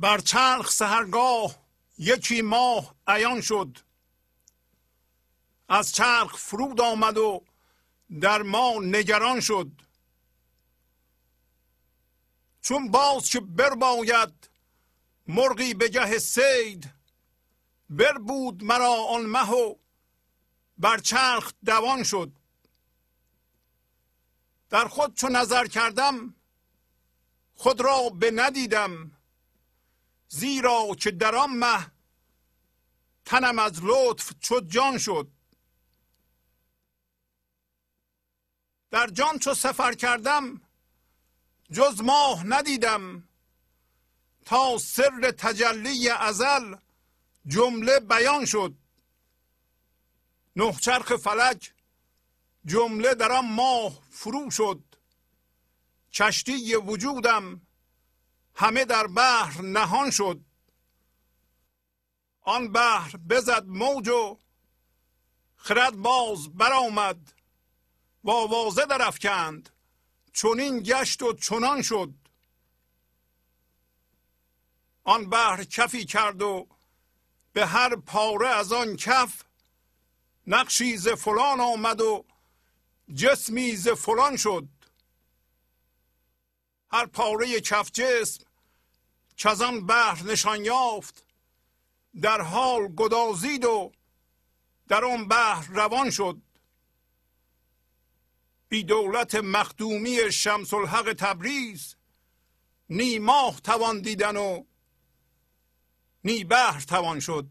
بر چرخ سحرگاه یکی ماه عیان شد، از چرخ فرود آمد و در ما نگران شد. چون باز که برباید مرغی به گه صید، بربود مرا آن مه و بر چرخ دوان شد. در خود چو نظر کردم خود را به ندیدم، زیرا که در آن مه تنم از لطف چو جان شد. در جان چو سفر کردم جز ماه ندیدم، تا سر تجلی ازل جمله بیان شد. نه چرخ فلک جمله در آن ماه فرو شد، کشتی وجودم همه در بحر نهان شد. آن بحر بزد موج و خرد باز برآمد، و آوازه درافکند چنین گشت و چنان شد. آن بحر کفی کرد و به هر پاره از آن کف نقشی ز فلان آمد و جسمی ز فلان شد. هر پاره کف جسم که از آن بحر نشان یافت، در حال گدازید و در آن بحر روان شد. بی دولت مخدومی شمس الحق تبریز، نی ماه توان دیدن و نی بحر توان شد.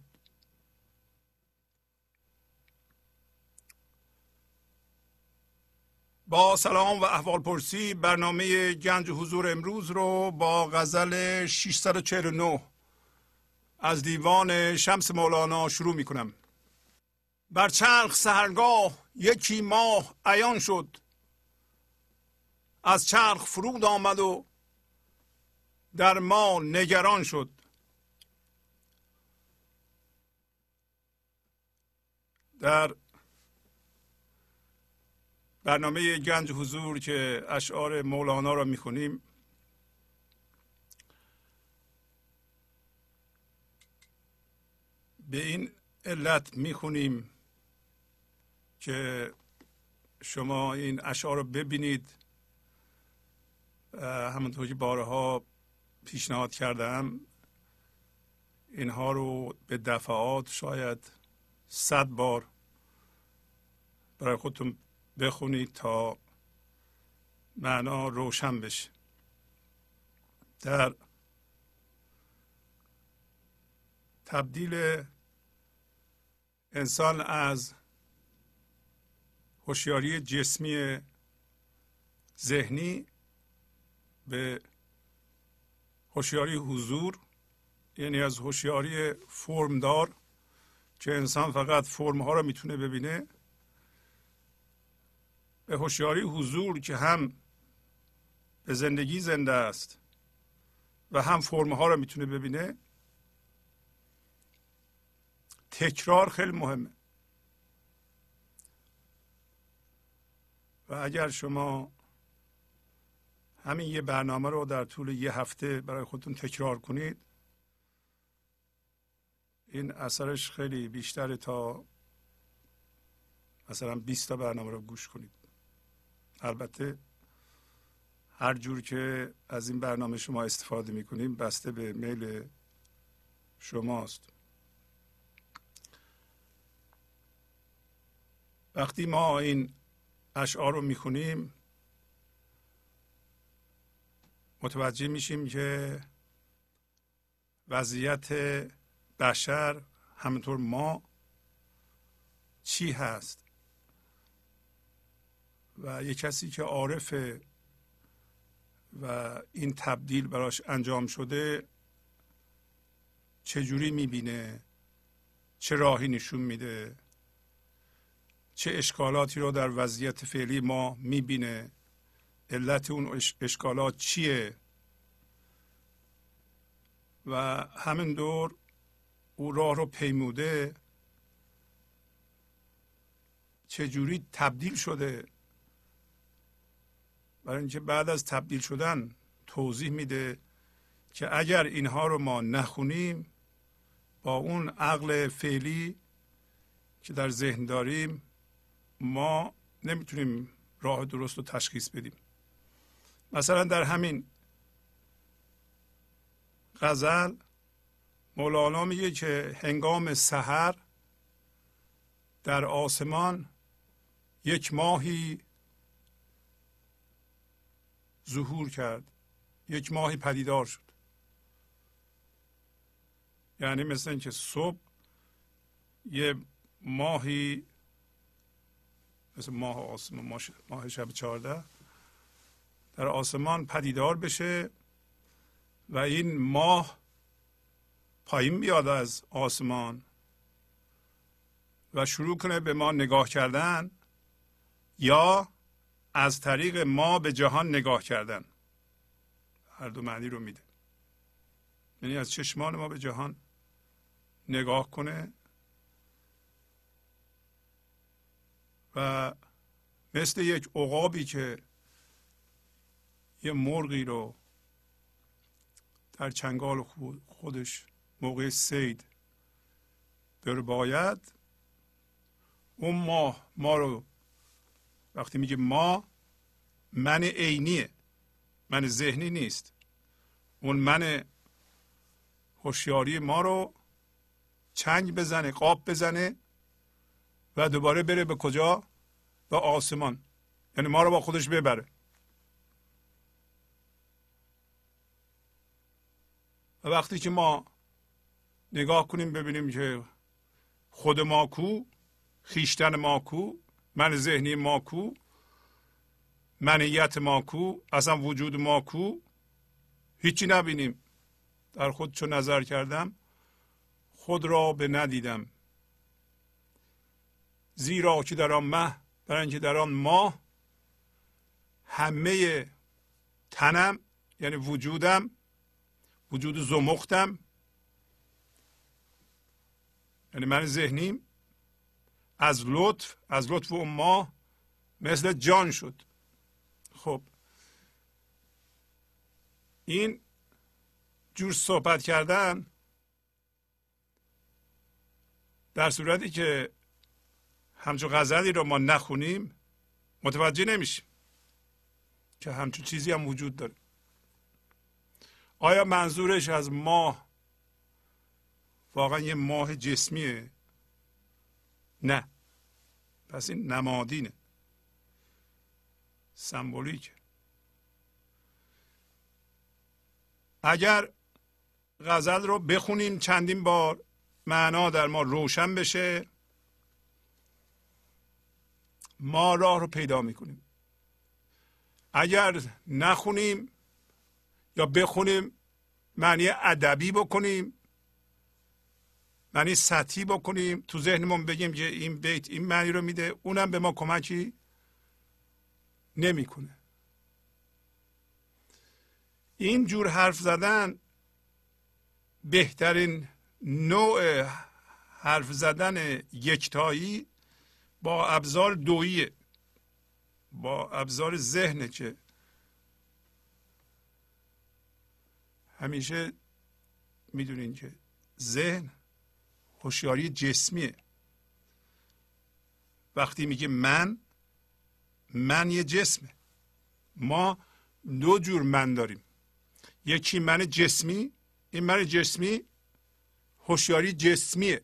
با سلام و احوال پرسی برنامه گنج حضور امروز رو با غزل 649 از دیوان شمس مولانا شروع می کنم. بر چرخ سحرگاه یکی ماه عیان شد، از چرخ فرود آمد و در ما نگران شد. در برنامه گنج حضور که اشعار مولانا را میخونیم، به این علت میخونیم که شما این اشعار را ببینید. همونطور که بارها پیشنهاد کردم، اینها رو به دفعات، شاید 100 بار برای خودتون بخونید تا معنا روشن بشه. در تبدیل انسان از هوشیاری جسمی ذهنی به هوشیاری حضور، یعنی از هوشیاری فرمدار که انسان فقط فرمها را میتونه ببینه، به هوشیاری حضور که هم به زندگی زنده است و هم فرم‌ها را میتونه ببینه. تکرار خیلی مهمه و اگر شما همین یه برنامه رو در طول یه هفته برای خودتون تکرار کنید، این اثرش خیلی بیشتر تا مثلا 20 تا برنامه رو گوش کنید. البته هر جور که از این برنامه شما استفاده میکنیم بسته به میل شماست. وقتی ما این اشعار رو میخونیم متوجه میشیم که وضعیت بشر همینطور ما چی هست و یک کسی که عارفه و این تبدیل براش انجام شده چجوری میبینه، چه راهی نشون میده، چه اشکالاتی رو در وضعیت فعلی ما میبینه، علت اون اشکالات چیه و همین دور او راه رو پیموده چجوری تبدیل شده. برای اینکه بعد از تبدیل شدن توضیح میده که اگر اینها رو ما نخونیم با اون عقل فعلی که در ذهن داریم ما نمیتونیم راه درست رو تشخیص بدیم. مثلا در همین غزل مولانا میگه که هنگام سحر در آسمان یک ماهی ظهور کرد، یک ماهی پدیدار شد. یعنی مثل اینکه صبح یه ماهی مثل ماه آسمان، ماه شب 14 در آسمان پدیدار بشه و این ماه پایین بیاد از آسمان و شروع کنه به ما نگاه کردن یا از طریق ما به جهان نگاه کردن. هر دو معنی رو میده. یعنی از چشمان ما به جهان نگاه کنه و مثل یک عقابی که یه مرغی رو در چنگال خودش موقع صید برباید، اون ما رو وقتی میگه ما، من عینیه، من ذهنی نیست، اون من هوشیاری ما رو چنگ بزنه، قاب بزنه و دوباره بره به کجا؟ به آسمان. یعنی ما رو با خودش ببره. و وقتی که ما نگاه کنیم ببینیم که خود ما کو، خیشتن ما کو، من ذهنی ما کو، منیت ما کو، اصلا وجود ما کو، هیچی نبینیم. در خود چون نظر کردم خود را به ندیدم، زیرا که در آن مه، برای اینکه در آن ماه همه تنم، یعنی وجودم، وجود زمختم، یعنی من ذهنیم، از لطف اون ماه مثل جان شد. خب این جور صحبت کردن در صورتی که همچون غزلی رو ما نخونیم متوجه نمیشیم که همچون چیزی هم وجود داره. آیا منظورش از ماه واقعا یه ماه جسمیه؟ نه. پس این نمادینه، سمبولیکه. اگر غزل رو بخونیم چندین بار معنا در ما روشن بشه ما راه رو پیدا میکنیم. اگر نخونیم یا بخونیم معنی ادبی بکنیم، معنی سطحی بکنیم، تو ذهنمون بگیم که این بیت این معنی رو میده، اونم به ما کمکی نمیکنه. این جور حرف زدن بهترین نوع حرف زدن یکتایی با ابزار دویی، با ابزار ذهنه که همیشه میدونین که ذهن هوشیاری جسمیه. وقتی میگه من یه جسمه. ما دو جور من داریم. یکی من جسمی، این من جسمی هوشیاری جسمیه.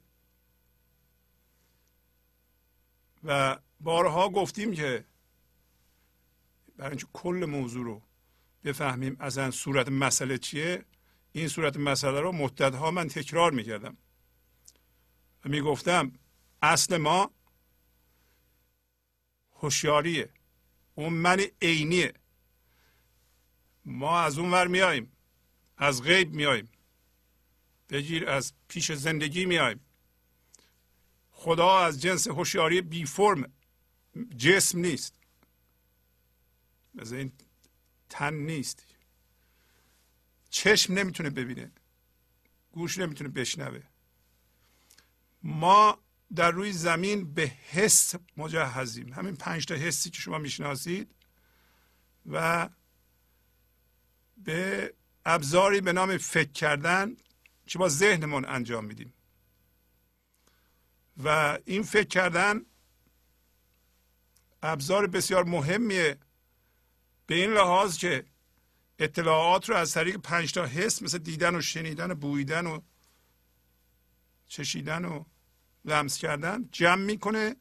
و بارها گفتیم که برای اینکه کل موضوع رو بفهمیم اصلا صورت مسئله چیه، این صورت مسئله رو مدتها من تکرار میکردم و میگفتم اصل ما هوشیاریه، اون من عینیه. ما از اون ور میاییم، از غیب میاییم، بگیر از پیش زندگی میاییم. خدا از جنس هوشیاری بی فرم، جسم نیست، مثل این تن نیست. چشم نمیتونه ببینه، گوش نمیتونه بشنوه. ما در روی زمین به حس مجهزیم، همین 5 تا حسی که شما میشناسید و به ابزاری به نام فکر کردن که با ذهنمون انجام میدیم. و این فکر کردن ابزار بسیار مهمیه به این لحاظ که اطلاعات رو از طریق 5 تا حس مثل دیدن و شنیدن و بویدن و چشیدن و لمس کردن جمع میکنه،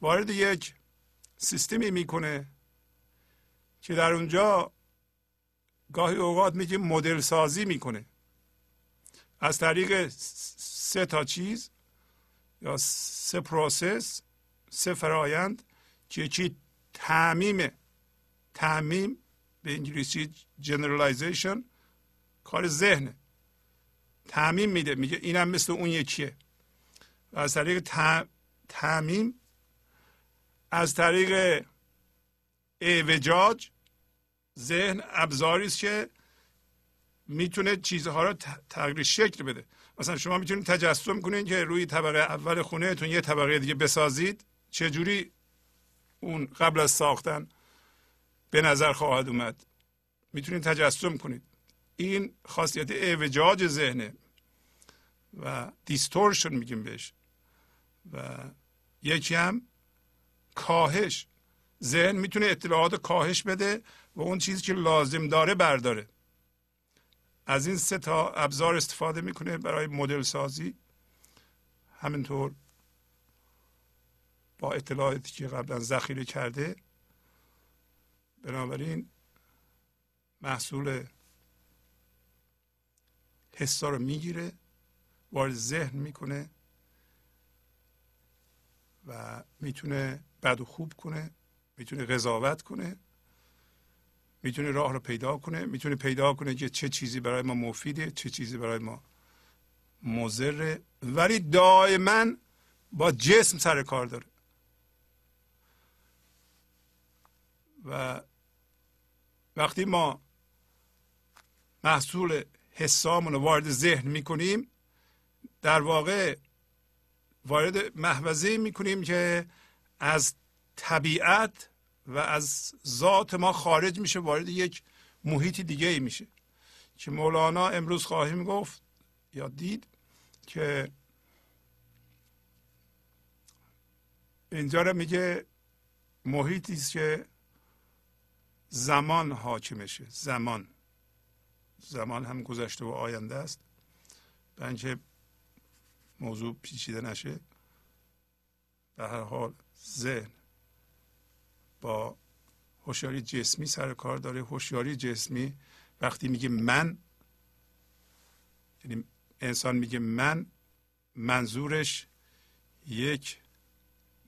وارد یک سیستمی میکنه که در اونجا گاهی اوقات میگیم مدل سازی میکنه. از طریق 3 تا چیز یا 3 پروسس، 3 فرایند که چی تعمیم به انگلیسی جنرالایزیشن کار ذهنه، تعمیم میده، میگه اینم مثل اون یکیه. و از طریق تعمیم، از طریق اعوجاج، ذهن ابزاری است که میتونه چیزها را تغییر شکل بده. مثلا شما میتونید تجسم کنید که روی طبقه اول خونهتون یه طبقه دیگه بسازید، چجوری اون قبل از ساختن به نظر خواهد اومد، میتونید تجسم کنید. این خاصیت اعوجاج ذهنه و دیستورشن میگیم بهش. و یکی هم کاهش، ذهن میتونه اطلاعات کاهش بده و اون چیزی که لازم داره برداره. از این 3 تا ابزار استفاده میکنه برای مدل سازی، همینطور با اطلاعاتی که قبلا ذخیره کرده. بنابراین محصول حسا رو میگیره، وارد ذهن میکنه و میتونه بد و خوب کنه، میتونه قضاوت کنه، میتونه راه رو پیدا کنه، میتونه پیدا کنه که چه چیزی برای ما مفیده، چه چیزی برای ما مضره. ولی دائما با جسم سر کار داره و وقتی ما محصول حسامون رو وارد ذهن میکنیم، در واقع وارد محوزه‌ای میکنیم که از طبیعت و از ذات ما خارج میشه، وارد یک محیط دیگه ای میشه. که مولانا امروز خواهیم گفت یا دید که اینجا رو میگه محیطی است که زمان حاکمشه. زمان هم گذشته و آینده است. برای اینکه موضوع پیچیده نشه، به هر حال ذهن با هوشیاری جسمی سر کار داره. هوشیاری جسمی وقتی میگه من، یعنی انسان میگه من، منظورش یک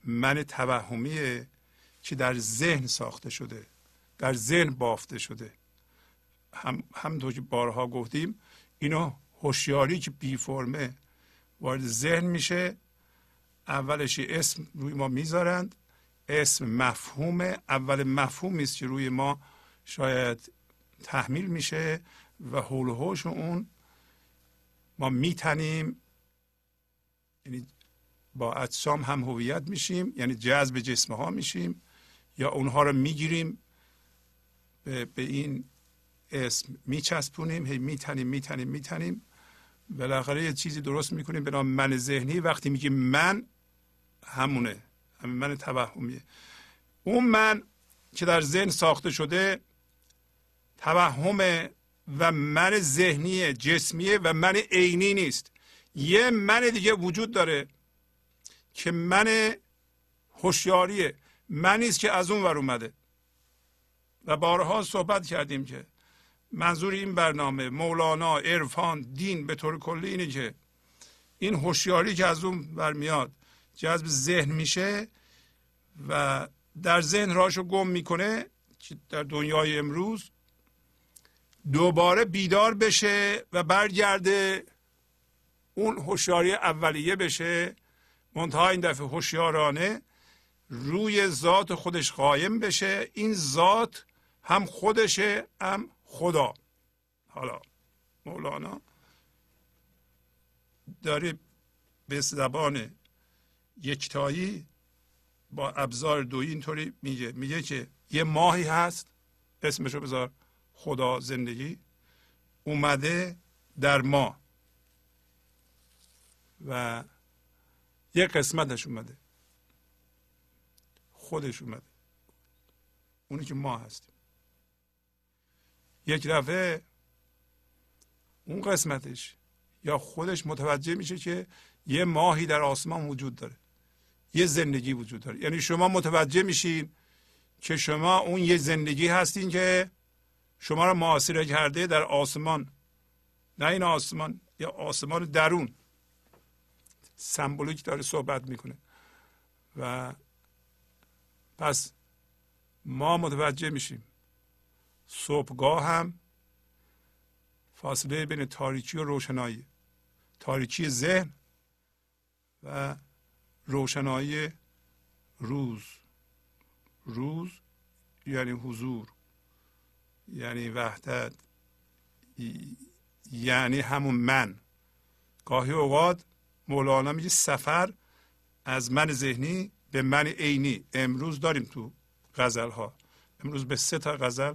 من توهمیه که در ذهن ساخته شده، در ذهن بافته شده. همونطور که بارها گفتیم، اینو هوشیاری که بی فرمه وارد ذهن میشه. اولش اسم روی ما میذارند، اسم مفهومه، اول مفهومی است که روی ما شاید تحمیل میشه و حول و حوش اون ما میتنیم، یعنی با اجسام هم هویت میشیم، یعنی جذب جسم ها میشیم یا اونها رو میگیریم به این اسم میچسبونیم، هی میتنیم بالاخره یه چیزی درست میکنیم به نام من ذهنی. وقتی میگیم من، همونه، همین من توهمیه. اون من که در ذهن ساخته شده توهمه و من ذهنیه، جسمیه و من عینی نیست. یه من دیگه وجود داره که من هوشیاریه، من نیست که از اون ور اومده. و بارها صحبت کردیم که منظور این برنامه مولانا، عرفان، دین به طور کلی اینه که این هوشیاری که از اون برمیاد جذب ذهن میشه و در ذهن راهشو گم میکنه که در دنیای امروز دوباره بیدار بشه و برگرده اون هوشیاری اولیه بشه، منتها این دفعه هوشیارانه روی ذات خودش قایم بشه. این ذات هم خودشه هم خدا. حالا مولانا داره به زبان یکتایی با ابزار دویی اینطوری میگه، میگه که یه ماهی هست اسمشو بذار خدا، زندگی اومده در ما و یه قسمتش اومده خودش اومده، اونی که ما هستیم. یک دفعه اون قسمتش یا خودش متوجه میشه که یه ماهی در آسمان وجود داره، یه زندگی وجود داره. یعنی شما متوجه میشین که شما اون یه زندگی هستین که شما رو محاصره کرده در آسمان. نه این آسمان، یا آسمان درون سمبولیک داره صحبت میکنه. و پس ما متوجه میشیم صبحگاه هم فاصله بین تاریکی و روشنایی، تاریکی ذهن و روشنایی روز. روز یعنی حضور، یعنی وحدت، یعنی همون من. گاهی اوقات مولانا میگه سفر از من ذهنی به من عینی. امروز داریم تو غزل ها، امروز به 3 تا غزل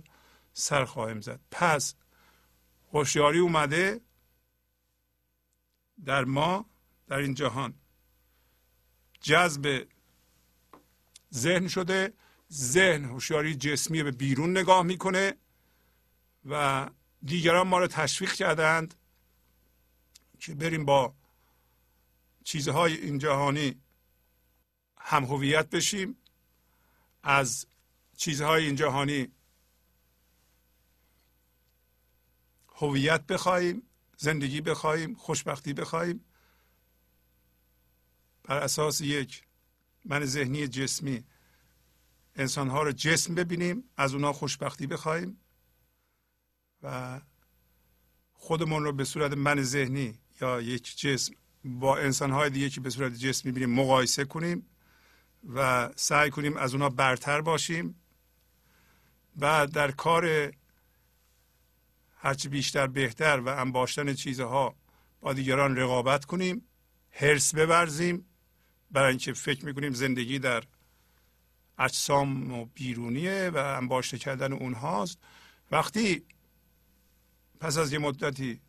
سر خواهیم زد. پس هوشیاری اومده در ما، در این جهان جذب ذهن شده. ذهن هوشیاری جسمی به بیرون نگاه میکنه و دیگران ما رو تشویق کردند که بریم با چیزهای این جهانی هم هویت بشیم، از چیزهای این جهانی هویت بخوایم، زندگی بخوایم، خوشبختی بخوایم، بر اساس یک من ذهنی جسمی انسانها رو جسم ببینیم، از اونا خوشبختی بخوایم و خودمون رو به صورت من ذهنی یا یک جسم با انسانهای دیگه که به صورت جسم میبینیم مقایسه کنیم و سعی کنیم از اونا برتر باشیم و در کار هرچی بیشتر بهتر و انباشتن چیزها با دیگران رقابت کنیم، حرص ببرزیم، برای اینکه فکر میکنیم زندگی در اجسام و بیرونیه و انباشته کردن اونهاست. وقتی پس از یه مدتی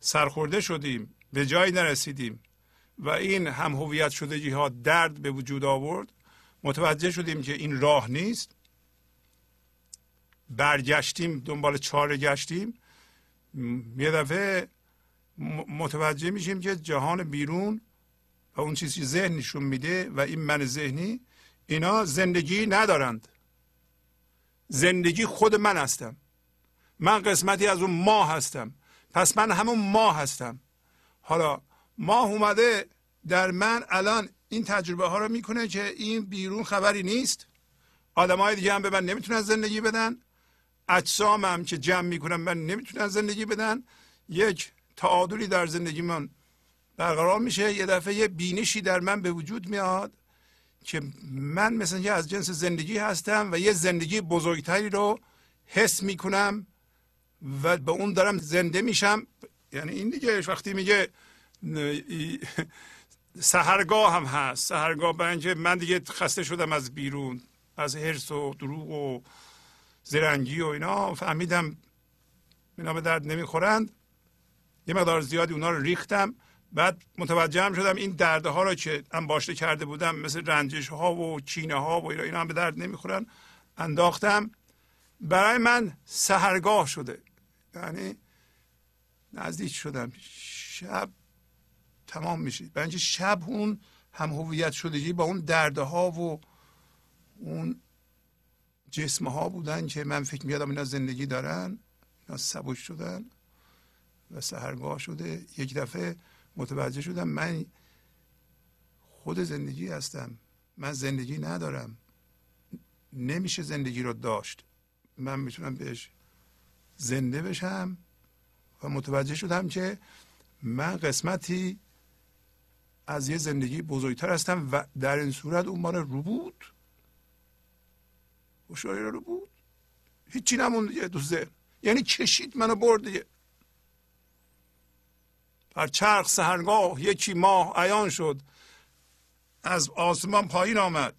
سرخورده شدیم، به جایی نرسیدیم و این هم هویت شدگی ها درد به وجود آورد، متوجه شدیم که این راه نیست، برگشتیم دنبال چاره گشتیم، یه دفعه متوجه میشیم که جهان بیرون و اون چیزی که ذهن نشون میده و این من ذهنی، اینا زندگی ندارند. زندگی خود من هستم، من قسمتی از اون ما هستم، پس من همون ما هستم. حالا ما اومده در من الان این تجربه ها رو میکنه که این بیرون خبری نیست، آدم های دیگه هم به من نمیتونن زندگی بدن، اجسام هم که جمع میکنن من نمیتونن زندگی بدن، یک تعادلی در زندگی من برقرار میشه. یه دفعه یه بینشی در من به وجود میاد که من مثلا که از جنس زندگی هستم و یه زندگی بزرگتری رو حس میکنم و به اون دارم زنده میشم. یعنی این دیگه وقتی میگه سحرگاه هم هست، سحرگاه برای اینکه من دیگه خسته شدم از بیرون، از حرص و دروغ و زرنگی و اینا، فهمیدم اینا به درد نمیخورند، یه مقدار زیادی اونا رو ریختم. بعد متوجه هم شدم این درده ها رو که انباشته کرده بودم، مثل رنجش ها و چینه ها و اینا هم به درد نمیخورن. انداختم، برای من سحرگاه شده، یعنی نزدیک شدم، شب تمام میشید. برای اینکه شب اون هم هویت شدگی با اون درده ها و اون جسم ها بودن که من فکر میادم اینا زندگی دارن، اینا سبوش شدن و سحرگاه شده. یک دفعه متوجه شدم من خود زندگی هستم، من زندگی ندارم، نمیشه زندگی رو داشت، من میتونم بهش زنده بشم. و متوجه شدم که من قسمتی از یه زندگی بزرگتر هستم و در این صورت اون ما رو بود و شعری رو بود، هیچی نمون دیگه تو ذهن، یعنی کشید منو برد دیگه. بر چرخ سحرگاه یکی ماه عیان شد، از آسمان پایین آمد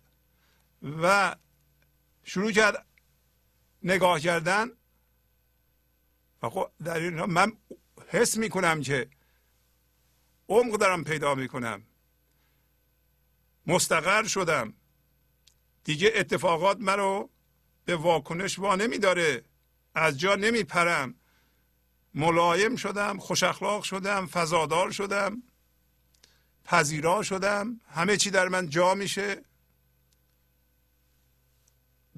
و شروع کرد نگاه کردن. و خب در این من حس میکنم که عمق دارم پیدا میکنم، مستقر شدم دیگه، اتفاقات من رو به واکنش وا نمیداره، از جا نمیپرم، ملایم شدم، خوش اخلاق شدم، فضادار شدم، پذیرا شدم، همه چی در من جا میشه،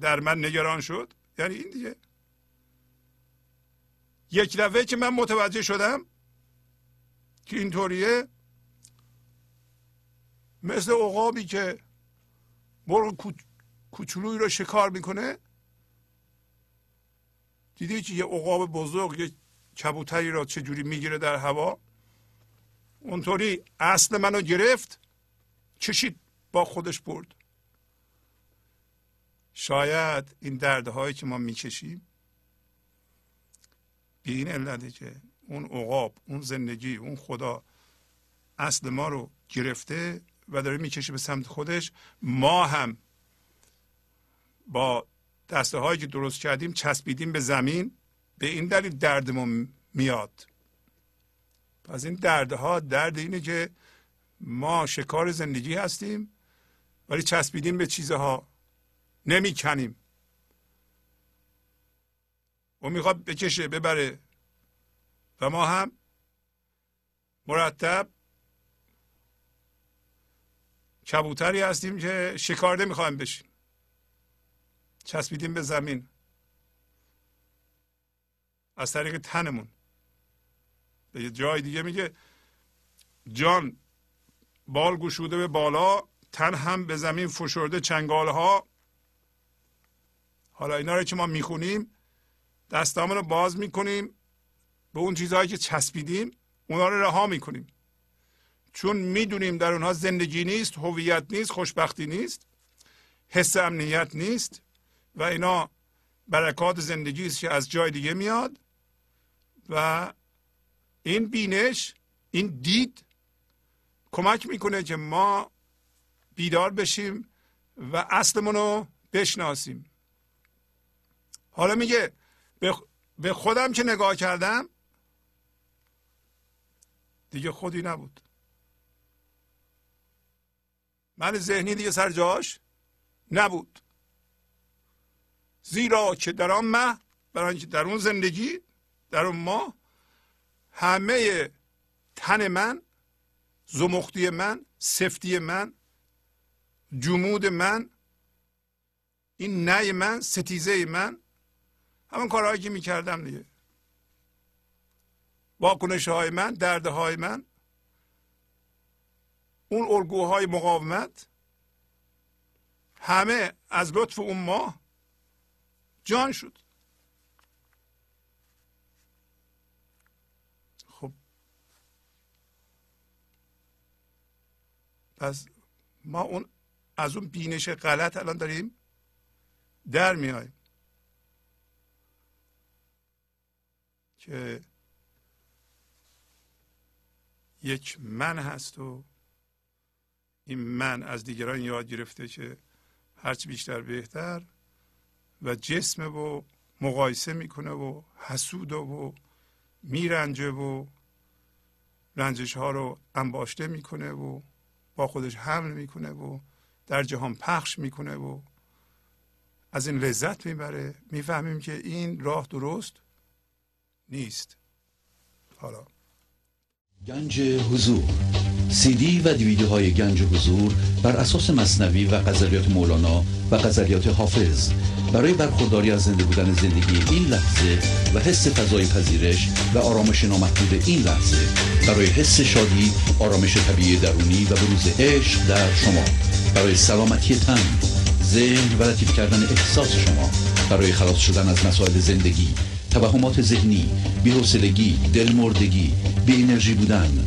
در من نگران شد. یعنی این دیگه یک دفعه که من متوجه شدم که اینطوریه، مثل عقابی که مرغ کوچولویی رو شکار میکنه، دیدی که یه عقاب بزرگ یه کبوتری رو چجوری میگیره در هوا، اونطوری اصل منو گرفت، چشید، با خودش برد. شاید این دردهایی که ما میکشیم به این علته که اون عقاب، اون زندگی، اون خدا اصل ما رو گرفته و داره میکشه به سمت خودش. ما هم با دسته هایی که درست کردیم چسبیدیم به زمین، به این دلیل دردمون میاد. پس این دردها درد اینه که ما شکار زندگی هستیم ولی چسبیدیم به چیزها، نمیکنیم. او میخواد بکشه ببره و ما هم مرتب کبوتری هستیم که شکار نمیخوایم بشیم، چسبیدیم به زمین از طریق تنمون. به یه جای دیگه میگه جان بال گشوده به بالا، تن هم به زمین فشرده چنگاله ها. حالا اینا رو که ما میخونیم دستامون رو باز میکنیم به اون چیزهایی که چسبیدیم، اونا رو رها میکنیم، چون میدونیم در اونها زندگی نیست، هویت نیست، خوشبختی نیست، حس امنیت نیست و اینا برکات زندگی است که از جای دیگه میاد. و این بینش، این دید کمک میکنه که ما بیدار بشیم و اصلمون رو بشناسیم. حالا میگه به خودم که نگاه کردم دیگه خودی نبود، من ذهنی دیگه سر جاش نبود، زیرا که در آن مه، برای اینکه در اون زندگی، در اون ماه، همه تن من، زمختی من، سفتی من، جمود من، این نی من، ستیزه من، همون کارهایی که میکردم دیگه، واکنش های من، درده های من، اون الگوهای مقاومت، همه از لطف اون ماه جان شد. خب پس ما اون از اون بینش غلط الان داریم در میاییم که یک من هست و این من از دیگران یاد گرفته که هرچی بیشتر بهتر و جسمه و مقایسه میکنه و حسوده و میرنجه و رنجش ها رو انباشته میکنه و با خودش حمل میکنه و در جهان پخش میکنه و از این لذت میبره، میفهمیم که این راه درست نیست. حالا گنج حضور، سی دی و دیویدیوهای گنج حضور بر اساس مثنوی و غزلیات مولانا و غزلیات حافظ برای برخورداری از زنده بودن زندگی این لحظه و حس فضای پذیرش و آرامش نامحدود این لحظه، برای حس شادی، آرامش طبیعی درونی و بروز عشق در شما، برای سلامتی تن، ذهن و لطیف کردن احساس شما، برای خلاص شدن از مسائل زندگی، توهمات ذهنی، بی‌حوصلگی، دلمردگی، بی انرژی بودن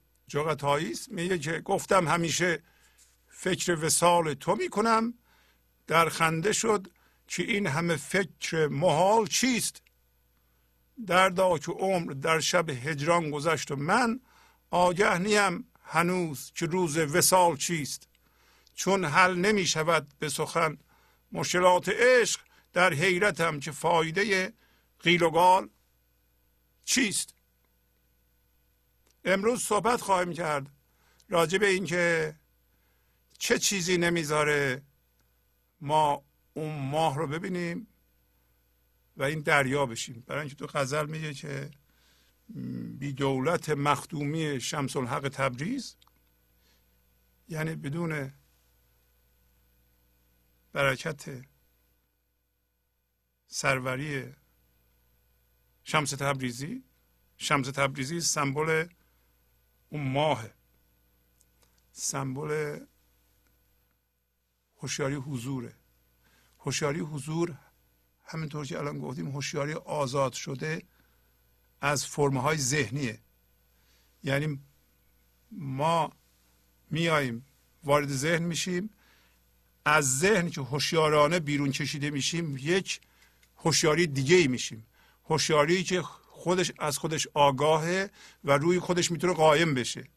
جغتایی است، میگه که گفتم همیشه فکر وصال تو میکنم، در خنده شد که این همه فکر محال چیست، دردا که عمر در شب هجران گذشت و من آگه نیم هنوز که روز وصال چیست، چون حل نمیشود به سخن مشکلات عشق، در حیرتم که فایده قیل و قال چیست. امروز صحبت خواهیم کرد راجع به این که چه چیزی نمیذاره ما اون ماه رو ببینیم و این دریا بشیم، برای اینکه تو غزل میگه که بی دولت مخدومی شمس الحق تبریز، یعنی بدون برکت سروری شمس تبریزی، شمس تبریزی سمبل اون ماهه، سمبل هوشیاری حضوره. هوشیاری حضور همینطور که الان گفتیم هوشیاری آزاد شده از فرم‌های ذهنیه، یعنی ما میاییم وارد ذهن میشیم، از ذهن که هوشیارانه بیرون کشیده میشیم یک هوشیاری دیگه ای میشیم، هوشیاری که خودش از خودش آگاهه و روی خودش میتونه قایم بشه.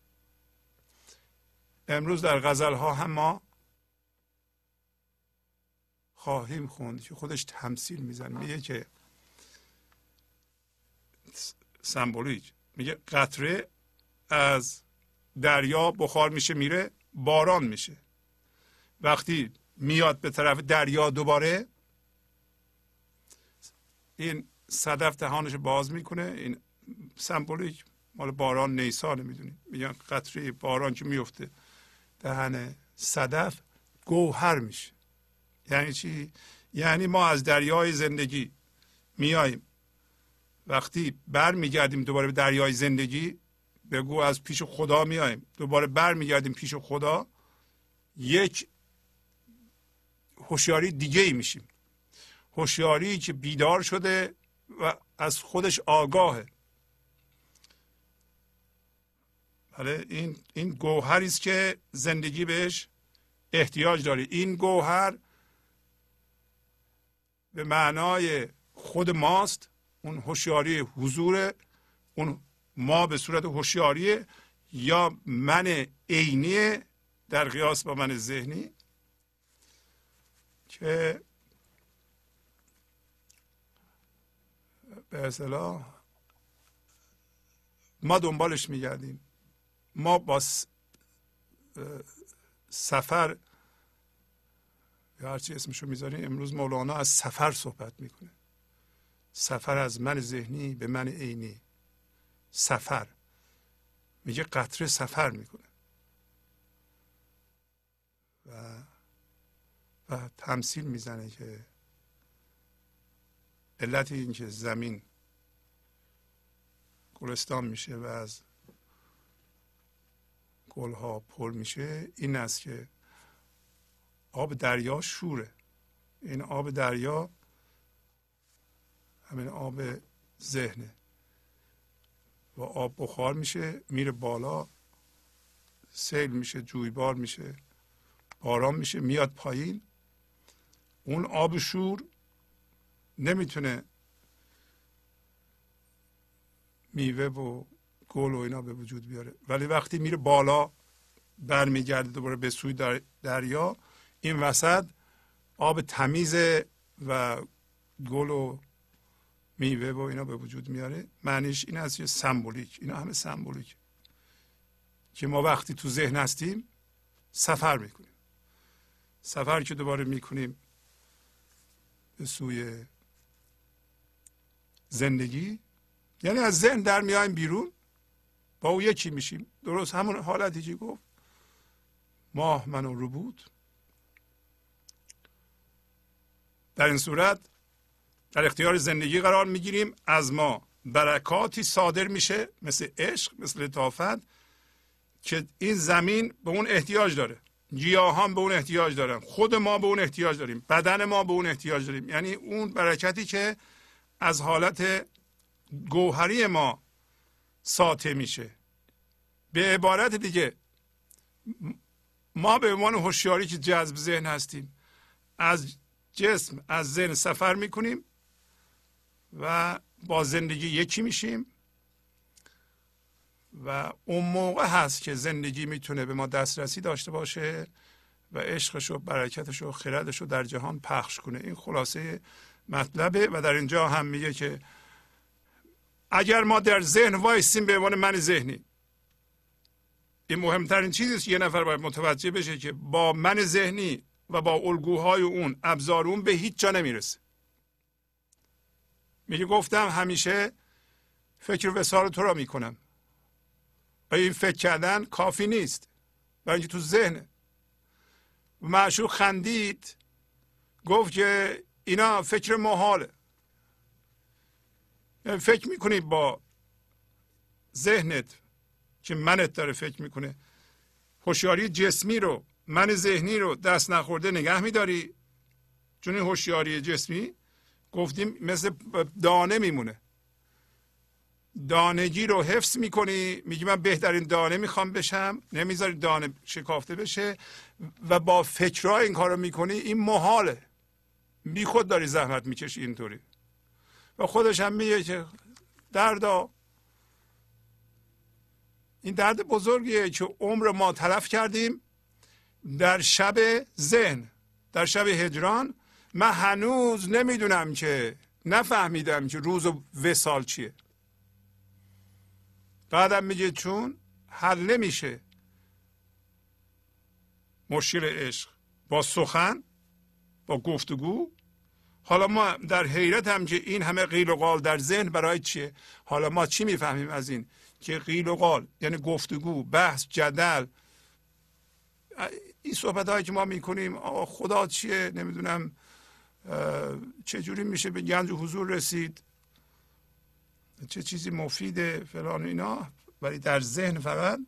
امروز در غزل ها هم ما خواهیم خوند که خودش تمثیل میزنه، میگه که سمبولیک، میگه قطره از دریا بخار میشه میره باران میشه، وقتی میاد به طرف دریا دوباره این صدف دهانش باز میکنه، این سمبولیک مال باران نیسانه، میدونید میگن قطره باران که میفته دهن صدف گوهر میشه. یعنی چی؟ یعنی ما از دریای زندگی میاییم، وقتی برمیگردیم دوباره به دریای زندگی، بگو از پیش خدا میاییم، دوباره برمیگردیم پیش خدا، یک هوشیاری دیگه ای میشیم، هوشیاری که بیدار شده و از خودش آگاهه. بله، این گوهری است که زندگی بهش احتیاج داره. این گوهر به معنای خود ماست، اون هوشیاری حضور، اون ما به صورت هوشیاری یا من عینی در قیاس با من ذهنی، که به اصطلاح ما دنبالش میگردیم، ما با سفر یا هرچی اسمشو میذاریم. امروز مولانا از سفر صحبت میکنه، سفر از من ذهنی به من عینی. سفر، میگه قطره سفر میکنه و تمثیل میزنه که علت این که زمین گلستان میشه و از گلها پر میشه این است که آب دریا شوره، این آب دریا همین آب ذهنه و آب بخار میشه میره بالا، سیل میشه، جویبار میشه، باران میشه، میاد پایین. اون آب شور نمیتونه میوه و گل و اینا به وجود بیاره، ولی وقتی میره بالا برمیگرده دوباره به سوی دریا، این وسط آب تمیز و گل و میوه و اینا به وجود میاره. معنیش این است که سمبولیک، اینا همه سمبولیک که ما وقتی تو ذهن هستیم سفر میکنیم. سفر که دوباره میکنیم به سوی زندگی، یعنی از ذهن در میایم بیرون، با او یکی میشیم. درست همون حالتی که گفت ماه منو رو بود. در این صورت در اختیار زندگی قرار میگیریم، از ما برکاتی صادر میشه، مثل عشق، مثل لطافت، که این زمین به اون احتیاج داره، گیاهان به اون احتیاج دارن، خود ما به اون احتیاج داریم، بدن ما به اون احتیاج داریم. یعنی اون برکتی که از حالت گوهری ما ساطع میشه. به عبارت دیگه ما به عنوان هوشیاری که جذب ذهن هستیم، از جسم، از ذهن سفر میکنیم و با زندگی یکی میشیم و اون موقع هست که زندگی میتونه به ما دسترسی داشته باشه و عشقش و برکتش و خیرتش رو در جهان پخش کنه. این خلاصه مطلبه. و در اینجا هم میگه که اگر ما در ذهن وایسیم به عنوان من ذهنی، این مهمترین چیزیست. یه نفر باید متوجه بشه که با من ذهنی و با الگوهای اون، ابزار اون، به هیچ جا نمیرسه. میگه گفتم همیشه فکر و وسار تو را میکنم. این فکر کردن کافی نیست، برای اینکه تو ذهنه. معشوق خندید گفت که اینا فکر محاله. یعنی فکر میکنی با ذهنت که منت داره فکر میکنه، هوشیاری جسمی رو، من ذهنی رو دست نخورده نگه میداری، چون این هوشیاری جسمی گفتیم مثل دانه میمونه. دانگی رو حفظ میکنی، میگی من بهترین دانه میخوام بشم، نمیذاری دانه شکافته بشه و با فکرها این کار رو میکنی. این محاله، بی خود داری زحمت میکشی اینطوری. و خودش هم میگه که دردا، این درد بزرگیه که عمر ما تلف کردیم در شب ذهن، در شب هجران. من هنوز نمیدونم که، نفهمیدم که روز و وصال چیه. بعدم میگه چون حل نمیشه مشکل عشق با سخن، با گفتگو. حالا ما در حیرت هم که این همه قیل و قال در ذهن برای چیه؟ حالا ما چی میفهمیم از این که قیل و قال یعنی گفتگو، بحث، جدل، این صحبت هایی که ما میکنیم. آقا خدا چیه؟ نمیدونم چجوری میشه به گنج حضور رسید، چه چیزی مفیده، فلان اینا. ولی در ذهن فقط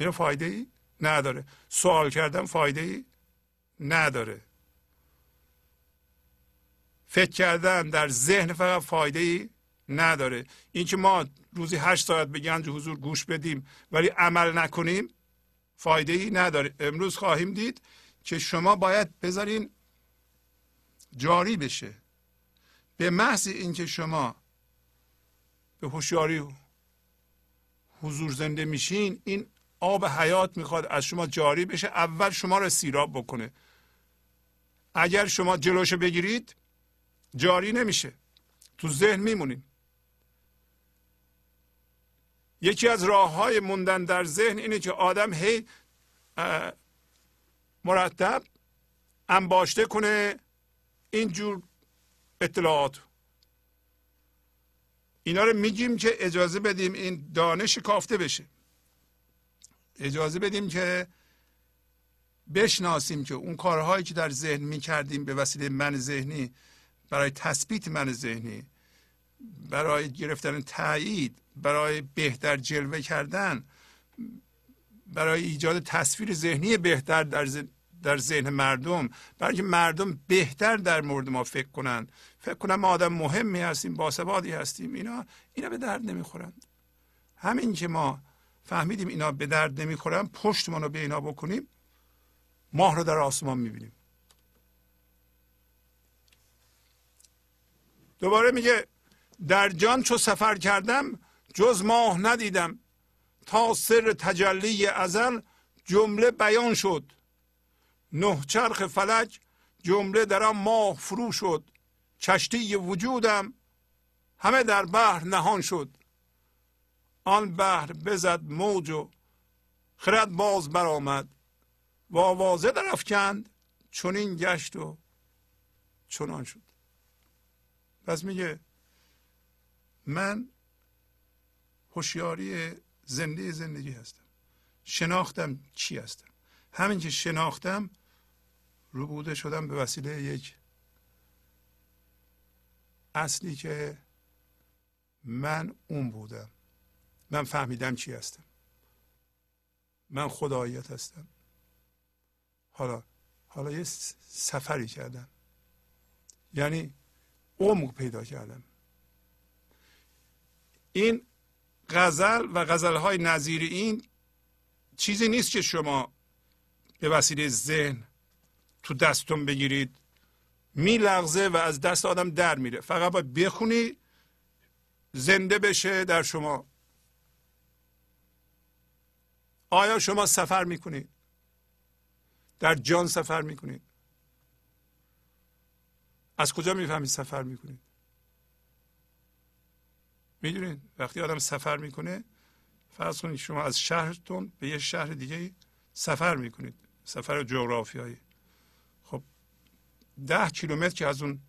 اینو فایده ای نداره. سوال کردن فایده ای نداره. فکر کردن در ذهن فقط فایده ای نداره. اینکه ما روزی 8 ساعت به گنج حضور گوش بدیم ولی عمل نکنیم فایده ای نداره. امروز خواهیم دید که شما باید بذارین جاری بشه. به محض اینکه شما به هوشیاری حضور زنده میشین، این آب حیات میخواد از شما جاری بشه، اول شما رو سیراب بکنه. اگر شما جلوش بگیرید جاری نمیشه، تو ذهن میمونید. یکی از راه های موندن در ذهن اینه که آدم هی مرتب انباشته کنه اینجور اطلاعات. اینا رو میگیم که اجازه بدیم این دانش کافته بشه، اجازه بدیم که بشناسیم که اون کارهایی که در ذهن میکردیم به وسیله من ذهنی، برای تثبیت من ذهنی، برای گرفتن تایید، برای بهتر جلوه کردن، برای ایجاد تصویر ذهنی بهتر در ذهن مردم، برای که مردم بهتر در مورد ما فکر کنند، فکر کنن ما آدم مهمی هستیم، باسوادی هستیم، اینا به درد نمیخورند. همین که ما فهمیدیم اینا به درد نمیخورن، پشتمان رو به اینا بکنیم، ماه رو در آسمان میبینیم. دوباره میگه در جان چو سفر کردم جز ماه ندیدم، تا سر تجلی ازل جمله بیان شد، نه چرخ فلک جمله در آن ماه فرو شد، کشتی وجودم همه در بحر نهان شد، آن بحر بزد موج و خرد باز برآمد، و آوازه در افکند چنین گشت و چنان شد. پس میگه من هوشیاری زندگی هستم، شناختم چی هستم، همین که شناختم ربوده شدم به وسیله یک اصلی که من اون بودم، من فهمیدم چی هستم، من خداییت هستم. حالا یه سفری کردم، یعنی عمق پیدا کردم. این غزل و غزلهای نظیر این چیزی نیست که شما به وسیله ذهن تو دستتون بگیرید، میلغزه و از دست آدم در میره، فقط باید بخونی زنده بشه در شما. آیا شما سفر میکنید؟ در جان سفر میکنید؟ از کجا میفهمید سفر میکنید؟ میدونید وقتی آدم سفر میکنه، فرض کنید شما از شهرتون به یه شهر دیگه سفر میکنید، سفر جغرافیایی. خب 10 کیلومتر که از اون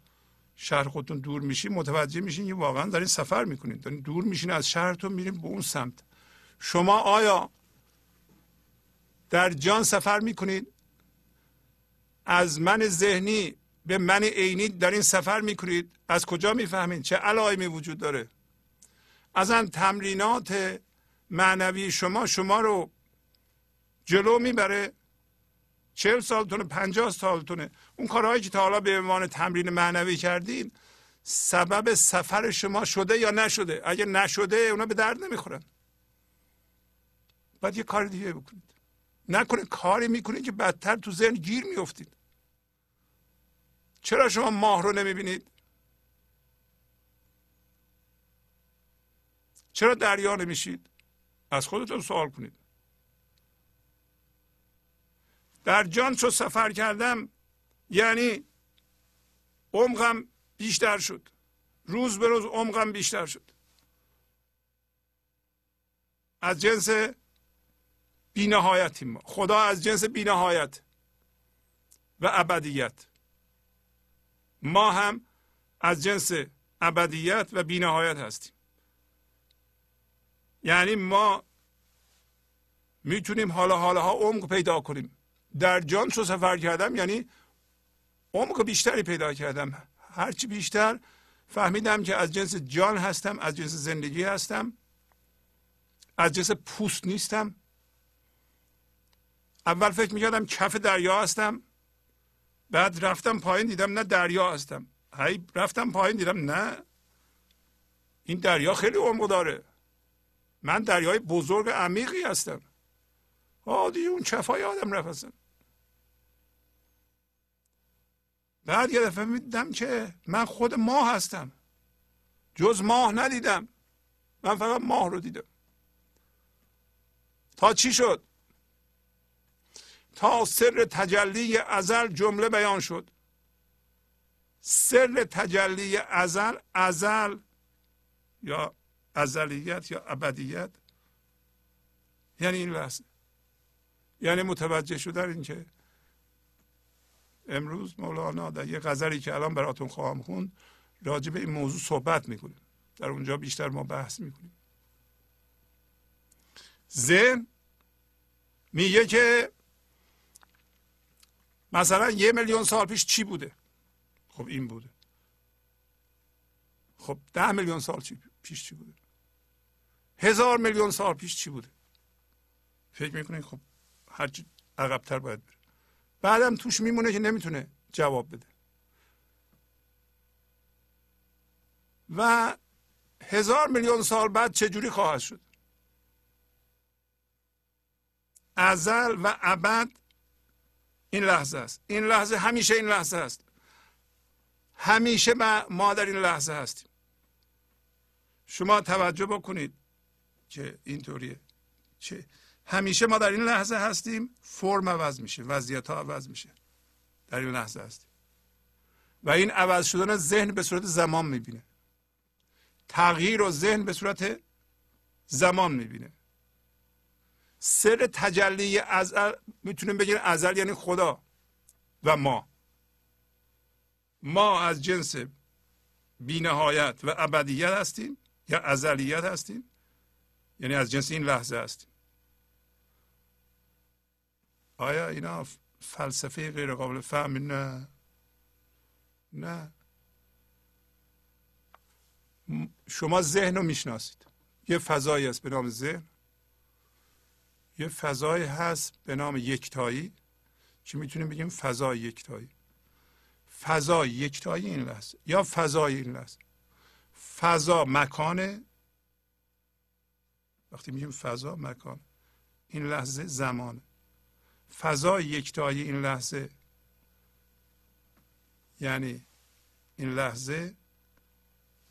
شهر خودتون دور میشین، متوجه میشین که واقعا دارین سفر میکنید، دارین دور میشین از شهرتون میرین به اون سمت. شما آیا در جان سفر میکنید؟ از من ذهنی به من عینی دارین سفر میکنید؟ از کجا میفهمید؟ چه علائمی وجود داره؟ ازن تمرینات معنوی شما رو جلو میبره. 40 سالتونه، 50 سالتونه، اون کارهایی که تا حالا به عنوان تمرین معنوی کردین سبب سفر شما شده یا نشده؟ اگه نشده اونا به درد نمیخورن، باید یه کار دیگه بکنید. نکنه کاری میکنید که بدتر تو ذهن گیر میافتید. چرا شما ماه رو نمیبینید؟ چرا دریا نمیشید؟ از خودتون سوال کنید. در جان چو سفر کردم یعنی عمقم بیشتر شد، روز به روز عمقم بیشتر شد. از جنس بی‌نهایتیم ما، خدا از جنس بی‌نهایت و ابدیت، ما هم از جنس ابدیت و بی‌نهایت هستیم. یعنی ما میتونیم حالا عمق پیدا کنیم. در جان چو سفر کردم یعنی عمق بیشتری پیدا کردم، هرچی بیشتر فهمیدم که از جنس جان هستم، از جنس زندگی هستم، از جنس پوست نیستم. اول فکر میکردم کف دریا هستم، بعد رفتم پایین دیدم نه دریا هستم، رفتم پایین دیدم نه، این دریا خیلی عمق داره، من دریای بزرگ عمیقی هستم. دیگه اون چفای آدم رفتم. بعد یه دفعه میدیدم که من خود ماه هستم، جز ماه ندیدم، من فقط ماه رو دیدم. تا چی شد؟ تا سر تجلی ازل جمله بیان شد. سر تجلی ازل یا ازلیت یا ابدیت یعنی این لحظه، یعنی متوجه شدن این که امروز مولانا در یه غزلی که الان براتون خواهم خوند راجع به این موضوع صحبت میکنه. در اونجا بیشتر ما بحث میکنیم. ذهن میگه که مثلا 1 میلیون سال پیش چی بوده؟ خب این بوده. خب 10 میلیون سال پیش چی بوده؟ 1000 میلیون سال پیش چی بوده؟ فکر میکنه خب هرچی عقبتر باید بره. بعدم توش میمونه که نمیتونه جواب بده. و 1000 میلیون سال بعد چجوری خواهد شد؟ ازل و ابد این لحظه است. این لحظه همیشه این لحظه است. همیشه ما در این لحظه هستیم. شما توجه بکنید که اینطوریه. چه همیشه ما در این لحظه هستیم، فرم عوض میشه، وضعیت ها عوض میشه. در این لحظه هستیم. و این عوض شدن ذهن به صورت زمان میبینه. تغییر و ذهن به صورت زمان میبینه. سر تجلی ازل میتونیم بگیم ازل یعنی خدا و ما از جنس بینهایت و ابدیت هستیم یا ازلیت هستیم، یعنی از جنس این لحظه هستیم. آیا اینا فلسفه غیر قابل فهمی؟ نه. شما ذهن رو میشناسید. یه فضایی هست به نام ذهن، یه فضایی هست به نام یکتایی که میتونیم بگیم فضای یکتایی. فضای یکتایی این لحظه یا فضای این لحظه. فضا مکانه. وقتی میگیم فضا مکان، این لحظه زمانه. فضای یکتایی این لحظه یعنی این لحظه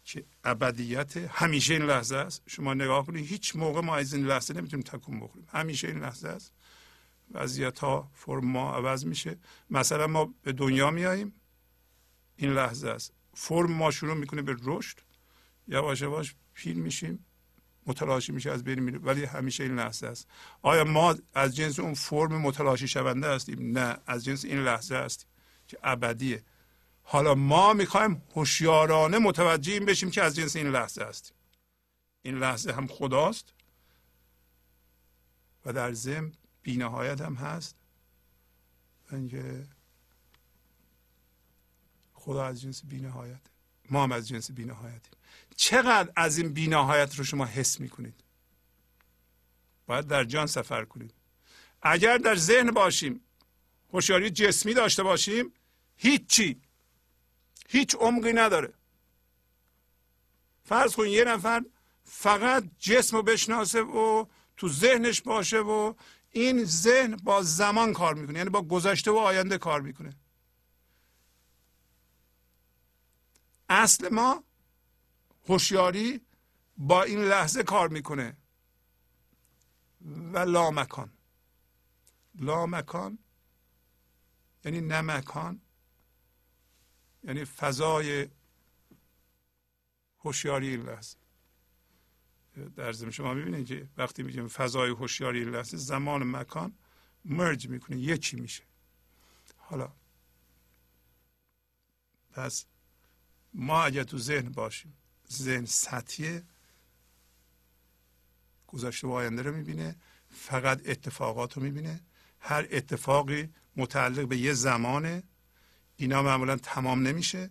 که ابدیت، همیشه این لحظه است. شما نگاه کنید، هیچ موقع ما از این لحظه نمیتونیم تکون بخوریم. همیشه این لحظه است. وضعیت ها، فرما عوض میشه. مثلا ما به دنیا میاییم، این لحظه است. فرم ما شروع میکنه به رشد، یواش یواش پیر میشیم، متلاشی میشه، از بین میره، ولی همیشه این لحظه است. آیا ما از جنس اون فرم متلاشی شونده هستیم؟ نه، از جنس این لحظه هستیم که ابدیه. حالا ما میخوایم هوشیارانه متوجه این بشیم که از جنس این لحظه هستیم. این لحظه هم خداست و در ضمن بی‌نهایت هم هست. اینکه خدا از جنس بی‌نهایت، ما هم از جنس بی‌نهایتیم. چقدر از این بی‌نهایت رو شما حس میکنید؟ باید در جان سفر کنید. اگر در ذهن باشیم، هوشیاری جسمی داشته باشیم، هیچی، هیچ عمقی نداره. فرض کن یه نفر فقط جسم رو بشناسه و تو ذهنش باشه و این ذهن با زمان کار میکنه، یعنی با گذشته و آینده کار میکنه. اصل ما هوشیاری با این لحظه کار میکنه و لامکان. لامکان یعنی نه مکان، یعنی فضای هوشیاری این لحظه. در ضمن شما میبینید که وقتی میگیم فضای هوشیاری این لحظه، زمان و مکان مرج میکنه، یکی میشه. حالا پس ما اگر تو ذهن باشیم، ذهن سطحیه، گذشته و آینده رو میبینه، فقط اتفاقات رو میبینه، هر اتفاقی متعلق به یه زمانه، اینا معمولا تمام نمیشه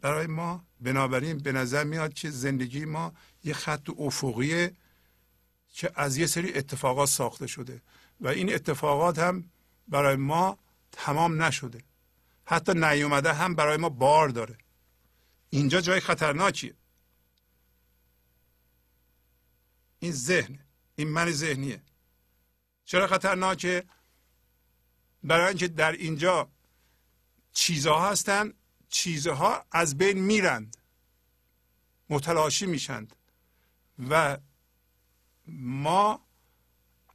برای ما. بنابراین به نظر میاد که زندگی ما یه خط افقیه که از یه سری اتفاقات ساخته شده و این اتفاقات هم برای ما تمام نشده، حتی نیومده هم برای ما بار داره. اینجا جای خطرناکیه. این ذهن، این من ذهنیه. چرا خطرناکه؟ برای اینکه در اینجا چیزها هستن، چیزها از بین میرند، متلاشی میشند و ما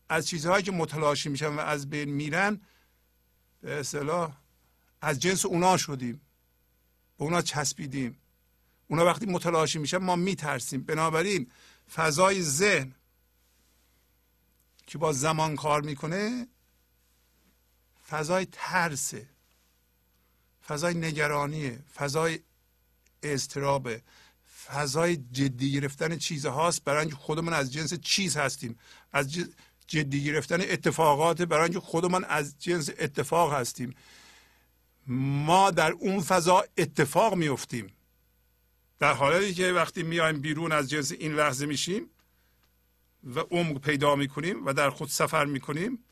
از چیزهایی که متلاشی میشن و از بین میرن به اصطلاح از جنس اونا شدیم، به اونا چسبیدیم. اونا وقتی متلاشی میشن ما میترسیم. بنابراین فضای ذهن که با زمان کار میکنه، فضای ترسه، فضای نگرانیه، فضای اضطرابه، فضای جدی گرفتن چیزهاست، برای اینکه خودمون از جنس چیز هستیم، از جدی گرفتن اتفاقات، برای اینکه خودمون از جنس اتفاق هستیم. ما در اون فضا اتفاق میفتیم، در حالی که وقتی میایم بیرون از جنس این لحظه میشیم و عمق پیدا میکنیم و در خود سفر میکنیم،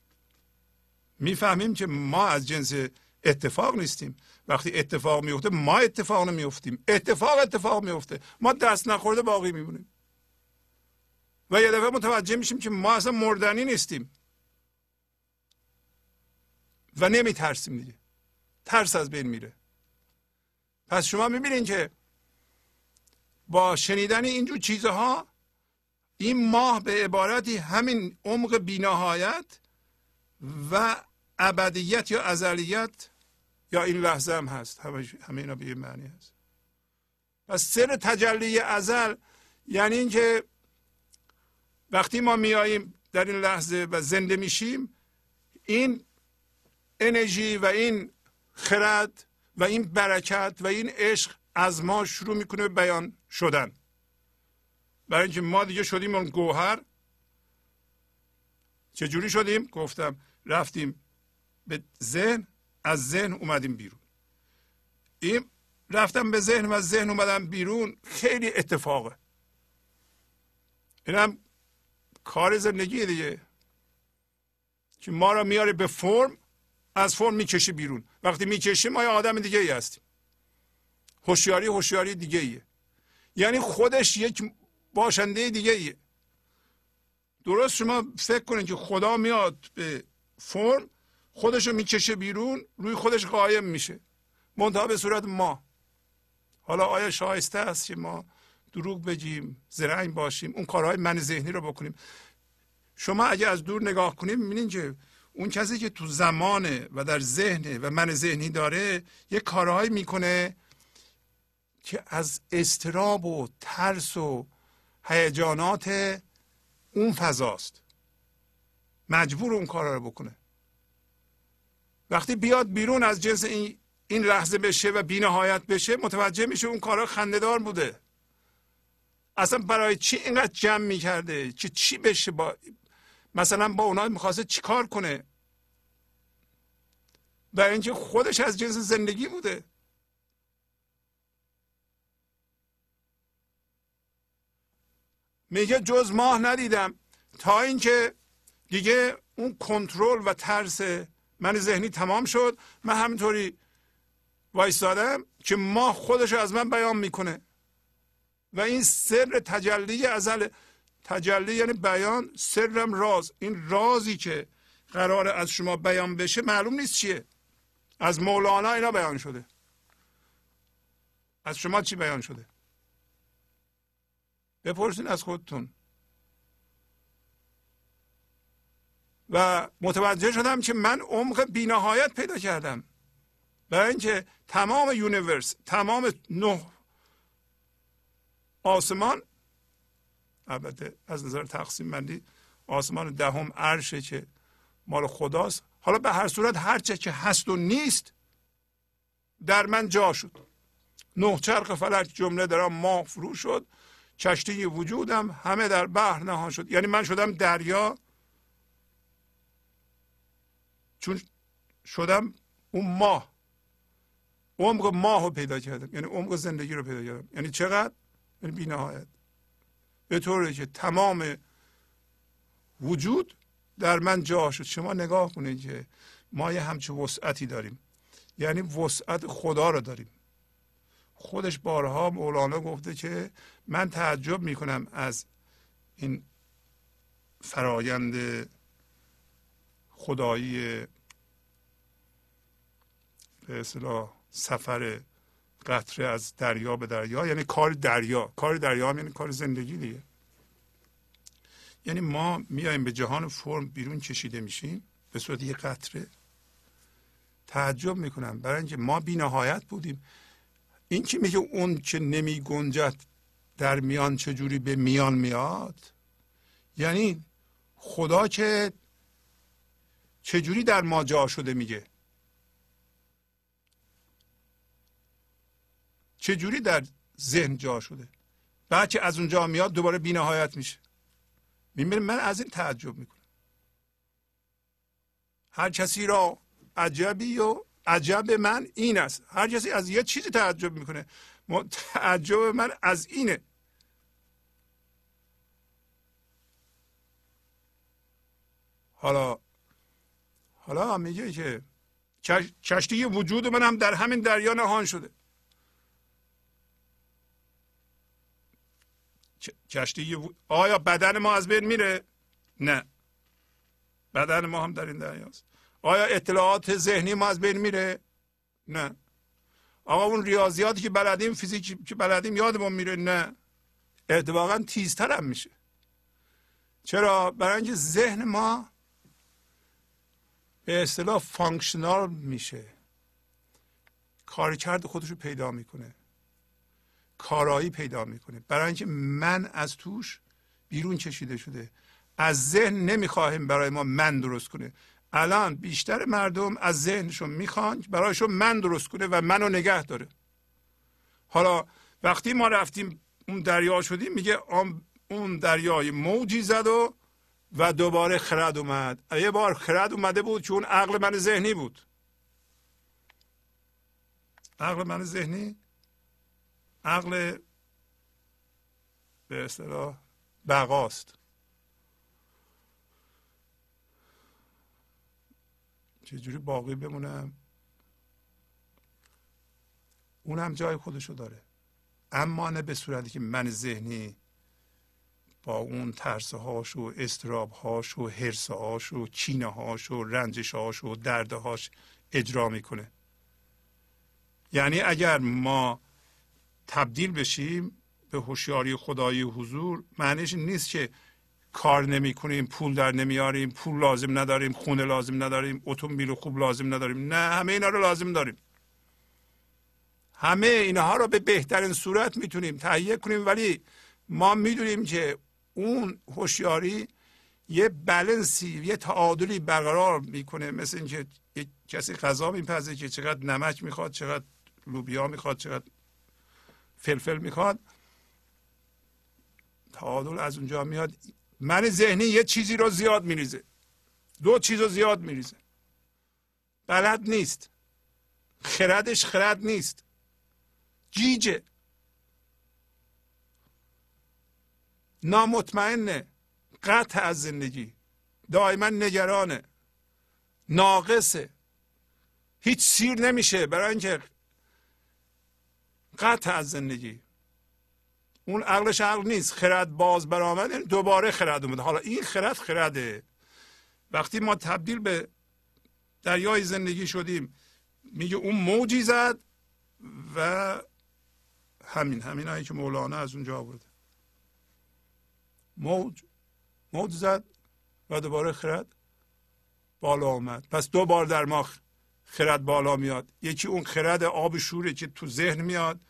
میفهمیم که ما از جنس اتفاق نیستیم. وقتی اتفاق میفته ما اتفاق نمیفتیم، اتفاق میفته، ما دست نخورده باقی میمونیم و یه دفعه متوجه میشیم که ما اصلا مردنی نیستیم، و نمیترسیم دیگه، ترس از بین میره. پس شما میبینین که با شنیدن اینجور چیزها این ماه به عبارتی همین عمق بینهایت و ابدیت یا ازلیت یا این لحظه هم هست، همه اینا به یه معنی هست. پس سر تجلی ازل یعنی اینکه وقتی ما میاییم در این لحظه و زنده میشیم، این انرژی و این خرد و این برکت و این عشق از ما شروع میکنه به بیان شدن، برای اینکه ما دیگه شدیم اون گوهر. چجوری شدیم؟ گفتم رفتیم به ذهن، از ذهن اومدیم بیرون. این رفتم به ذهن و از ذهن اومدم بیرون خیلی اتفاقه، اینم کار زندگی دیگه که ما را میاره به فرم، از فرم میکشی بیرون. وقتی میکشی ما یه آدم دیگه ای هستیم. هوشیاری دیگه ایه، یعنی خودش یک باشنده دیگه ایه. درست شما فکر کنید که خدا میاد به فرم، خودش رو میکشه بیرون، روی خودش قایم میشه، منتها به صورت ما. حالا آیا شایسته است که ما دروغ بگیم، زرنگ باشیم، اون کارهای من ذهنی رو بکنیم؟ شما اگه از دور نگاه کنیم می‌بینید که اون کسی که تو زمانه و در ذهنه و من ذهنی داره یه کارهایی میکنه که از اضطراب و ترس و هیجانات اون فضاست، مجبور اون کارها رو بکنه. وقتی بیاد بیرون از جنس این لحظه بشه و بی‌نهایت بشه، متوجه میشه اون کارها خنده‌دار بوده. اصلا برای چی اینقدر جمع میکرده که چی بشه، با مثلا با اونا میخواسته چی کار کنه؟ و اینکه خودش از جنس زندگی بوده. میگه جز ماه ندیدم تا اینکه دیگه اون کنترل و ترس من ذهنی تمام شد، من همینطوری وایستادم که ماه خودش از من بیان میکنه. و این سر تجلی ازل، تجلی یعنی بیان، سرم راز. این رازی که قراره از شما بیان بشه معلوم نیست چیه. از مولانا اینا بیان شده، از شما چی بیان شده؟ بپرسین از خودتون. و متوجه شدم که من عمق بی‌نهایت پیدا کردم، برای اینکه تمام یونیورس، تمام نه آسمان، البته از نظر تقسیم بندی آسمان دهم عرشه که مال خداست، حالا به هر صورت هرچه که هست و نیست در من جا شد. نه چرخ فلک جمله در آن ماه فرو شد، چشتی وجودم همه در بحر نهان شد. یعنی من شدم دریا، چون شدم اون ماه، عمق ماه رو پیدا کردم، یعنی عمق زندگی رو پیدا کردم. یعنی چقدر؟ یعنی بی نهایت، به طوری که تمام وجود در من جا شد. شما نگاه کنید که ما یه همچه وسعتی داریم، یعنی وسعت خدا رو داریم. خودش بارها مولانا گفته که من تعجب میکنم از این فرایند خدایی به اصطلاح سفر قطره از دریا به دریا، یعنی کار دریا. کار دریا هم یعنی کار زندگی دیگه. یعنی ما میایم به جهان فرم بیرون کشیده میشیم به صورت یک قطره. تعجب میکنم برای اینکه ما بی نهایت بودیم. این که میگه اون که نمی گنجد در میان چجوری به میان میاد، یعنی خدا که چجوری در ما جا شده، میگه چجوری در ذهن جا شده، بعد که از اونجا میاد دوباره بی نهایت میشه. میبینم من از این تعجب میکنم. هر کسی را عجبی و عجب من این است. هر کسی از یه چیزی تعجب میکنه، تعجب من از اینه. حالا میگه که کشتی وجود من هم در همین دریا نهان شده. آیا بدن ما از بین میره؟ نه، بدن ما هم در این دریاست. آیا اطلاعات ذهنی ما از بین میره؟ نه. اما اون ریاضیاتی که بلدیم، فیزیکی که بلدیم یادمون میره؟ نه. اتفاقا تیزتر هم میشه. چرا؟ برای اینکه ذهن ما به اصطلاح فانکشنال میشه، کارکرد خودش رو پیدا میکنه، کارایی پیدا میکنه، برای اینکه من از توش بیرون کشیده شده. از ذهن نمیخواهیم برای ما من درست کنه. الان بیشتر مردم از ذهنشون میخوان که برایشون من درست کنه و منو نگه داره. حالا وقتی ما رفتیم اون دریا شدیم، میگه اون دریای موجی زد و دوباره خرد اومد. یه بار خرد اومده بود چون عقل من ذهنی بود. عقل من ذهنی، عقل به اصطلاح بقاست. چجوری باقی بمونم؟ اونم جای خودشو داره، اما نه به صورتی که من ذهنی با اون ترس هاش و اضطراب هاش و حرص هاش و کینه هاش و رنجش هاش و درد هاش اجرا میکنه. یعنی اگر ما تبدیل بشیم به هوشیاری خدایی حضور، معنیش نیست که کار نمی کنیم، پول در نمیاریم، پول لازم نداریم، خونه لازم نداریم، اتومبیل خوب لازم نداریم. نه، همه اینا رو لازم داریم. همه اینها رو به بهترین صورت میتونیم تهیه کنیم، ولی ما میدونیم که اون هوشیاری یه بالانسی، یه تعادلی برقرار میکنه. مثل اینکه یک کسی غذا میپزه که چقدر نمک میخواد، چقدر لوبیا میخواد، چقدر فلفل میخواد. تعادل از اونجا میاد. من ذهنی یه چیزی رو زیاد میریزه، دو چیز رو زیاد میریزه، بلد نیست، خردش خرد نیست، جیجه، نامطمئنه، قطع از زندگی، دائما نگرانه، ناقصه، هیچ سیر نمیشه، برای اینکه قطع از زندگی. اون عقلش عقل نیست، خرد باز برآمد، دوباره خرد اومد. حالا این خرد خرده. وقتی ما تبدیل به دریای زندگی شدیم، میگه اون موجی زد و همینایی که مولانا از اونجا آورده، موج زد و دوباره خرد بالا آمد. پس دو بار در ما خرد بالا میاد. یکی اون خرد آب شوره که تو ذهن میاد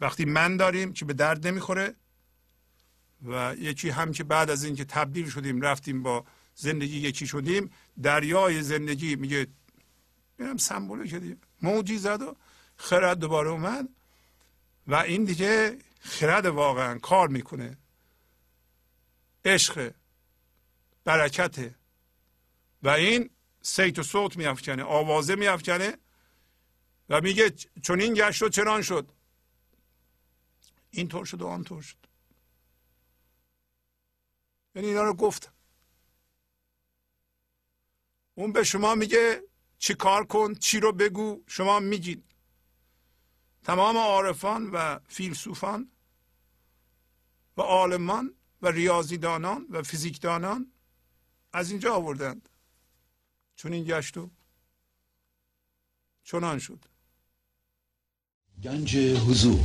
وقتی من داریم که به درد نمیخوره، و یکی هم که بعد از اینکه تبدیل شدیم، رفتیم با زندگی یکی شدیم، دریای زندگی، میگه اینم سمبوله که دیگه موجی زد و خرد دوباره اومد، و این دیگه خرد واقعا کار میکنه، عشق، برکته، و این صیت و صوت میافکنه، آوازه میافکنه و میگه چون این گشت و چنان شد، این طور شد و آن طور شد. یعنی اینا رو گفت. اون به شما میگه چی کار کن، چی رو بگو، شما میگید. تمام عارفان و فیلسوفان و عالمان و ریاضیدانان و فیزیکدانان از اینجا آوردند. چون این گشت و چنان شد. گنج حضور،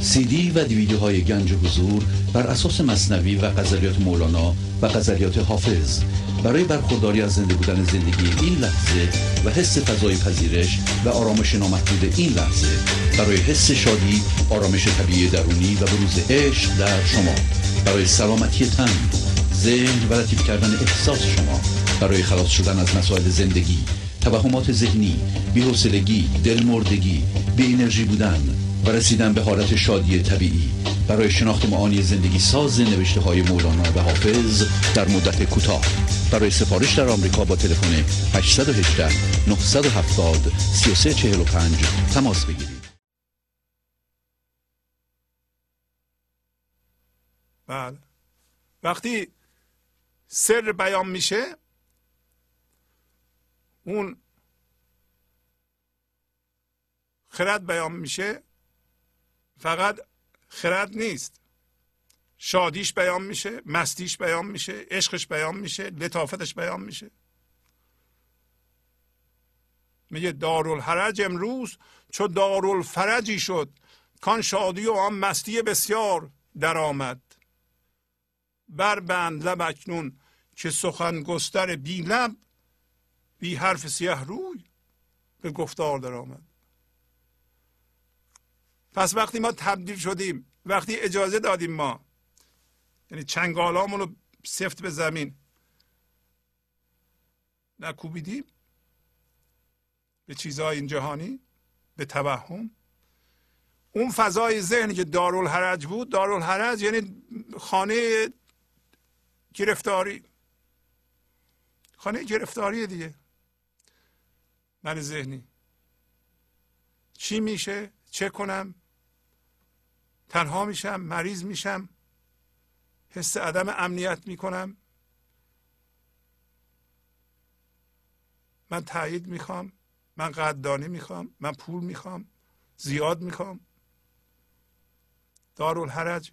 CD و دیویدیوهای گنج حضور بر اساس مثنوی و غزلیات مولانا و غزلیات حافظ، برای برخورداری از زنده بودن زندگی این لحظه و حس فضای پذیرش و آرامش نامحدود این لحظه، برای حس شادی، آرامش طبیعی درونی و بروز عشق در شما، برای سلامتی تن، ذهن و لطیف کردن احساس شما، برای خلاص شدن از مسائل زندگی، توهمات ذهنی، بی‌حوصلگی، دلمردگی، بی انرژی بودن و رسیدن به حالت شادی طبیعی، برای شناخت معانی زندگی ساز نوشته های مولانا و حافظ در مدت کوتاه. برای سفارش در آمریکا با تلفن 818-970-3345 تماس بگیرید. بله، وقتی سر بیان میشه، اون خرد بیان میشه. فقط خرد نیست، شادیش بیان میشه، مستیش بیان میشه، عشقش بیان میشه، لطافتش بیان میشه. میگه دارالحرج امروز چو دارالفرجی شد، کان شادی و آن مستی بسیار در آمد. بربند لب اکنون که سخن گستر بی لب، بی حرف سیه روی به گفتار در آمد. پس وقتی ما تبدیل شدیم، وقتی اجازه دادیم ما، یعنی چنگالامون رو سفت به زمین نکوبیدیم به چیزهای این جهانی، به توهم، اون فضای ذهنی که دارالحرج بود، دارالحرج یعنی خانه گرفتاری، خانه گرفتاری دیگه، من ذهنی چی میشه؟ چه کنم؟ تنها میشم، مریض میشم، حس عدم امنیت میکنم، من تایید میخوام، من قدردانی میخوام، من پول میخوام، زیاد میخوام. دارالحرج،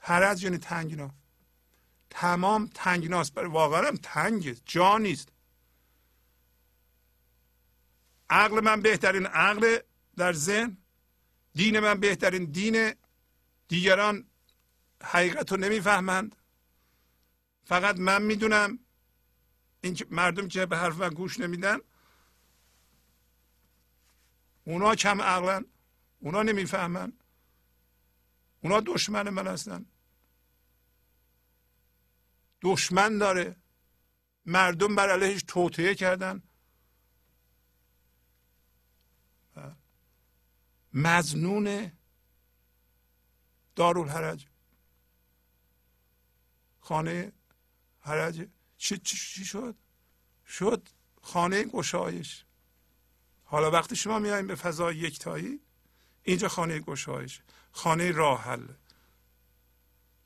حرج یعنی تنگنا، تمام تنگناست، برای واقعا هم تنگه، جا نیست. عقل من بهترین عقل در ذهن، دین من بهترین دینه، دیگران حقیقت رو نمیفهمند، فقط من میدونم. این مردم که به حرف من گوش نمیدن، اونا کم عقلن، اونا نمیفهمن، اونا دشمن من هستن. دشمن داره، مردم بر علیهش توطئه کردن، مظنون دارالحرج، خانه حرج. چی شد؟ شد خانه گشایش. حالا وقتی شما میاییم به فضای یکتایی، اینجا خانه گشایش، خانه راه حل،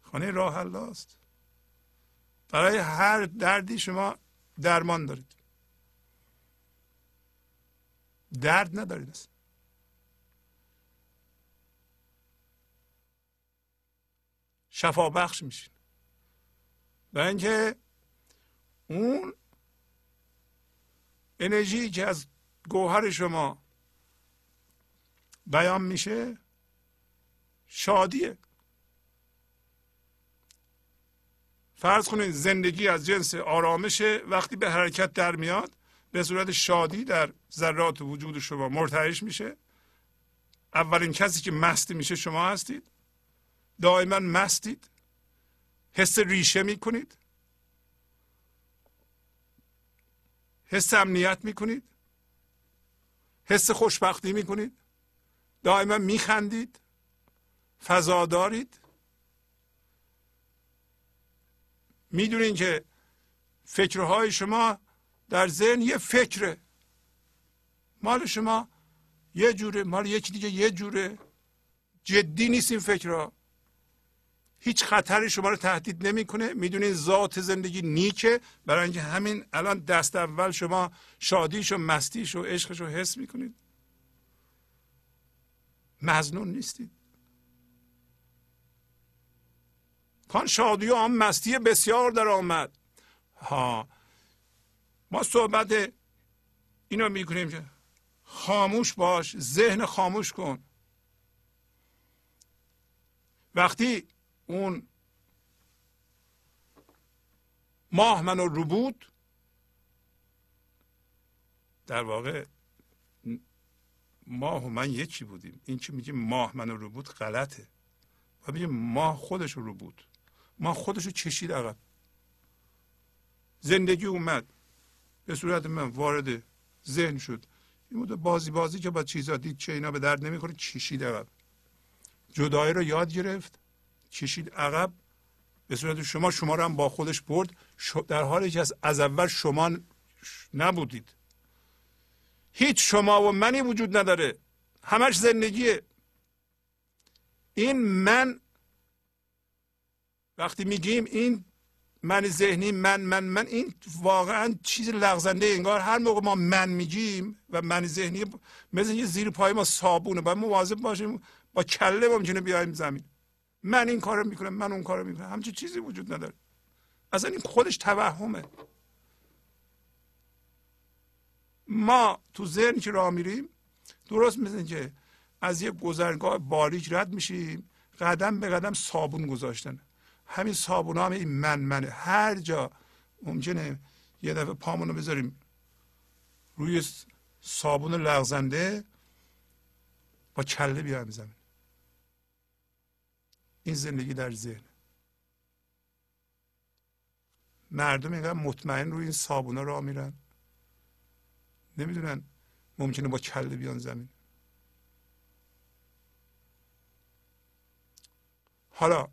خانه راه حل است. برای هر دردی شما درمان دارید، درد ندارید است. شفا بخش میشین. برای اینکه اون انرژی که از گوهر شما بیان میشه شادیه. فرض کنید زندگی از جنس آرامشه، وقتی به حرکت در میاد به صورت شادی در ذرات وجود شما مرتعش میشه. اولین کسی که مست میشه شما هستید، دائما مستید، حس ریشه میکنید، حس امنیت میکنید، حس خوشبختی میکنید، دائما میخندید، فضا دارید، میدونین که فکرهای شما در ذهن یه فکره، مال شما یه جوره، مال یکی دیگه یه جوره، جدی نیست این فکرها، هیچ خطری شما رو تهدید نمیکنه. میدونین ذات زندگی نیکه، برای اینکه همین الان دست اول شما شادیش و مستیش و عشقش رو حس میکنید، مظنون نیستید. کان شادی و آن مستی بسیار در آمد. ها، ما صحبت اینو میکنیم که خاموش باش، ذهن خاموش کن. وقتی اون ماه منو رو بود، در واقع ماه و من یکی بودیم. این که میگیم ماه منو رو بود غلطه، و میگیم ماه خودش رو بود، ماه خودش رو چشید عقب. زندگی اومد به صورت من وارد ذهن شد، این بود بازی بازی که با چیزا دید چه اینا به درد نمیخوره، چشید عقب. جدایی رو یاد گرفت، کشید عقب به صورت شما، شما رو هم با خودش برد، در حالی که از اول شما نبودید. هیچ شما و منی وجود نداره، همش زندگیه. این من وقتی میگیم این من ذهنی، من، این واقعا چیز لغزنده. انگار هر موقع ما من میگیم و من ذهنی، مثل یه زیر پای ما صابونه، باید مواظب باشیم با کله ما میتونه بیایم زمین. من این کارو میکنم، من اون کارو میکنم، همچین چیزی وجود نداره. اصلا این خودش توهمه. ما تو ذهن که راه میریم درست مثل که از یک گذرگاه باریک رد میشیم، قدم به قدم صابون گذاشتن، همین صابون هم این منمنه، هر جا ممکنه یه دفعه پامون رو بذاریم روی صابون لغزنده با کله بیایم زمین. این زندگی در ذهن مردم اینقدر مطمئن روی این صابونا راه میرن، نمیدونن ممکنه با کله بیان زمین. حالا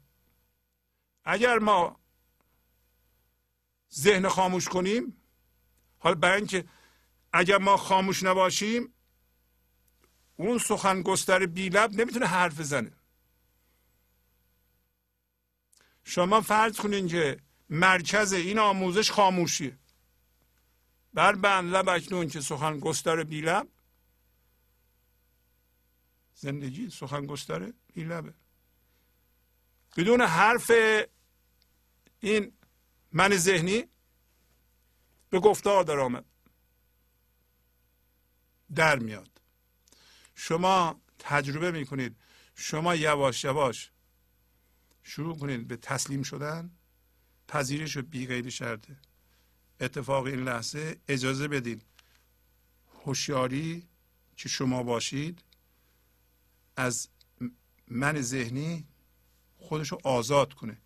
اگر ما ذهن خاموش کنیم، حالا برای اینکه اگر ما خاموش نباشیم اون سخنگستر بی لب نمیتونه حرف بزنه. شما فرض کنین که مرکز این آموزش خاموشیه، بربند لب اکنون که سخنگستر بی لب. زندگی سخنگستر بی لبه، بدون حرف این من ذهنی به گفتار در آمد، در میاد. شما تجربه میکنید، شما یواش یواش شروع کنید به تسلیم شدن، پذیرش و بی قید شرطه اتفاق این لحظه. اجازه بدید هوشیاری که شما باشید از من ذهنی خودشو آزاد کنه.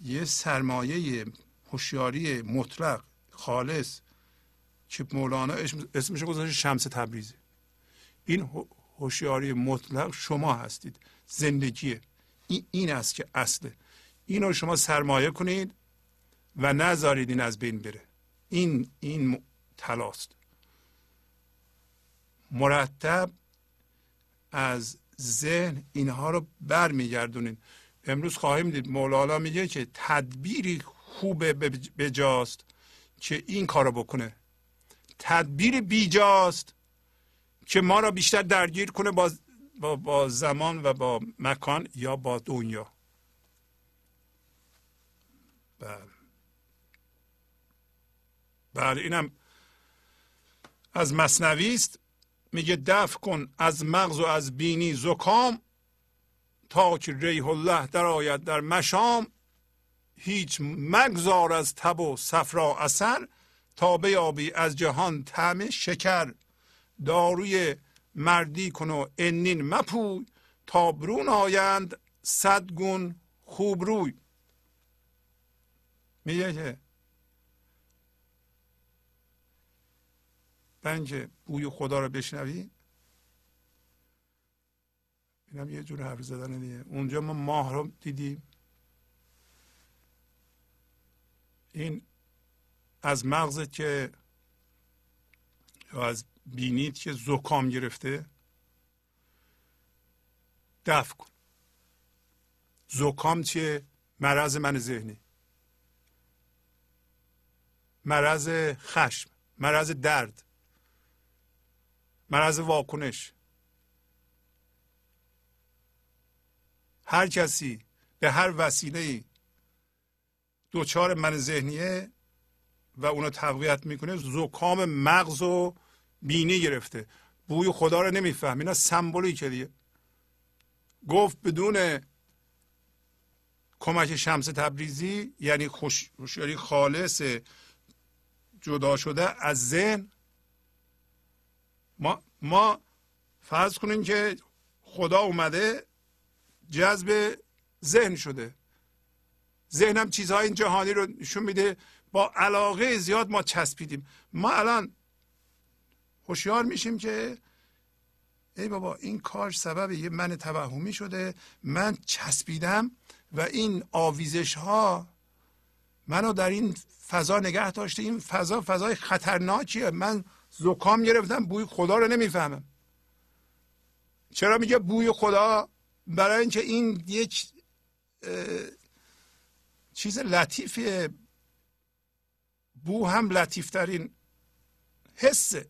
یه سرمایه هوشیاری مطلق خالص که مولانا اسمش گذاشته شمس تبریزی. این هوشیاری مطلق شما هستید، زندگیه، این است که اصله. اینو شما سرمایه کنید و نذارید این از بین بره. این تلاست مرتب از ذهن، اینها رو برمیگردونید. امروز خواهیم دید مولانا میگه که تدبیری خوبه بجاست که این کارو بکنه، تدبیر بیجاست که ما را بیشتر درگیر کنه با زمان و با مکان یا با دنیا. بله اینم از مثنوی است. میگه دفع کن از مغز و از بینی زکام، تا که ریح الله در آید در مشام. هیچ مگذار از تب و صفرا اثر، تا بیابی از جهان طعم شکر. داروی مردی کن و انین مپوی، تا برون آیند صد گون خوب روی. میگه که بنجه بوی خدا رو بشنوی. اینم یه جور حرف زدن دیگه. اونجا ما ماه رو دیدیم. این از مغزت که یا از بینید که زکام گرفته، دفع کن. زکام چیه؟ مرض من ذهنی، مرض خشم، مرض درد، مرض واکنش. هر کسی به هر وسیله‌ای دوچار من ذهنیه و اونو تقویت میکنه، زکام مغز و بینی گرفته، بوی خدا رو نمیفهمه. اینا سمبولیکه دیگه. گفت بدون کمک شمس تبریزی، یعنی هوشیاری خالص جدا شده از ذهن، ما فرض کنیم که خدا اومده جذب ذهن شده، ذهنم چیزهای این جهانی رو نشون میده، با علاقه زیاد ما چسبیدیم. ما الان هوشیار میشیم که ای بابا این کار سبب یه من توهمی شده، من چسبیدم و این آویزش ها منو در این فضا نگه داشته، این فضا فضای خطرناکیه، من زکام گرفتم، بوی خدا رو نمیفهمم. چرا میگه بوی خدا؟ برای اینکه این یک چیز لطیفه. بو هم لطیفترین حسه،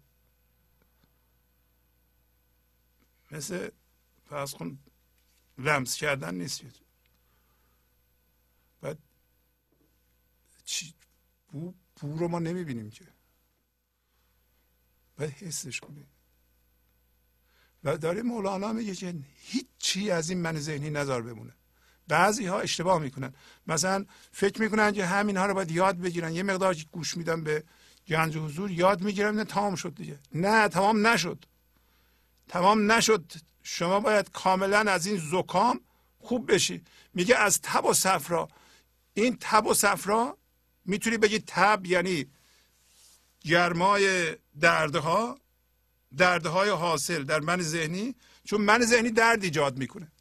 مثل فرض کن لمس کردن نیست. بعد بو رو ما نمیبینیم که، باید حسش کنید. و داره مولانا میگه که هیچی از این من ذهنی نذار بمونه. بعضی ها اشتباه میکنن، مثلا فکر میکنن که همین ها رو باید یاد بگیرن، یه مقدار گوش میدن به گنج حضور یاد میگیرن، نه تمام شد دیگه. نه تمام نشد، تمام نشد. شما باید کاملا از این زکام خوب بشی. میگه از تب و صفرا. این تب و صفرا میتونی بگی تب یعنی گرمای دردها، دردهای حاصل در من ذهنی، چون من ذهنی درد ایجاد میکنه،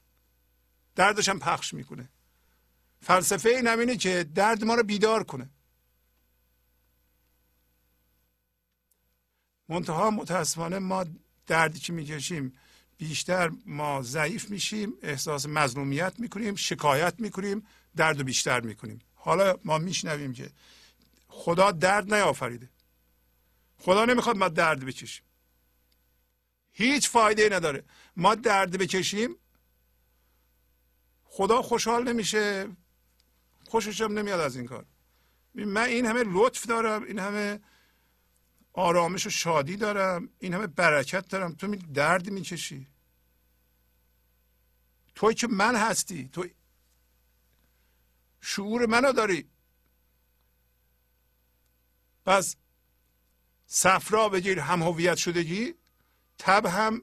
دردش هم پخش میکنه. فلسفه این هم اینه که درد ما رو بیدار کنه. منتها متاسفانه ما دردی که میکشیم بیشتر ما ضعیف میشیم، احساس مظلومیت میکنیم، شکایت میکنیم، درد رو بیشتر میکنیم. حالا ما میشنویم که خدا درد نیافریده، خدا نمیخواد ما درد بکشیم، هیچ فایده نداره. ما درد بکشیم خدا خوشحال نمیشه، خوشش هم نمیاد از این کار. من این همه لطف دارم، این همه آرامش و شادی دارم، این همه برکت دارم، تو درد میکشی. توی که من هستی، تو شعور منو داری. پس صفرا بگیر هم هویت شدگی، تب هم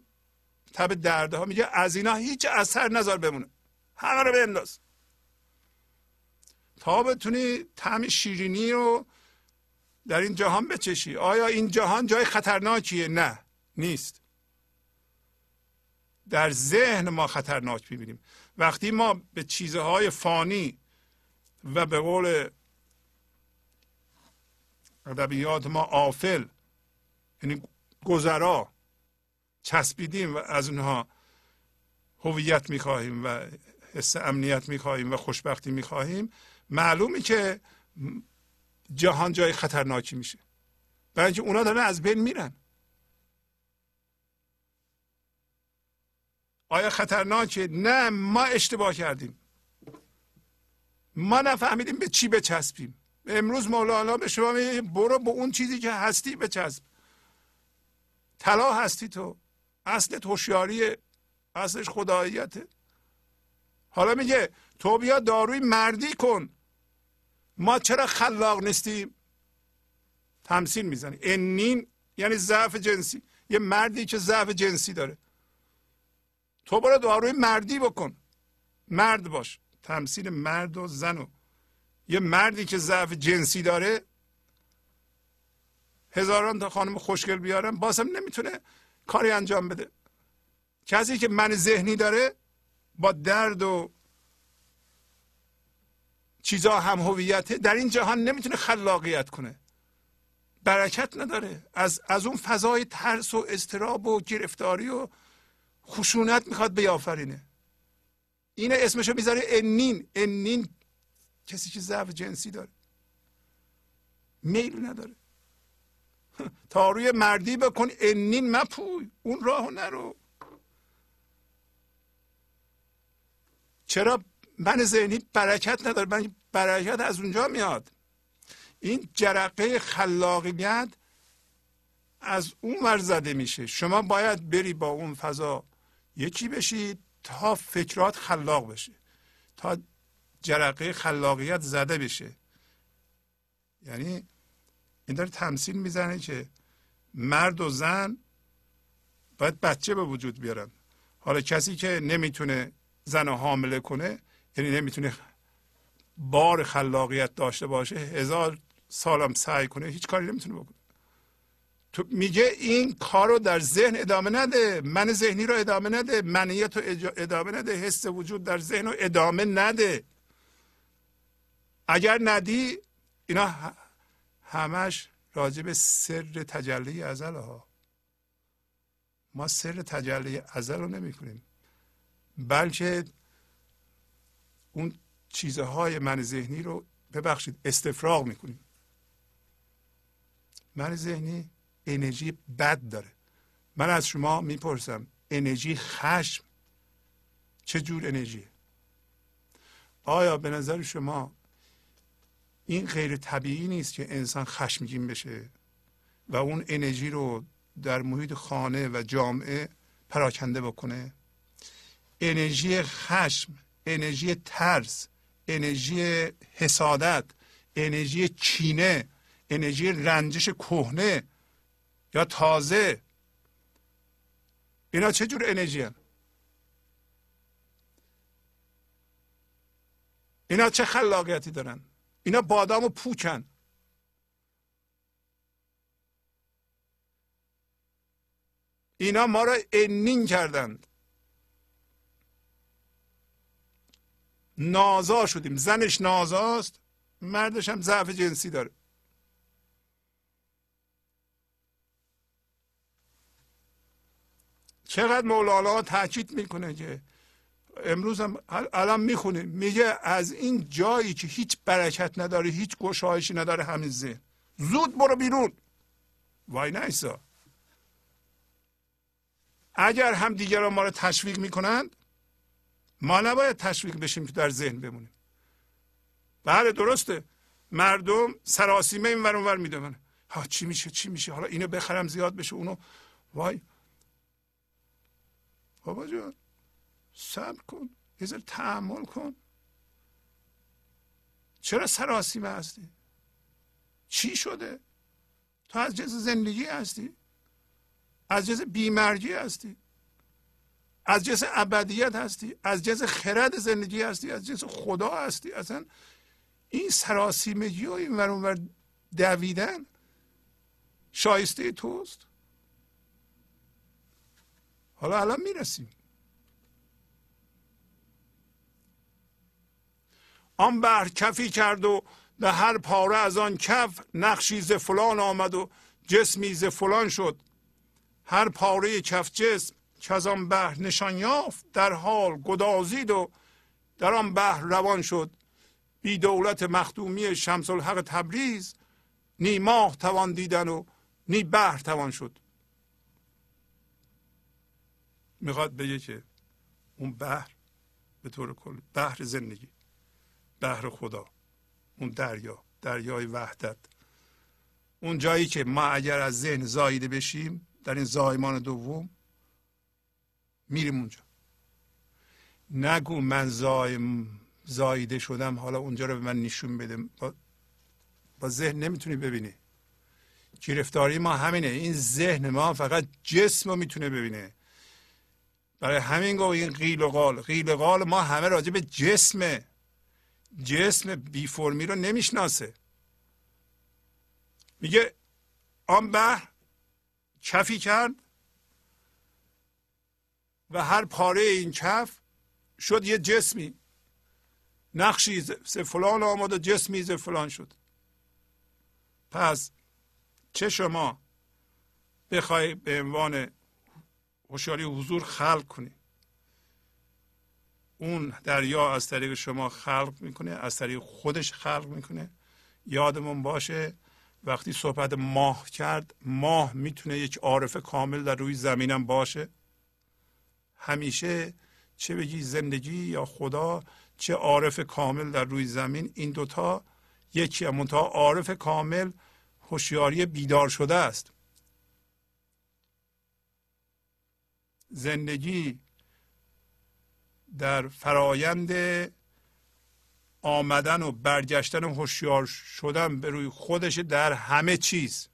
تب دردها. میگه از اینا هیچ اثر نذار بمونه، همه رو بنداز تا بتونی طعم شیرینی رو در این جهان بچشی. آیا این جهان جای خطرناکیه؟ نه، نیست. در ذهن ما خطرناک می‌بینیم. وقتی ما به چیزهای فانی و به قول ادبیات ما آفل، یعنی گذرا، چسبیدیم و از اونها هویت می‌خواهیم و حس امنیت می‌خواهیم و خوشبختی می‌خواهیم، معلومه که جهان جای خطرناکی میشه، برای اینکه اونا دارن از بین میرن. آیا خطرناکه؟ نه، ما اشتباه کردیم، ما نفهمیدیم به چی بچسبیم. امروز مولانا به شما میگه برو به اون چیزی که هستی بچسب. طلا هستی تو، اصلت هوشیاریه، اصلش خداییته. حالا میگه تو بیا داروی مردی کن، ما چرا خلاق نیستیم؟ تمثیل میزنیم. انین یعنی ضعف جنسی، یه مردی که ضعف جنسی داره، تو برو داروی مردی بکن، مرد باش. تمثیل مرد و زن و یه مردی که ضعف جنسی داره. هزاران تا خانم خوشگل بیارن بازم نمیتونه کاری انجام بده. کسی که من ذهنی داره با درد و چیزا هم هویته، در این جهان نمیتونه خلاقیت کنه، برکت نداره. از اون فضای ترس و اضطراب و گرفتاری و خشونت میخواد بیافرینه. اینه اسمشو میذاره انین. انین کسی که ضعف جنسی داره، میل نداره. تا روی مردی بکن، انین مپوی، اون راهو نرو. چرا من ذهنی برکت نداره؟ من برکت از اونجا میاد. این جرقه خلاقیت از اون ور زده میشه. شما باید بری با اون فضا یکی بشید تا فکرات خلاق بشه، تا جرقه خلاقیت زده بشه. یعنی این داره تمثیل میزنه که مرد و زن باید بچه به وجود بیارن. حالا کسی که نمیتونه زن رو حامله کنه، یعنی نمیتونه بار خلاقیت داشته باشه، 1000 سالم سعی کنه هیچ کاری نمیتونه بکنه. تو میگه این کارو در ذهن ادامه نده، من ذهنی رو ادامه نده، منیت رو ادامه نده، حس وجود در ذهن رو ادامه نده. اگر ندی، اینا همش راجع به سر تجلی ازل ها. ما سر تجلی ازل رو نمی کنیم، بلکه اون چیزهای من ذهنی رو ببخشید استفراغ میکنیم. من ذهنی انرژی بد داره. من از شما میپرسم انرژی خشم چجور انرژیه؟ آیا به نظر شما این غیر طبیعی نیست که انسان خشمگین بشه و اون انرژی رو در محیط خانه و جامعه پراکنده بکنه. انرژی خشم، انرژی ترس، انرژی حسادت، انرژی کینه، انرژی رنجش کهنه یا تازه، اینا چه جور انرژی هست؟ اینا چه خلاقیتی دارن؟ اینا بادام و پوکن. اینا ما را انین کردند، نازا شدیم. زنش نازاست، مردش هم ضعف جنسی داره. چقدر مولانا تاکید میکنه که امروز هم الان میخونه، میگه از این جایی که هیچ برکت نداره، هیچ گشایشی نداره، همین ذهن زود برو بیرون. وای نایسا. اگر هم دیگران ما رو تشویق میکنند، ما نباید تشویق بشیم که در ذهن بمونیم. بله درسته، مردم سراسیمه این ور اون ور میدونن، ها چی میشه چی میشه، حالا اینو بخرم زیاد بشه اونو. وای بابا جان، صبر کن، یه ذره تحمل کن. چرا سراسیمه هستی؟ چی شده؟ تو از جنس زندگی هستی؟ از جنس بیمرگی هستی؟ از جنس ابدیت هستی؟ از جنس خرد زندگی هستی؟ از جنس خدا هستی؟ اصلا این سراسیمگی و این ور اونور دویدن شایسته توست؟ حالا الان میرسیم. آن بحر کفی کرد و به هر پاره از آن کف نقشی ز فلان آمد و جسمی ز فلان شد. هر پاره کف جسم که از آن بحر نشان یافت، در حال گدازید و در آن بحر روان شد. بی دولت مخدومی شمس الحق تبریز، نی ماه توان دیدن و نی بحر توان شد. میخواد بگه که اون بحر به طور کل، بحر زندگی، بحر خدا، اون دریا، دریای وحدت، اون جایی که ما اگر از ذهن زاییده بشیم در این زایمان دوم میریم اونجا. نگو من زاییده شدم، حالا اونجا رو به من نشون بده. با ذهن نمیتونی ببینی. گرفتاری ما همینه، این ذهن ما فقط جسم رو میتونه ببینه. برای همین گوه این قیل و قال، قیل و قال ما همه راجع به جسمه. جسم بی فرمی رو نمیشناسه. میگه آن بحر کفی کرد و هر پاره این کف شد یه جسمی. نقشی ز فلان آمد و جسمی ز فلان شد. پس چه شما بخوای به عنوان هوشیاری حضور خلق کنی، اون دریا از طریق شما خلق میکنه، از طریق خودش خلق میکنه. یادمون باشه وقتی صحبت ماه کرد، ماه میتونه یک عارف کامل در روی زمینم باشه. همیشه چه بگی زندگی یا خدا، چه عارف کامل در روی زمین، این دوتا یکی هم. منتها عارف کامل هوشیاری بیدار شده است. زندگی در فرایند آمدن و برگشتن و هوشیار شدن به روی خودش در همه چیز.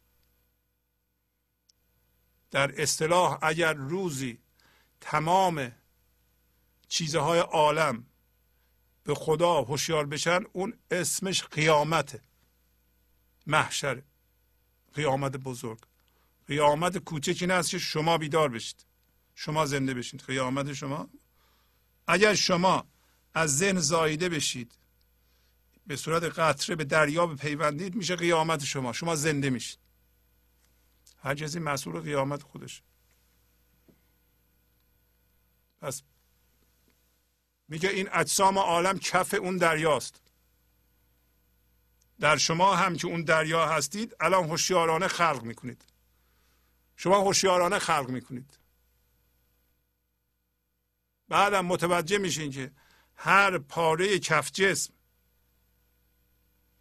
در اصطلاح اگر روزی تمام چیزهای عالم به خدا هوشیار بشن، اون اسمش قیامته، محشر، قیامت بزرگ. قیامت کوچک این است که شما بیدار بشید، شما زنده بشید. قیامت شما اگر شما از ذهن زاییده بشید، به صورت قطره به دریا بپیوندید، میشه قیامت شما، شما زنده میشید. هر کسی مسئول قیامت خودش. پس میگه این اجسام عالم کف اون دریاست. در شما هم که اون دریا هستید، الان هوشیارانه خلق میکنید. شما هوشیارانه خلق میکنید. بعدم متوجه میشین که هر پاره کف جسم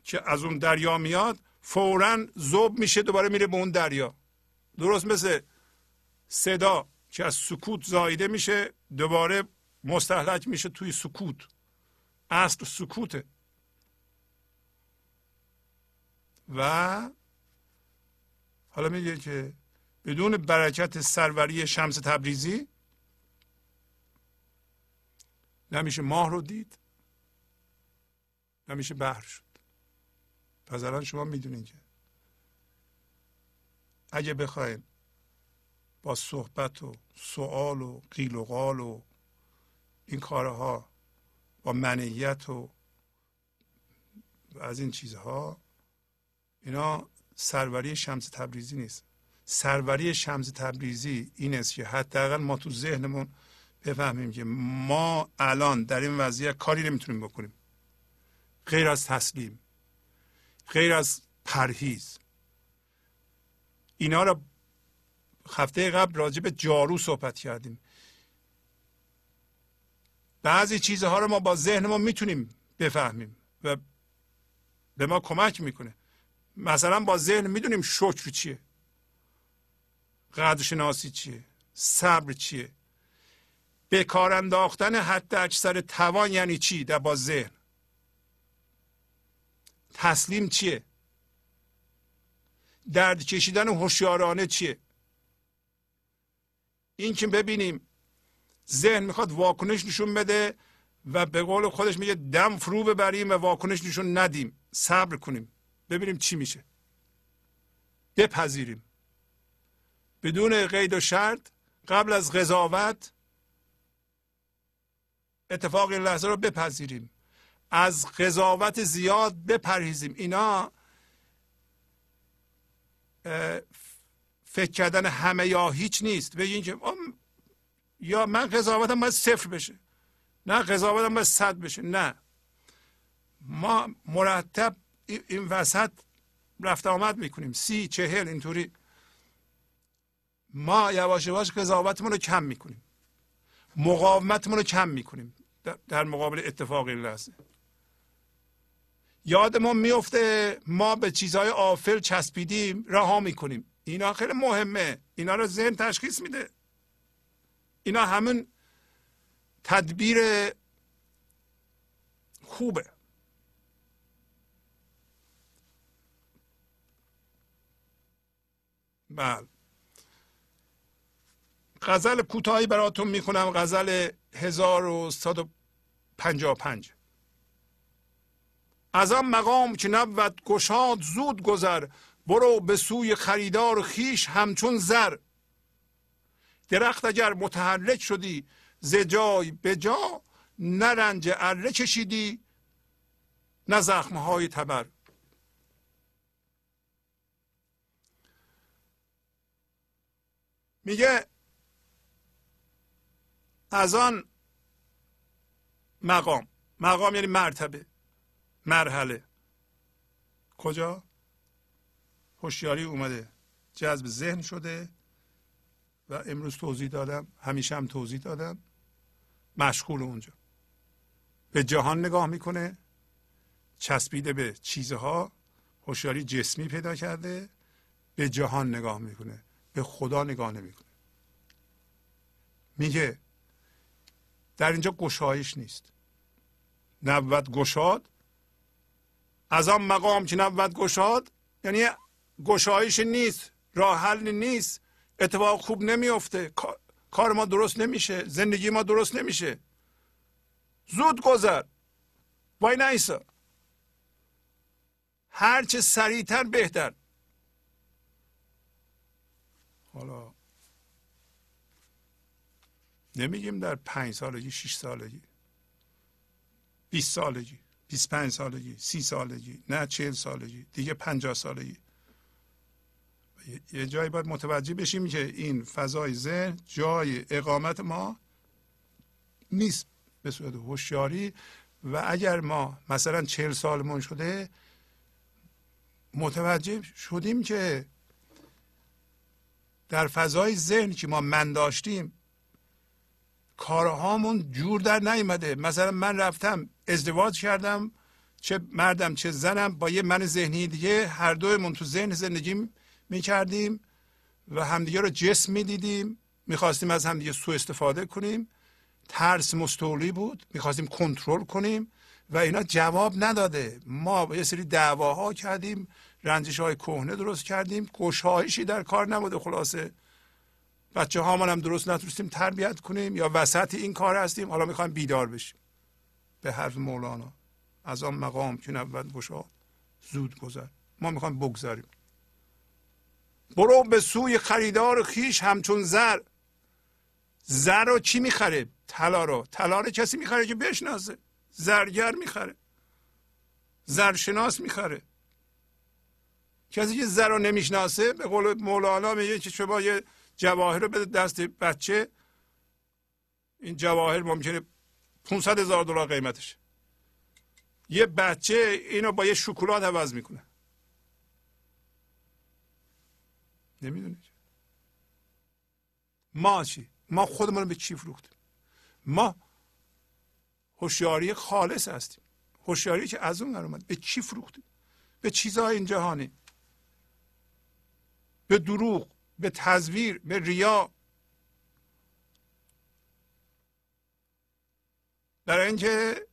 که از اون دریا میاد، فوراً ذوب میشه، دوباره میره به اون دریا. درست مثل صدا که از سکوت زایده میشه دوباره مستهلک میشه توی سکوت. اصل سکوته. و حالا میگه که بدون برکت سروری شمس تبریزی نمیشه ماه رو دید، نمیشه بحر شد. پس الان شما میدونین که اگه بخوایم با صحبت و سؤال و قیل و قال و این کارها با منیت و از این چیزها، اینا سروری شمس تبریزی نیست. سروری شمس تبریزی این است که حداقل ما تو ذهنمون بفهمیم که ما الان در این وضعیت کاری نمیتونیم بکنیم غیر از تسلیم، غیر از پرهیز. اینا را هفته قبل راجع به جارو صحبت کردیم. بعضی چیزها رو ما با ذهنمون میتونیم بفهمیم و به ما کمک میکنه. مثلا با ذهن میدونیم شکر چیه، قدرشناسی چیه، صبر چیه. به کار انداختن حتی اکثر توان یعنی چی در با ذهن؟ تسلیم چیه؟ درد کشیدن هوشیارانه چیه؟ این که ببینیم ذهن میخواد واکنش نشون بده و به قول خودش میگه دم فرو ببریم و واکنش نشون ندیم، صبر کنیم ببینیم چی میشه، بپذیریم بدون قید و شرط، قبل از قضاوت اتفاق این لحظه رو بپذیریم، از قضاوت زیاد بپرهیزیم. اینا فکر کردن همه یا هیچ نیست. بگین که یا من قضاوتم باید صفر بشه، نه قضاوتم باید 100 بشه، نه. ما مرتب این وسط رفت آمد میکنیم، 30، 40 اینطوری. ما یواش یواش قضاوتمون رو کم میکنیم، مقاومتمون رو کم میکنیم در مقابل اتفاق این لحظه. یادمون میفته ما به چیزهای آفل چسبیدیم، رها میکنیم. اینا خیلی مهمه، اینا رو ذهن تشخیص میده. اینا همون تدبیر خوبه. بله، غزل کوتاهی براتون میخونم، غزل 1155. از آن مقام که نبود گشاد زود گذر، برو به سوی خریدار خیش همچون زر. درخت اگر متحرک شدی ز جای به جا، نه رنج اره کشیدی نه زخمهای تبر. میگه از آن مقام، مقام یعنی مرتبه، مرحله. کجا؟ هوشیاری اومده، جذب ذهن شده و امروز توضیح دادم، همیشه هم توضیح دادم، مشغول اونجا. به جهان نگاه میکنه، چسبیده به چیزها، هوشیاری جسمی پیدا کرده، به جهان نگاه میکنه، به خدا نگاه نمیکنه. میگه در اینجا گشایش نیست. نبود گشاد، از آن مقام که نبود گشاد، یعنی گشایش نیست، راه حل نیست، اتفاق خوب نمیفته، کار ما درست نمیشه، زندگی ما درست نمیشه. زود گذر، وای نایسا، هرچه سریعتر بهتر. حالا نمیگیم در 5 سالگی، 6 سالگی، 20 سالگی، 25 سالگی، 30 سالگی، نه 40 سالگی، دیگه 50 سالگی. یه جایی باید متوجه بشیم که این فضای ذهن جای اقامت ما نیست به صورت هوشیاری. و اگر ما مثلا 40 سالمون شده متوجه شدیم که در فضای ذهن که ما من داشتیم کارهامون جور در نیامده. مثلا من رفتم ازدواج کردم، چه مردم چه زنم با یه من ذهنی دیگه، هر دویمون تو ذهن زندگیم میکردیم و همدیگه رو جسم میدیدیم میخواستیم از هم دیگه سوء استفاده کنیم، ترس مستولی بود، میخواستیم کنترل کنیم و اینا جواب نداده. ما یه سری دعواها کردیم، رنجش های کهنه درست کردیم، گشایشی در کار نبوده. خلاصه بچه هامان هم درست نتونستیم تربیت کنیم، یا وسط این کار هستیم، حالا میخوایم بیدار بشیم. به حرف مولانا از آن مقام که نبود گشاد زود گذر، ما میخوایم بگذاریم. برو به سوی خریدار خیش همچون زر. زر رو چی میخره؟ طلا رو. طلا رو کسی میخره که بشناسه، زرگر میخره، زرشناس میخره. کسی که زر رو نمیشناسه، به قول مولانا میگه که شما یه جواهر رو بده دست بچه، این جواهر ممکنه 500 هزار دلار قیمتش، یه بچه اینو با یه شکلات عوض میکنه. نمیدونید ما چی؟ ما خودمون به چی فروختیم؟ ما هوشیاری خالص هستیم، هوشیاری که از اون اومد. به چی فروختیم؟ به چیزهای این جهانی، به دروغ، به تزویر، به ریا. برای اینکه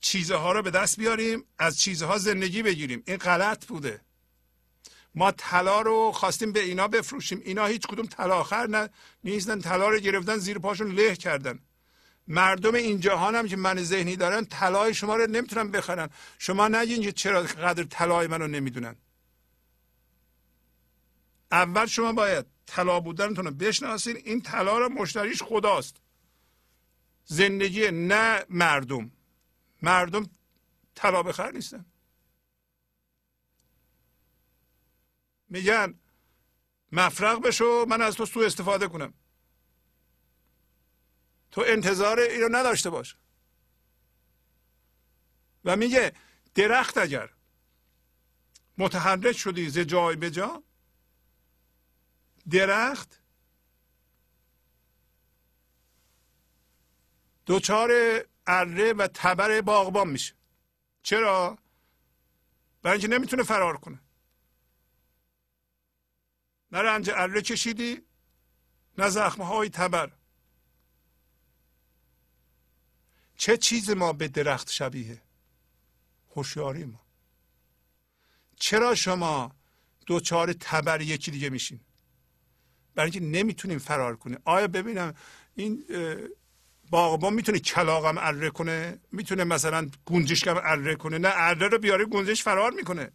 چیزها رو به دست بیاریم، از چیزها زندگی بگیریم. این غلط بوده. ما طلا رو خواستیم به اینا بفروشیم، اینا هیچ کدوم طلاخر نیستن، طلا رو گرفتن زیر پاشون له کردن. مردم این جهان هم که من ذهنی دارن، طلای شما رو نمیتونن بخرن. شما نگین که چرا قدر طلای منو نمیدونن. اول شما باید طلا بودنتون رو بشناسین. این طلا رو مشتریش خداست، زندگی، نه مردم. مردم طلا بخر نیستن. میگن مفرق بشو من از تو سوء استفاده کنم. تو انتظار اینو نداشته باش. و میگه درخت اگر متحرک شدی ز جای به جا، درخت دوچار اره و تبر باغبان میشه. چرا؟ برای اینکه نمیتونه فرار کنه. نه رنج اره کشیدی، نه زخمهای تبر. چه چیز ما به درخت شبیه؟ هوشیاری ما. چرا شما دوچار تبر یکی دیگه میشین؟ برای اینکه نمیتونیم فرار کنه. آیا ببینم این باغبان میتونه کلاغم اره کنه؟ میتونه مثلا گنجشکم اره کنه؟ نه، اره رو بیاره گنجش فرار میکنه،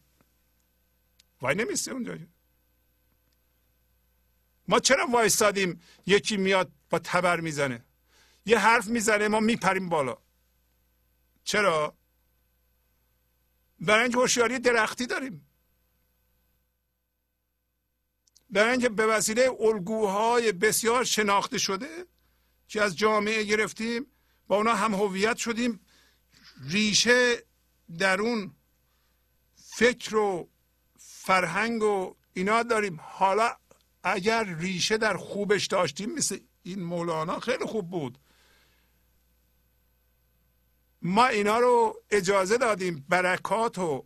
وای نمیسته اونجا. ما چرا وایستادیم یکی میاد با تبر میزنه، یه حرف میزنه، ما میپریم بالا؟ چرا؟ برای اینکه هوشیاری درختی داریم، برای اینکه به وسیله الگوهای بسیار شناخته شده که از جامعه گرفتیم با اونا هم هویت شدیم، ریشه در اون فکر و فرهنگ و اینا داریم. حالا اگر ریشه در خوبش داشتیم، مثل این مولانا خیلی خوب بود، ما اینا رو اجازه دادیم، برکات و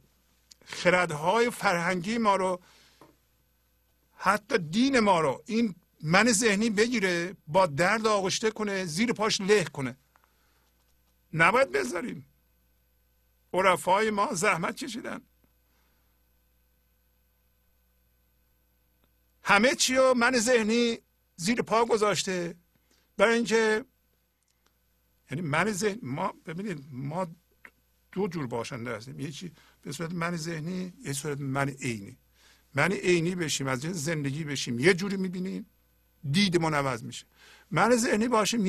خردهای فرهنگی ما رو، حتی دین ما رو، این من ذهنی بگیره، با درد آغشته کنه، زیر پاش له کنه. نباید بذاریم. عرفای ما زحمت کشیدن، همه چی رو من ذهنی زیر پا گذاشته. برای اینکه یعنی من ذهنی ما، ببینید ما دو جور باشنده هستیم، یکی به صورت من ذهنی، یه صورت من عینی. من عینی بشیم، از جنس زندگی بشیم، یه جوری میبینیم، دیدمون عوض میشه. من ذهنی باشیم،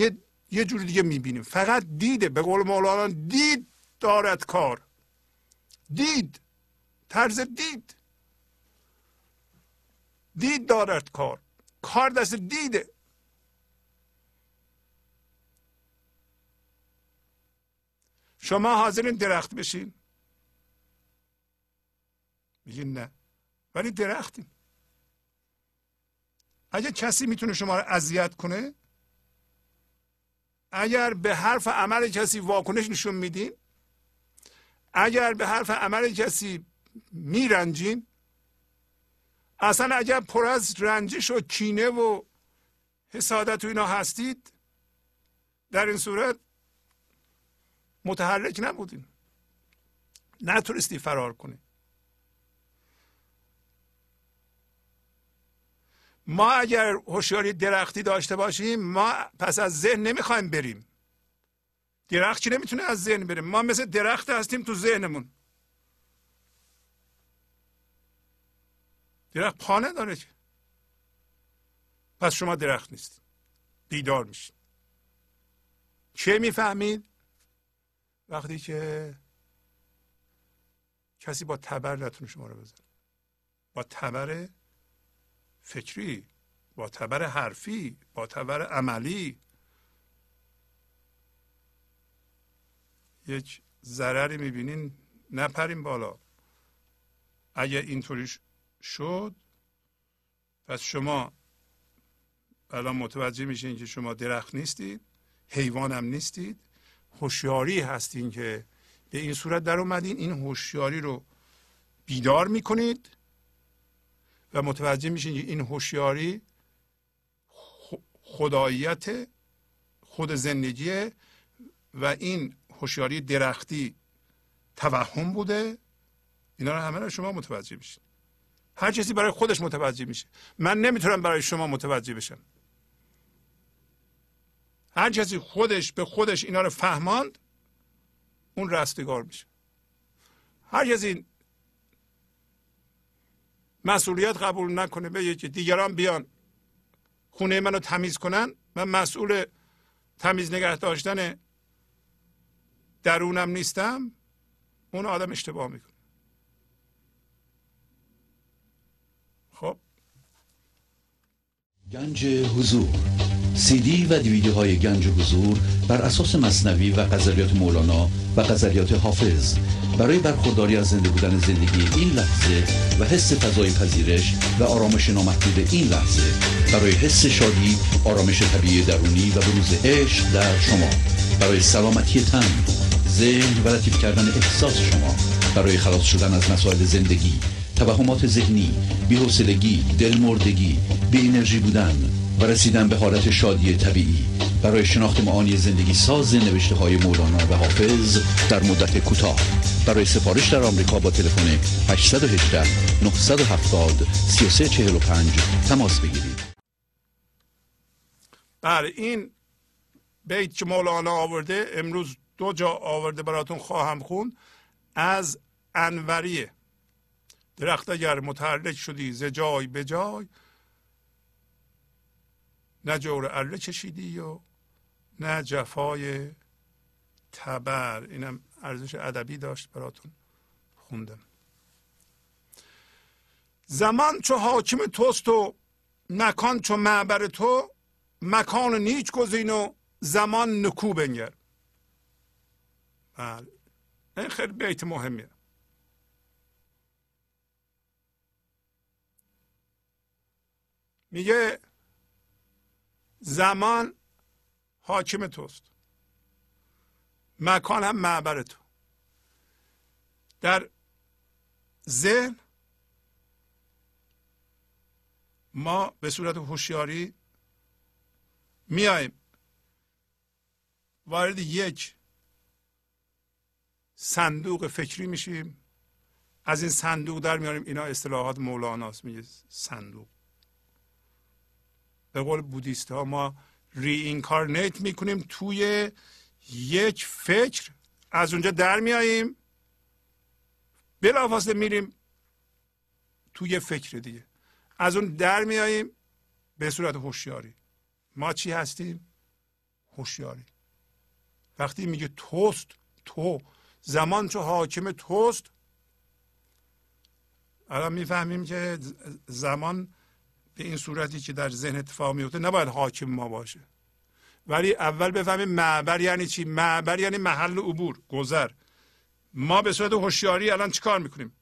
یه جوری دیگه میبینیم. فقط دیده، به قول مولانا دید دارد کار. دید، طرز دید، دید دارد کار. کار دست دیده. شما حاضرین درخت بشین؟ میگین نه، ولی درختیم. اگر کسی میتونه شما رو اذیت کنه، اگر به حرف عمل کسی واکنش نشون میدین، اگر به حرف عمل کسی میرنجین، اصلا اگر پر از رنجش و کینه و حسادت و اینا هستید، در این صورت متحرک نبودین، نتونستی فرار کنی. ما اگر هوشیاری درختی داشته باشیم، ما پس از ذهن نمیخوایم بریم. درخت که نمیتونه از ذهن بریم، ما مثل درخت هستیم تو ذهنمون. درخت پا نداره که. پس شما درخت نیست، بیدار میشید. چه میفهمید؟ وقتی که کسی با تبر نتونه شما رو بزنه، با تبر فکری، با تبر حرفی، با تبر عملی، یک ضرری میبینین نپریم بالا. اگر اینطوری شد، پس شما الان متوجه میشین که شما درخت نیستید، حیوان هم نیستید، هوشیاری هستین که به این صورت در اومدین. این هوشیاری رو بیدار میکنید و متوجه میشین که این هوشیاری خداییت خود زندگیه و این هوشیاری درختی توهم بوده. اینا رو همه رو شما متوجه میشین. هر کسی برای خودش متوجه میشه. من نمیتونم برای شما متوجه بشم. هر کسی خودش به خودش اینا رو فهماند، اون رستگار میشه. هر کسی مسئولیت قبول نکنه، بگه که دیگران بیان خونه منو تمیز کنن، من مسئول تمیز نگه داشتن درونم نیستم، اون آدم اشتباه میکنه. خب گنج حضور، سی دی و دیویدیوهای گنج حضور بر اساس مثنوی و غزلیات مولانا و غزلیات حافظ برای برخورداری از زنده بودن زندگی این لحظه و حس فضای پذیرش و آرامش نامحدود این لحظه، برای حس شادی، آرامش طبیعی درونی و بروز عشق در شما، برای سلامتی تن، ذهن و لطیف کردن احساس شما، برای خلاص شدن از مسائل زندگی، توهمات ذهنی، بی‌حوصلگی، دلمردگی، بی‌انرژی بودن و رسیدن به حالت شادی طبیعی، برای شناخت معانی زندگی ساز نوشته های مولانا و حافظ در مدت کوتاه. برای سفارش در آمریکا با تلفن 818-970-3345 تماس بگیرید. بله، این بیت که مولانا آورده، امروز دو جا آورده براتون خواهم خوند، از انوریه. درخت اگر متحرک شدی ز جای به جای، نه جور عله کشیدی و نه جفای تبر. اینم ارزش ادبی داشت براتون خوندم. زمان چو حاکم توست و مکان چو معبر تو، مکان نیک گزین و زمان نکو بنگر. بله، این خیلی بیت مهمیه. میگه زمان حاکم توست، مکان هم معبر تو. در ذهن ما به صورت هوشیاری میایم وارد یک صندوق فکری میشیم، از این صندوق در میاریم. اینا اصطلاحات مولاناست، میگه صندوق. به قول بودیست ها ما ری اینکارنیت میکنیم توی یک فکر، از اونجا در میاییم، بلافاصله میریم توی فکر دیگه، از اون در میاییم به صورت هوشیاری. ما چی هستیم؟ هوشیاری. وقتی میگه توست، تو زمان چو حاکم توست، الان میفهمیم که زمان به این صورتی که در ذهن اتفاق میفته نباید حاکم ما باشه. ولی اول بفهمیم معبر یعنی چی. معبر یعنی محل عبور، گذر. ما به صورت هوشیاری الان چیکار میکنیم؟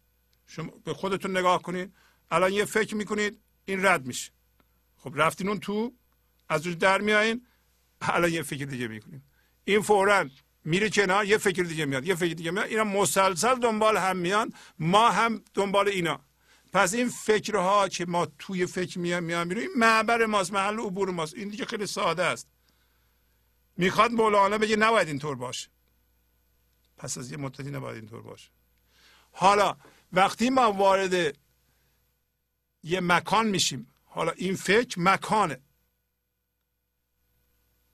شما به خودتون نگاه کنید، الان یه فکر میکنید، این رد میشه. خب رفتین اون تو، از اون در میایین، الان یه فکر دیگه میکنیم. این فوراً میره کنار، یه فکر دیگه میاد، یه فکر دیگه میاد. اینا مسلسل دنبال هم میان، ما هم دنبال اینا. پس این فکرها که ما توی فکر میامیریم این معبر ماست، محل عبور ماست. این دیگه خیلی ساده است. میخواد مولانا بگه نباید اینطور باشه، پس از یه مدتی نباید اینطور باشه. حالا وقتی ما وارد یه مکان میشیم، حالا این فکر مکانه،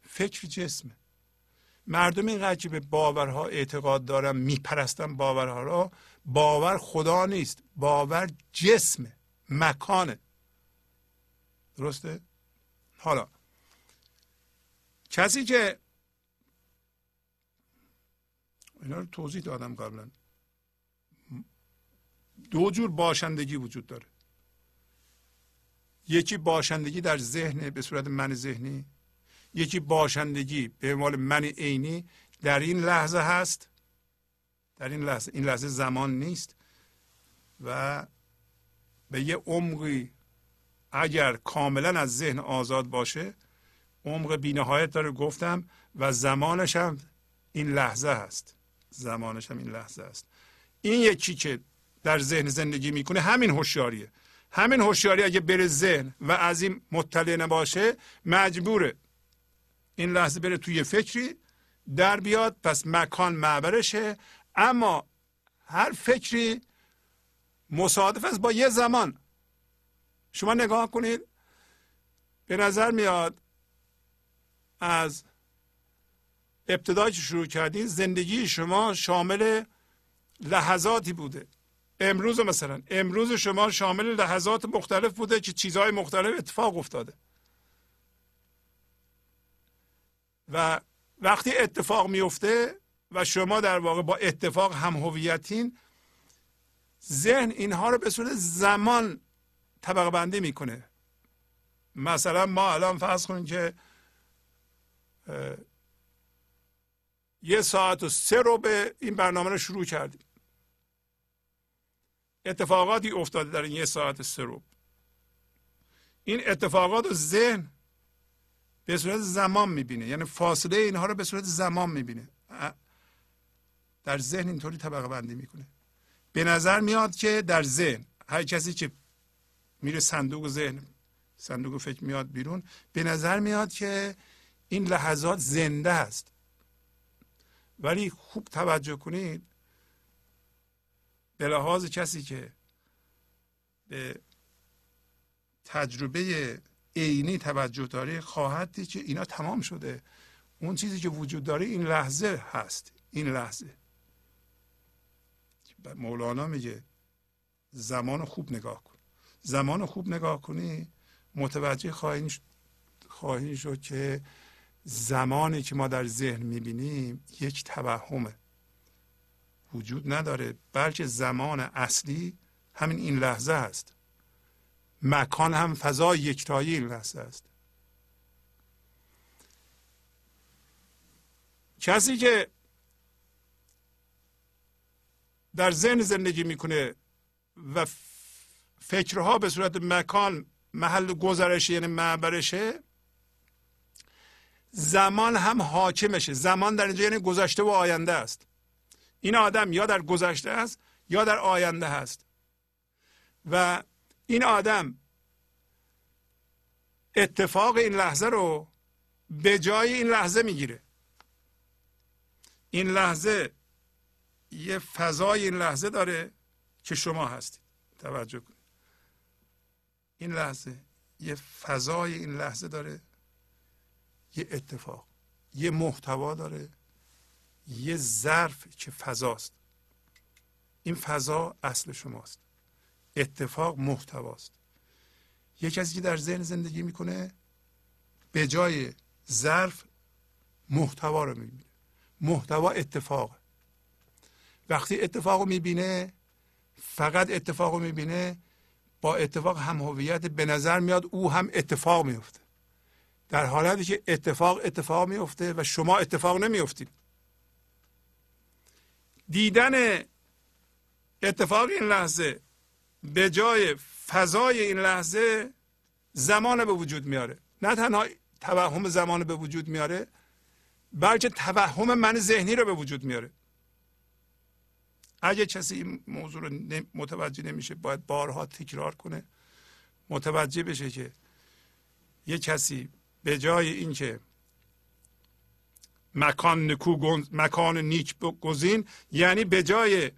فکر جسمه. مردم اینقدر به باورها اعتقاد دارن، میپرستن باورها را، باور خدا نیست، باور جسمه، مکانه. درسته؟ حالا کسی که اینا رو توضیح دادم قبلا، دو جور باشندگی وجود داره. یکی باشندگی در ذهن به صورت من ذهنی، یکی باشندگی به عنوان من عینی در این لحظه هست، در این لحظه زمان نیست و به یه عمقی اگر کاملا از ذهن آزاد باشه عمق بی‌نهایت داره، گفتم، و زمانش هم این لحظه هست، زمانش هم این لحظه هست. این یکی که در ذهن زندگی میکنه همین هوشیاریه. همین هوشیاری اگه بره ذهن و از این مطلع نباشه مجبوره این لحظه بره توی فکری در بیاد، پس مکان معبرشه. اما هر فکری مصادف است با یه زمان. شما نگاه کنید به نظر میاد از ابتدایی که شروع کردین زندگی شما شامل لحظاتی بوده. امروز مثلا، امروز شما شامل لحظات مختلف بوده که چیزهای مختلف اتفاق افتاده و وقتی اتفاق میفته و شما در واقع با اتفاق هم هویتین، ذهن اینها رو به صورت زمان طبقه بندی میکنه. مثلا ما الان فرض کنیم که 1:03 این برنامه رو شروع کردیم، اتفاقاتی افتاده در این 1:03. این اتفاقات رو ذهن به صورت زمان میبینه، یعنی فاصله اینها رو به صورت زمان میبینه، در ذهن اینطوری طبقه بندی میکنه. به نظر میاد که در ذهن هر کسی که میره صندوق ذهن، صندوق فکر میاد بیرون، به نظر میاد که این لحظات زنده است. ولی خوب توجه کنید، به لحاظ کسی که به تجربه عینی توجه داره خواهد دید که اینا تمام شده. اون چیزی که وجود داره این لحظه هست، این لحظه. مولانا میگه زمان خوب نگاه کن. زمان خوب نگاه کنی متوجه خواهی شد که زمانی که ما در ذهن میبینیم یک توهمه، وجود نداره، بلکه زمان اصلی همین این لحظه هست. مکان هم فضای یکتایی این لحظه است. کسی که در ذهن زندگی میکنه و فکرها به صورت مکان محل گذرشه، یعنی معبرشه، زمان هم حاکمشه. زمان در اینجا یعنی گذشته و آینده است. این آدم یا در گذشته است یا در آینده است و این آدم اتفاق این لحظه رو به جای این لحظه میگیره. این لحظه یه فضای این لحظه داره که شما هستید. توجه کنید، این لحظه یه فضای این لحظه داره، یه اتفاق، یه محتوا داره، یه ظرف که فضاست. این فضا اصل شماست، اتفاق محتواست. یک کسی که در ذهن زندگی میکنه به جای ظرف محتوا رو میبینه. محتوا اتفاق. وقتی اتفاق رو میبینه، فقط اتفاق رو میبینه، با اتفاق هم هویت، به نظر میاد او هم اتفاق میفته. در حالتی که اتفاق میفته و شما اتفاق نمیفتید. دیدن اتفاق این لحظه به جای فضای این لحظه زمان به وجود میاره. نه تنها توهم زمان به وجود میاره، بلکه توهم من ذهنی رو به وجود میاره. اگه کسی این موضوع رو متوجه نمیشه باید بارها تکرار کنه متوجه بشه که یه کسی به جای اینکه مکان نیک گزین، یعنی به جای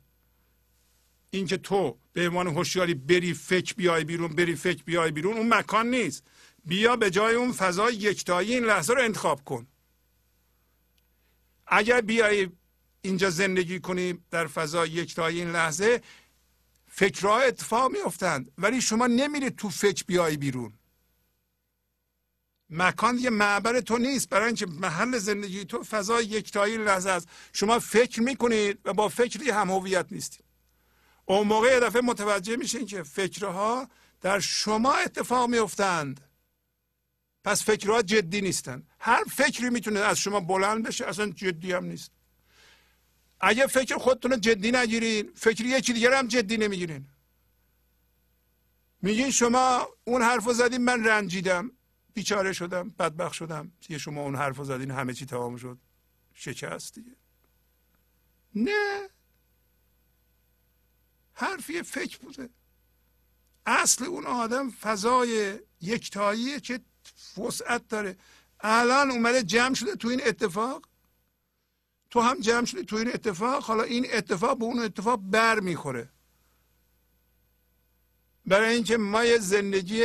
اینکه تو به عنوان هوشیاری بری فکر بیای بیرون اون مکان نیست، بیا به جای اون فضای یکتایی این لحظه رو انتخاب کن. اگر بیای اینجا زندگی کنی در فضای یکتایی این لحظه، فکرها اتفاق میافتند، ولی شما نمیرید تو فکر بیای بیرون. مکان دیگه معبر تو نیست، برای اینکه محل زندگی تو فضای یکتایی لحظه است. شما فکر میکنید و با فکری هم هویت نیستید. اون موقع یه دفعه متوجه میشین که فکرها در شما اتفاق میافتند، پس فکرها جدی نیستن. هر فکری میتونه از شما بلند بشه، اصلا جدی هم نیست. اگه فکر خودتون رو جدی نگیرین، فکر یکی دیگر هم جدی نمیگیرین. میگین شما اون حرفو زدین من رنجیدم، بیچاره شدم، بدبخت شدم. دیگه شما اون حرفو زدین همه چی تمام شد، شکست دیگه. نه، حرف یه فکر بوده. اصل اون آدم فضای یکتاییه که وسعت داره. الان اومده جمع شده تو این اتفاق، تو هم جمع شده تو این اتفاق. حالا این اتفاق به اون اتفاق بر میخوره. برای اینکه ما یه زندگی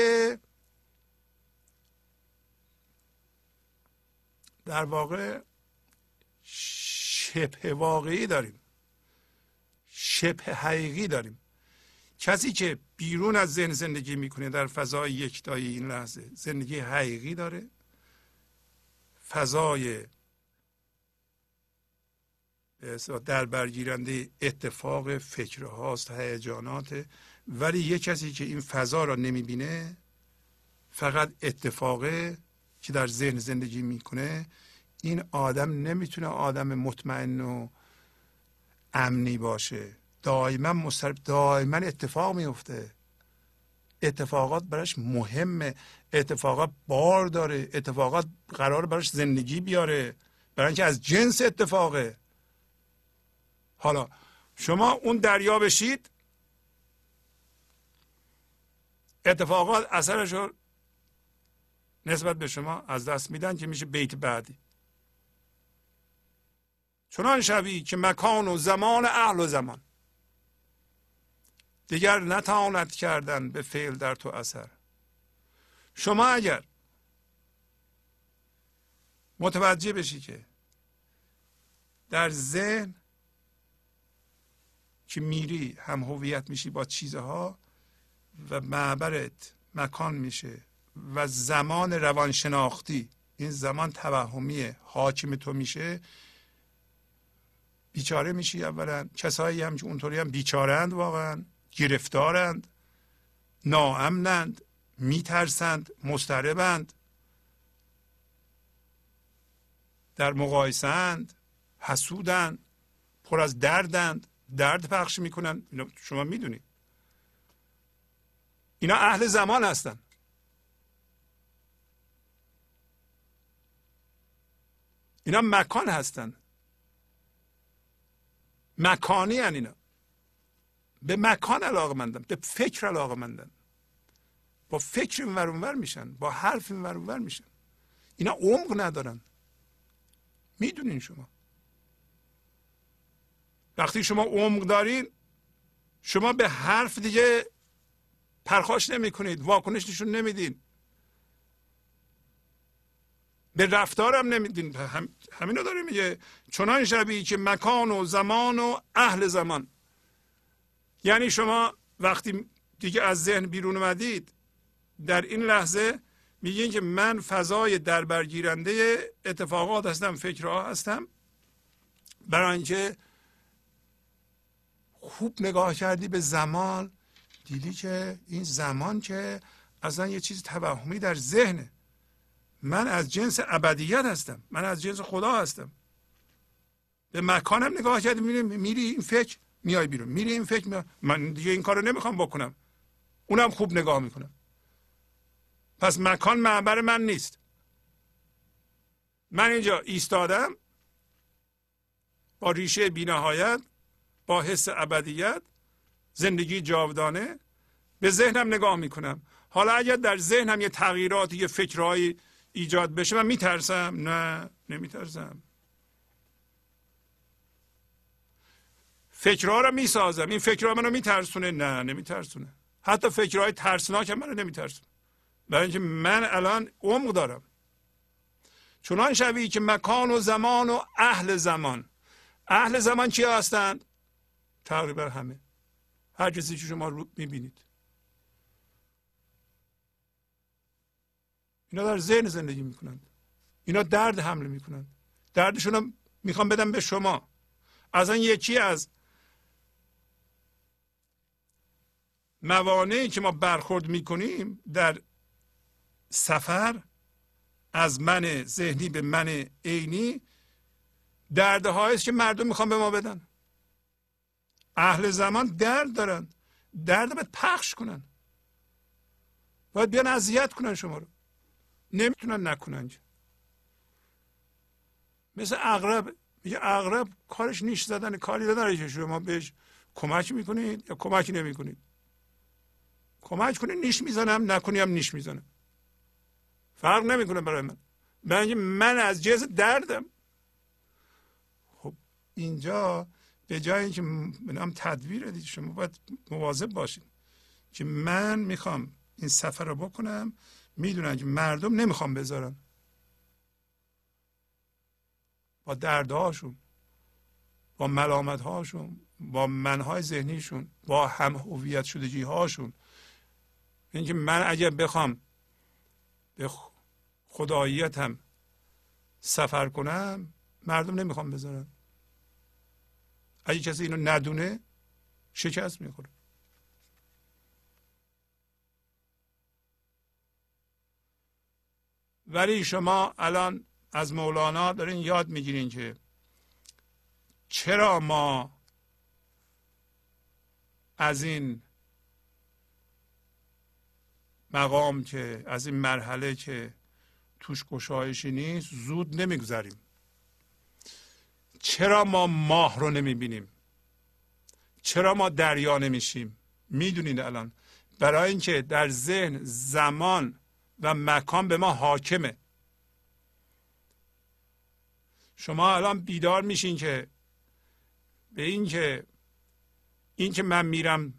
در واقع شبه واقعی داریم، شبه حقیقی داریم. کسی که بیرون از ذهن زندگی میکنه، در فضای یکتایی این لحظه زندگی حقیقی داره. فضای در برگیرنده اتفاق فکرهاست، هیجانات. ولی یک کسی که این فضا را نمیبینه، فقط اتفاقه که در ذهن زندگی میکنه، این آدم نمیتونه آدم مطمئن و امنی باشه. دائما مصرف، دائما اتفاق میفته. اتفاقات براش مهمه، اتفاقات بار داره، اتفاقات قرار براش زندگی بیاره، برای اینکه از جنس اتفاقه. حالا شما اون دریا بشید، اتفاقات اثرش رو نسبت به شما از دست میدن، که میشه بیت بعدی: چنان شوی که مکان و زمان اهل و زمان، دیگر نتواند کردن به فعل در تو اثر. شما اگر متوجه بشی که در ذهن که میری هم هویت میشی با چیزها و معبرت مکان میشه و زمان روانشناختی، این زمان توهمی حاکم تو میشه، بیچاره میشی. اولا کسایی هم که اونطوری هم بیچارند، واقعا گرفتارند، ناامنند، میترسند، مضطربند، در مقایسه اند، حسودند، پر از دردند، درد پخش میکنند. شما میدونید اینا اهل زمان هستن. اینا مکان هستن، مکانی هن. اینا به مکان علاقه‌مندن، به فکر علاقه‌مندن. با فکر اینور اونور میشن، با حرف اینور اونور میشن. اینا عمق ندارن. میدونین شما وقتی شما عمق دارین، شما به حرف دیگه پرخاش نمی کنید، واکنش نشون نمیدین، به رفتارم نمیدین. همینو داره میگه: چنان شبیه که مکان و زمان و اهل زمان. یعنی شما وقتی دیگه از ذهن بیرون اومدید، در این لحظه میگین که من فضای دربرگیرنده اتفاقات هستم، فکرها هستم. برای اینکه خوب نگاه کردی به زمان، دیدی که این زمان که اصلا یه چیز توهمی در ذهنه. من از جنس ابدیت هستم، من از جنس خدا هستم. به مکانم نگاه کردی، میری این فکر میای بیرون، میری این فکر میای. من دیگه این کار رو نمیخوام بکنم، اونم خوب نگاه میکنم. پس مکان معبر من نیست. من اینجا ایستادم با ریشه بی‌نهایت، با حس ابدیت، زندگی جاودانه به ذهنم نگاه میکنم. حالا اگر در ذهنم یه تغییراتی، یه فکرهایی ایجاد بشه من میترسم؟ نه، نمیترسم. فکرها رو میسازم. این فکرها منو میترسونه؟ نه، نمیترسونه. حتی فکرهای ترسناک هم منو نمیترسونه، برای اینکه من الان عمق دارم. چنان شوی که مکان و زمان و اهل زمان. اهل زمان چی هستند؟ تقریبا همه، هر کسی که شما رو میبینید اینا در ذهن زندگی میکنند، اینا درد حمل میکنند، دردشون رو میخوام بدم به شما. از این یکی از موانعی که ما برخورد میکنیم در سفر از من ذهنی به من عینی، دردهایی است که مردم میخوان به ما بدن. اهل زمان درد دارن، درد باید پخش کنن، باید بیان اذیت کنن شما رو، نمیتونن نکنن. مثل عقرب، میگه عقرب کارش نیش زدن، کاری نداره که شما بهش کمک میکنید یا کمک نمیکنید. کمک کنید نیش میزنم، نکنی هم نیش میزنم، فرق نمیکنه برای من. من از جنس دردم. خب اینجا به جای اینکه منم تدبیر دید، شما باید مواظب باشید که من میخوام این سفر رو بکنم، میدونم که مردم نمیخوام بذارن، با دردهاشون، با ملامتهاشون، با منهای ذهنیشون، با هم هویت شدگیهاشون. اینکه من اگر بخوام به خداییتم سفر کنم، مردم نمیخوام بذارن. اگه کسی اینو ندونه شکست میخوره. ولی شما الان از مولانا دارین یاد میگیرین که چرا ما از این مقام که از این مرحله که توش گشایشی نیست زود نمیگذریم. چرا ما ماه رو نمیبینیم؟ چرا ما دریا نمیشیم؟ میدونید الان برای اینکه در ذهن زمان و مکان به ما حاکمه. شما الان بیدار میشین که به این که من میرم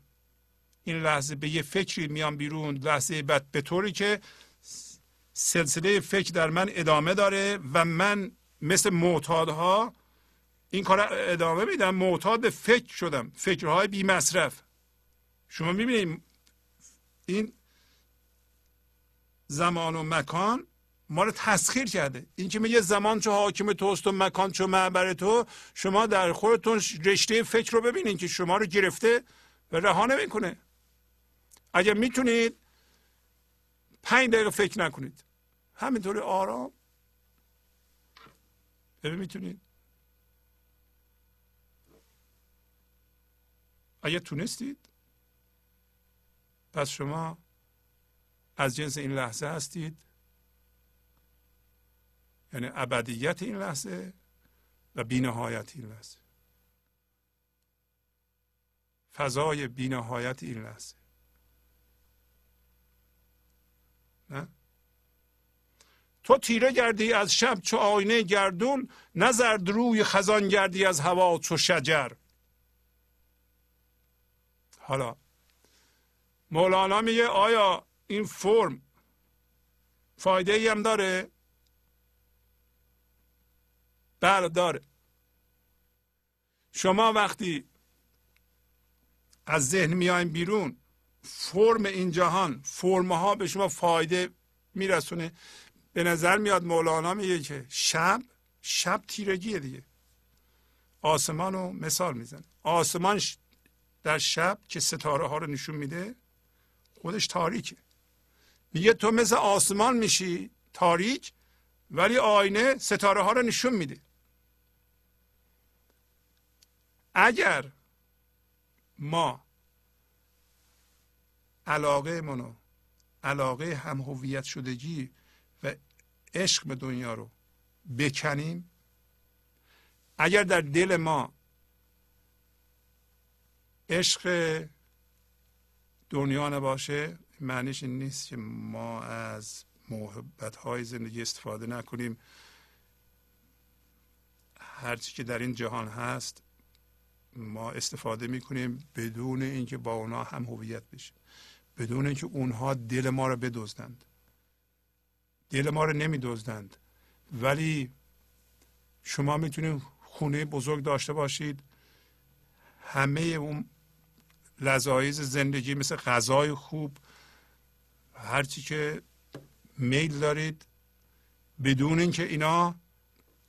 این لحظه به یه فکری میام بیرون، لحظه بعد به طوری که سلسله فکر در من ادامه داره و من مثل معتادها این کار ادامه میدم. معتاد به فکر شدم، فکرهای بی مصرف. شما میبینید این زمان و مکان ما رو تسخیر کرده. این که میگه زمان چو حاکم توست و مکان چو معبر تو، شما در خودتون رشته فکر رو ببینید که شما رو گرفته و رها نمیکنه. اگر میتونید 5 دقیقه فکر نکنید، همینطوری آرام ببین میتونید. اگر تونستید پس شما از جنس این لحظه هستید، یعنی ابدیت این لحظه و بی‌نهایت این لحظه، فضای بی‌نهایت این لحظه. نه؟ تو تیره گردی از شب چو آینه گردون، نزرد روی خزان گردی از هوا چو شجر. حالا مولانا میگه آیا این فرم فایده ای هم داره؟ بله داره. شما وقتی از ذهن میایم بیرون، فرم این جهان، فرمها به شما فایده میرسونه. به نظر میاد مولانا میگه که شب تیرگیه دیگه. آسمان رو مثال میزن. آسمان در شب که ستاره ها رو نشون میده خودش تاریکه. میگه تو مثل آسمان میشی تاریک، ولی آینه ستاره ها رو نشون میده. اگر ما علاقه منو، علاقه هم هویت شدگی و عشق به دنیا رو بکنیم، اگر در دل ما عشق دنیا نباشه، معنیش این نیست که ما از محبت‌های زندگی استفاده نکنیم. هرچی که در این جهان هست ما استفاده میکنیم بدون اینکه با اونها هم هویت بشیم، بدون اینکه اونها دل ما رو بدزدند. دل ما رو نمیدزدند، ولی شما میتونید خونه بزرگ داشته باشید، همه اون لذایز زندگی مثل غذای خوب، هرچی که میل دارید، بدون اینکه اینا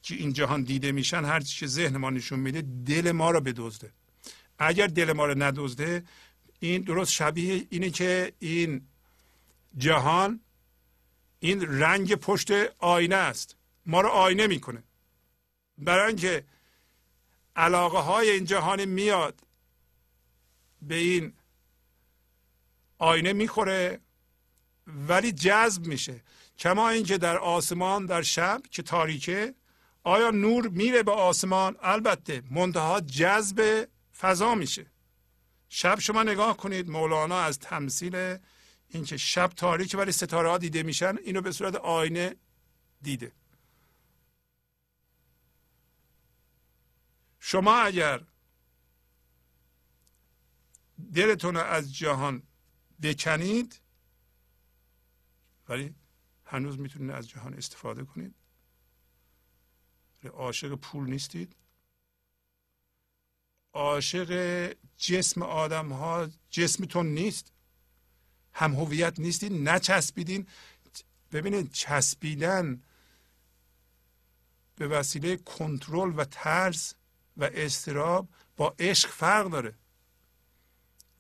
که این جهان دیده میشن، هرچی که ذهن ما نشون میده دل ما رو بدزده. اگر دل ما رو ندزده، این درست شبیه اینه که این جهان این رنگ پشت آینه است، ما رو آینه میکنه. برای اینکه علاقه های این جهان میاد به این آینه میخوره ولی جذب میشه. کما اینکه در آسمان در شب که تاریکه، آیا نور میره به آسمان؟ البته، منتها جذب فضا میشه. شب شما نگاه کنید، مولانا از تمثیل اینکه شب تاریکه ولی ستاره ها دیده میشن، اینو به صورت آینه دیده. شما اگر دلتون رو از جهان بکنید، ولی هنوز میتونید از جهان استفاده کنید. عاشق پول نیستید، عاشق جسم آدم ها جسمتون نیست، هم هویت نیستید، نچسبیدین. ببینید، چسبیدن به وسیله کنترل و ترس و اضطراب با عشق فرق داره.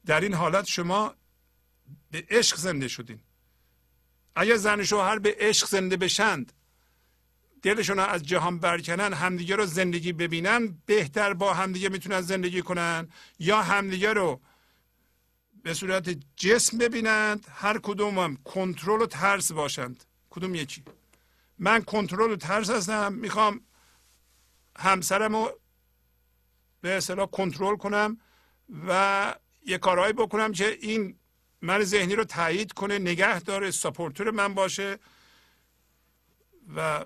در این حالت شما به عشق زنده شدین. اگر زن شوهر به عشق زنده بشند، دلشون از جهان برکنن، همدیگه رو زندگی ببینن، بهتر با همدیگه میتونن زندگی کنن، یا همدیگه رو به صورت جسم ببینند، هر کدوم هم کنترل و ترس باشند. کدوم یکی؟ من کنترل و ترس هستم، میخوام همسرم رو به اصطلاح کنترل کنم و یه کارهایی بکنم که این من ذهنی رو تایید کنه، نگه داره، ساپورتور من باشه و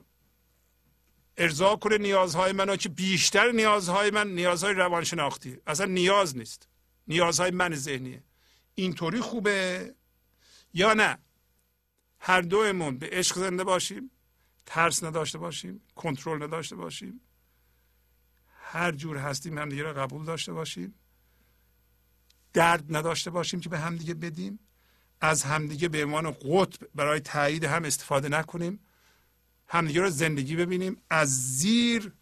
ارضا کنه نیازهای منو که بیشتر نیازهای من نیازهای روانشناختی اصلا نیاز نیست، نیازهای من ذهنیه. اینطوری خوبه یا نه؟ هر دومون به عشق زنده باشیم، ترس نداشته باشیم، کنترل نداشته باشیم، هر جور هستیم همدیگه رو قبول داشته باشیم، درد نداشته باشیم که به همدیگه بدیم، از همدیگه به عنوان قطب برای تایید هم استفاده نکنیم، همدیگه رو زندگی ببینیم، از زیر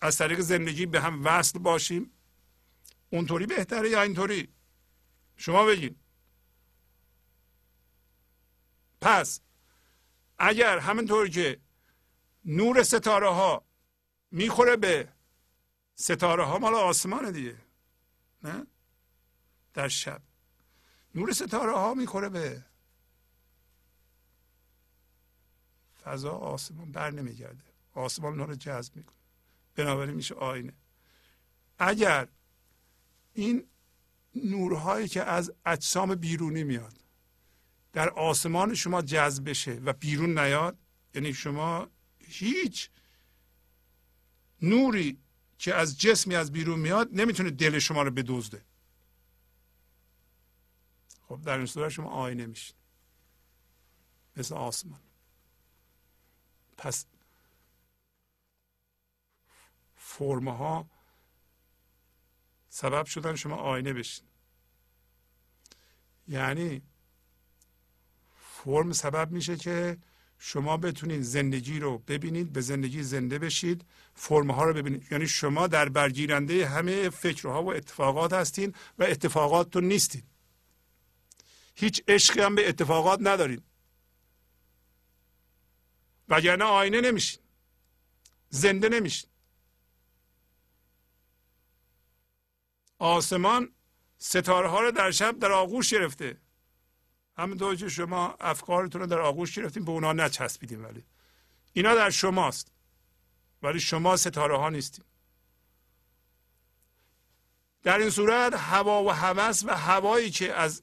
از طریق زندگی به هم وصل باشیم. اونطوری بهتره یا اینطوری؟ شما بگید. پس اگر همینطور که نور ستاره ها میخوره به ستاره ها، مال آسمانه دیگه، نه؟ در شب نور ستاره ها میخوره به فضا، آسمان بر نمیگرده، آسمان اونها رو جذب میکنه، بنابراین میشه آینه. اگر این نورهایی که از اجسام بیرونی میاد در آسمان شما جذب بشه و بیرون نیاد، یعنی شما هیچ نوری که از جسمی از بیرون میاد نمیتونه دل شما رو بدزده. خب در این صورت شما آینه میشین مثل آسمان. پس فرم‌ها سبب شدن شما آینه بشین، یعنی فرم سبب میشه که شما بتونید زندگی رو ببینید، به زندگی زنده بشید، فرم‌ها رو ببینید. یعنی شما در برگیرنده همه فکرها و اتفاقات هستین و اتفاقاتتون نیستین. هیچ عشقی هم به اتفاقات ندارین، وگرنه آینه نمیشین، زنده نمیشین. آسمان ستاره ها رو در شب در آغوش گرفته، همونطور که شما افکارتون رو در آغوش گرفتین، به اونا نچسبیدین، ولی اینا در شماست، ولی شما ستاره ها نیستین. در این صورت هوا و هوس و هوایی که از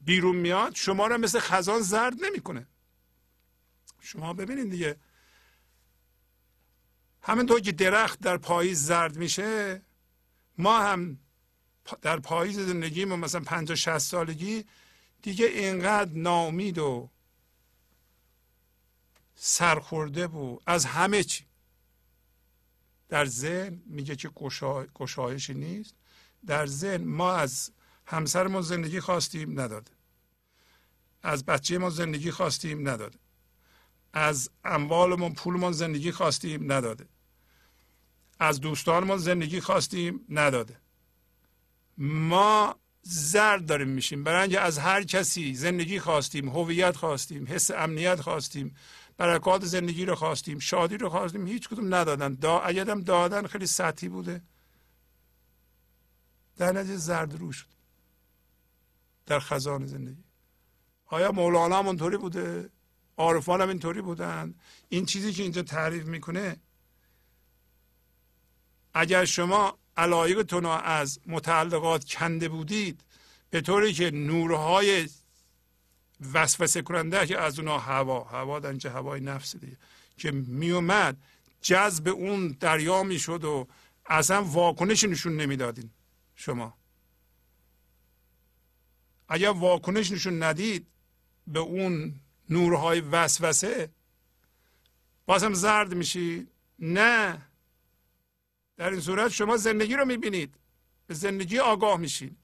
بیرون میاد شما را مثل خزان زرد نمیکنه. شما ببینید دیگه، همینطور که درخت در پاییز زرد میشه، ما هم در پاییز زندگیمون مثلا 50-60 سالگی دیگه اینقدر ناامید و سرخورده بود از همه چی، در ذهن میگه که گشایشی نیست، در ذهن ما از همسرمون زندگی خواستیم نداده، از بچه‌مون زندگی خواستیم نداده، از اموالمون پولمون زندگی خواستیم نداده، از دوستانمون زندگی خواستیم نداده. ما زرد داریم میشیم برای اینکه از هر کسی زندگی خواستیم، هویت خواستیم، حس امنیت خواستیم، برکات زندگی رو خواستیم، شادی رو خواستیم، هیچ کدوم ندادن. اگرم دادن خیلی سطحی بوده، در نتیجه زرد رو شد در خزان زندگی. آیا مولانا هم اونطوری بوده؟ عارفان هم اینطوری بودن؟ این چیزی که اینجا تعریف میکنه، اگر شما علایقتون رو از متعلقات کنده بودید به طوری که نورهای وسوسه کننده که از اونها هوا در اینجا هوای نفس دیگه که میومد جذب اون دریا میشد و اصلا واکنش نشون نمیدادین شما. اگر واکنش نشون ندید به اون نورهای وسوسه، بازم زرد میشی؟ نه، در این صورت شما زندگی رو میبینید، به زندگی آگاه میشین.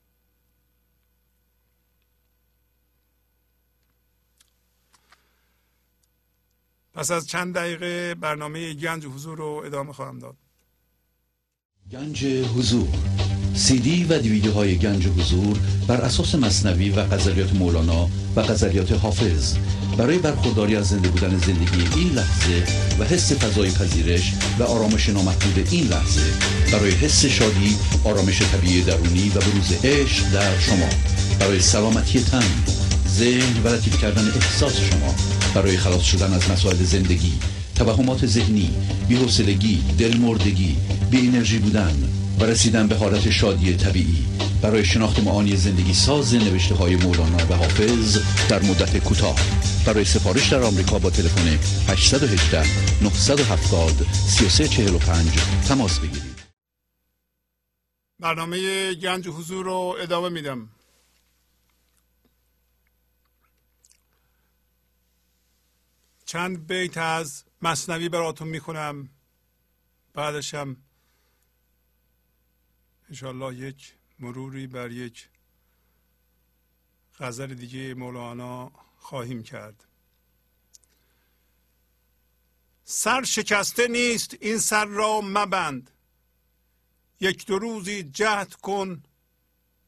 پس از چند دقیقه برنامه گنج حضور رو ادامه خواهم داد. گنج حضور، CD و دیویدیوهای گنج حضور بر اساس مثنوی و غزلیات مولانا و غزلیات حافظ برای برخورداری از زنده بودن زندگی این لحظه و حس فضای پذیرش و آرامش نامحدود این لحظه، برای حس شادی، آرامش طبیعی درونی و بروز عشق در شما، برای سلامتی تن، ذهن و لطیف کردن احساس شما، برای خلاص شدن از مسائل زندگی، توهمات ذهنی، بی‌حوصلگی، دلمردگی، بی انرژی بودن و رسیدن به حالت شادی طبیعی، برای شناخت معانی زندگی ساز نوشته های مولانا و حافظ در مدت کوتاه. برای سفارش در آمریکا با تلفن 818-970-3345 تماس بگیرید. برنامه گنج حضور رو ادامه میدم. چند بیت از مثنوی براتون میخونم، بعدش هم انشالله یک مروری بر یک غزل دیگه مولانا خواهیم کرد. سر شکسته نیست این سر را مبند، یک دو روزی جهد کن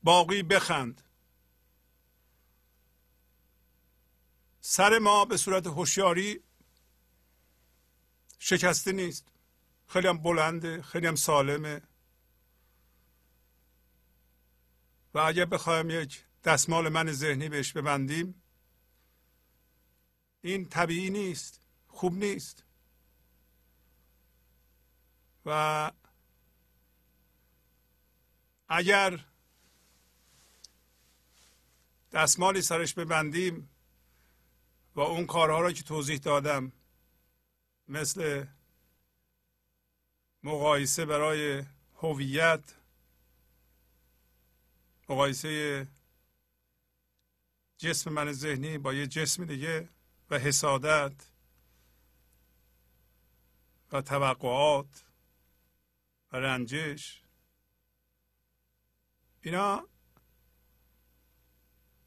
باقی بخند. سر ما به صورت هوشیاری شکسته نیست، خیلی هم بلنده، خیلی هم سالمه و اگر بخوایم یک دستمال من ذهنی بهش ببندیم این طبیعی نیست، خوب نیست و اگر دستمالی سرش ببندیم و اون کارها را که توضیح دادم مثل مقایسه برای هویت، مقایسه جسم من ذهنی با یه جسم دیگه و حسادت و توقعات و رنجش، اینا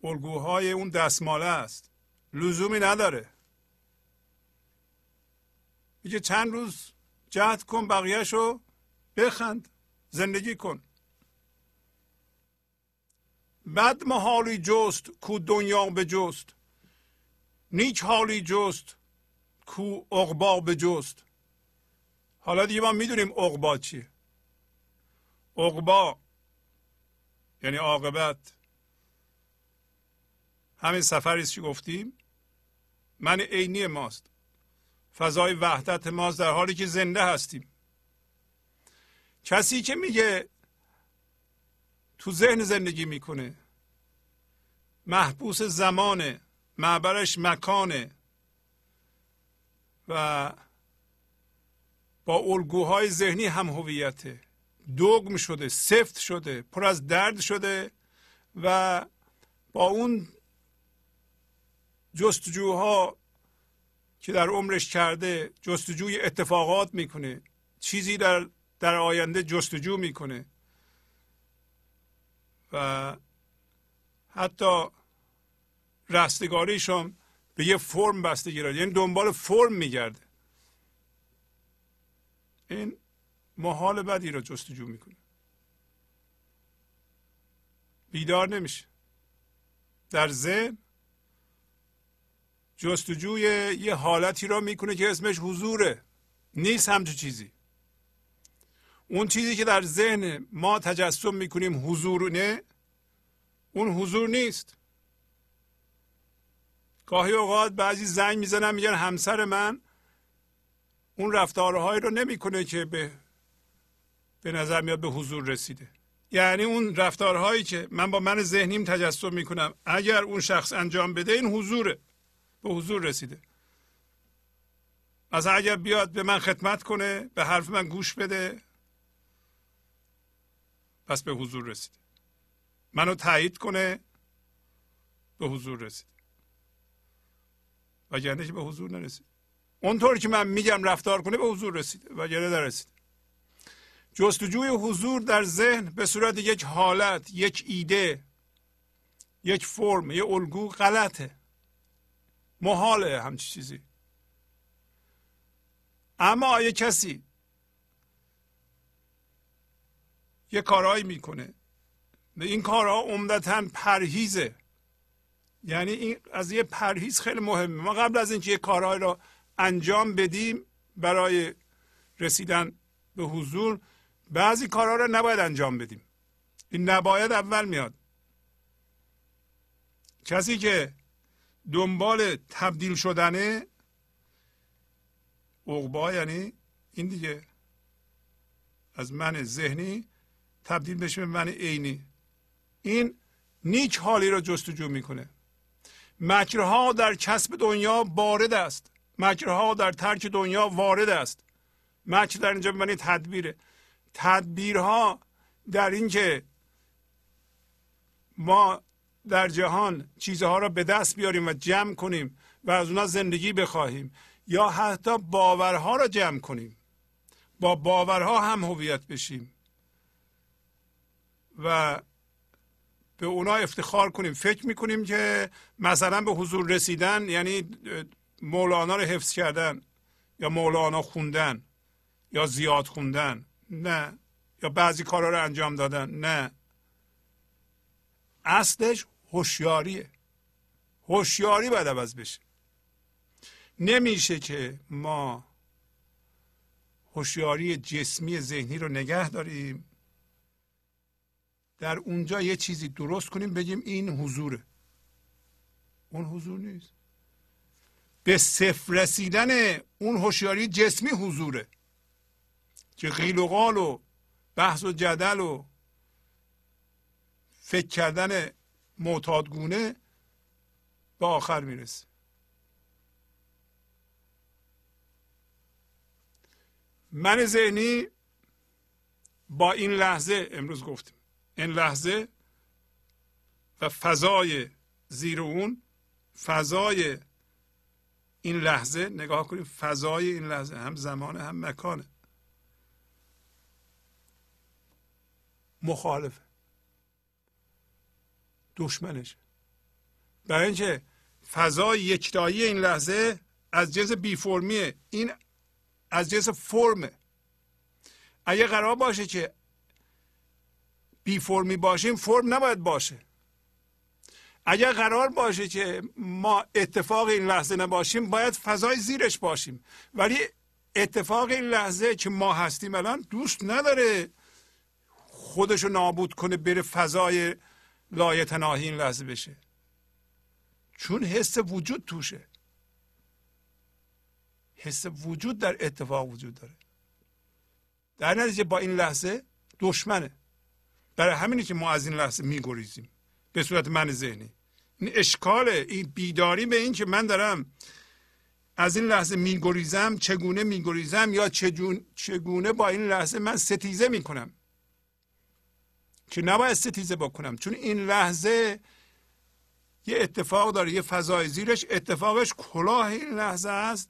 الگوهای اون دستماله است، لزومی نداره. میگه چند روز جهد کن بقیهشو بخند، زندگی کن. بد محالی جست کو دنیا به جست، نیک حالی جست کو عقبا به جست. حالا دیگه ما میدونیم عقبا چیه. عقبا یعنی عاقبت، همین سفریست که گفتیم من عینی ماست، فضای وحدت ماست در حالی که زنده هستیم. کسی که میگه تو ذهن زندگی میکنه، محبوس زمانه، معبرش مکانه و با الگوهای ذهنی هم هویته، دوغم شده، سفت شده، پر از درد شده و با اون جستجوها که در عمرش کرده جستجوی اتفاقات میکنه، چیزی در آینده جستجو میکنه و حتی رستگاریش هم به یه فرم بستگی داره، یعنی دنبال فرم میگرده. این محال بدی را جستجو میکنه، بیدار نمیشه، در ذهن جستجوی یه حالتی را میکنه که اسمش حضوره. نیست همچون چیزی. اون چیزی که در ذهن ما تجسم میکنیم حضورونه، اون حضور نیست. گاهی اوقات بعضی زنگ میزنن میگن همسر من اون رفتارهایی رو نمیکنه که به نظر میاد به حضور رسیده. یعنی اون رفتارهایی که من با من ذهنیم تجسم میکنم اگر اون شخص انجام بده این حضوره، به حضور رسیده. مثلا اگر بیاد به من خدمت کنه، به حرف من گوش بده، پس به حضور رسیده. منو تایید کنه، به حضور رسیده. وگرنه که به حضور نرسید. اونطور که من میگم رفتار کنه به حضور رسیده، وگرنه نرسیده. جستجوی حضور در ذهن به صورت یک حالت، یک ایده، یک فرم، یک الگو غلطه. محاله همچی چیزی. اما یه کسی یه کارهایی میکنه، این کارها عمدتاً پرهیزه، یعنی این از یه پرهیز خیلی مهمه. ما قبل از اینکه یه کارهایی را انجام بدیم برای رسیدن به حضور، بعضی کارها را نباید انجام بدیم. این نباید اول میاد. کسی که دنبال تبدیل شدنه، عقبا یعنی این دیگه، از من ذهنی تبدیل بشه به من عینی. این نیک حالی را جستجو میکنه. مکرها در کسب دنیا وارد است، مکرها در ترک دنیا وارد است. مکر در اینجا به معنی تدبیره. تدبیرها در اینکه ما در جهان چیزها را به دست بیاریم و جمع کنیم و از اونها زندگی بخواهیم، یا حتی باورها را جمع کنیم، با باورها هم هویت بشیم و به اونا افتخار کنیم. فکر میکنیم که مثلا به حضور رسیدن یعنی مولانا رو حفظ کردن یا مولانا خوندن یا زیاد خوندن، نه، یا بعضی کارها رو انجام دادن، نه. اصلش هوشیاریه. هوشیاری باید عوض بشه. نمیشه که ما هوشیاری جسمی ذهنی رو نگه داریم، در اونجا یه چیزی درست کنیم بگیم این حضوره. اون حضور نیست. به صفر رسیدن اون هوشیاری جسمی حضوره که قیل و قال و بحث و جدل و فکر کردن معتادگونه به آخر میرسه. من ذهنی با این لحظه، امروز گفتیم این لحظه و فضای زیر اون، فضای این لحظه، نگاه کنیم فضای این لحظه هم زمانه هم مکانه، مخالفه، دشمنش. برای اینکه فضای یکتایی این لحظه از جنس بی فرمیه، این از جنس فرمه. اگه قرار باشه که بی فرمی باشیم، فرم نباید باشه. اگر قرار باشه که ما اتفاق این لحظه نباشیم، باید فضای زیرش باشیم. ولی اتفاق این لحظه که ما هستیم الان دوست نداره خودشو نابود کنه، بره فضای لایتناهی این لحظه بشه، چون حس وجود توشه. حس وجود در اتفاق وجود داره. در نتیجه با این لحظه دشمنه. برای همینی که ما از این لحظه میگریزیم به صورت من ذهنی. این اشکاله، این بیداری به این که من دارم از این لحظه میگریزم، چگونه میگریزم یا چگونه با این لحظه من ستیزه میکنم که نباید ستیزه بکنم، چون این لحظه یه اتفاق داره، یه فضای زیرش اتفاقش کلاه این لحظه است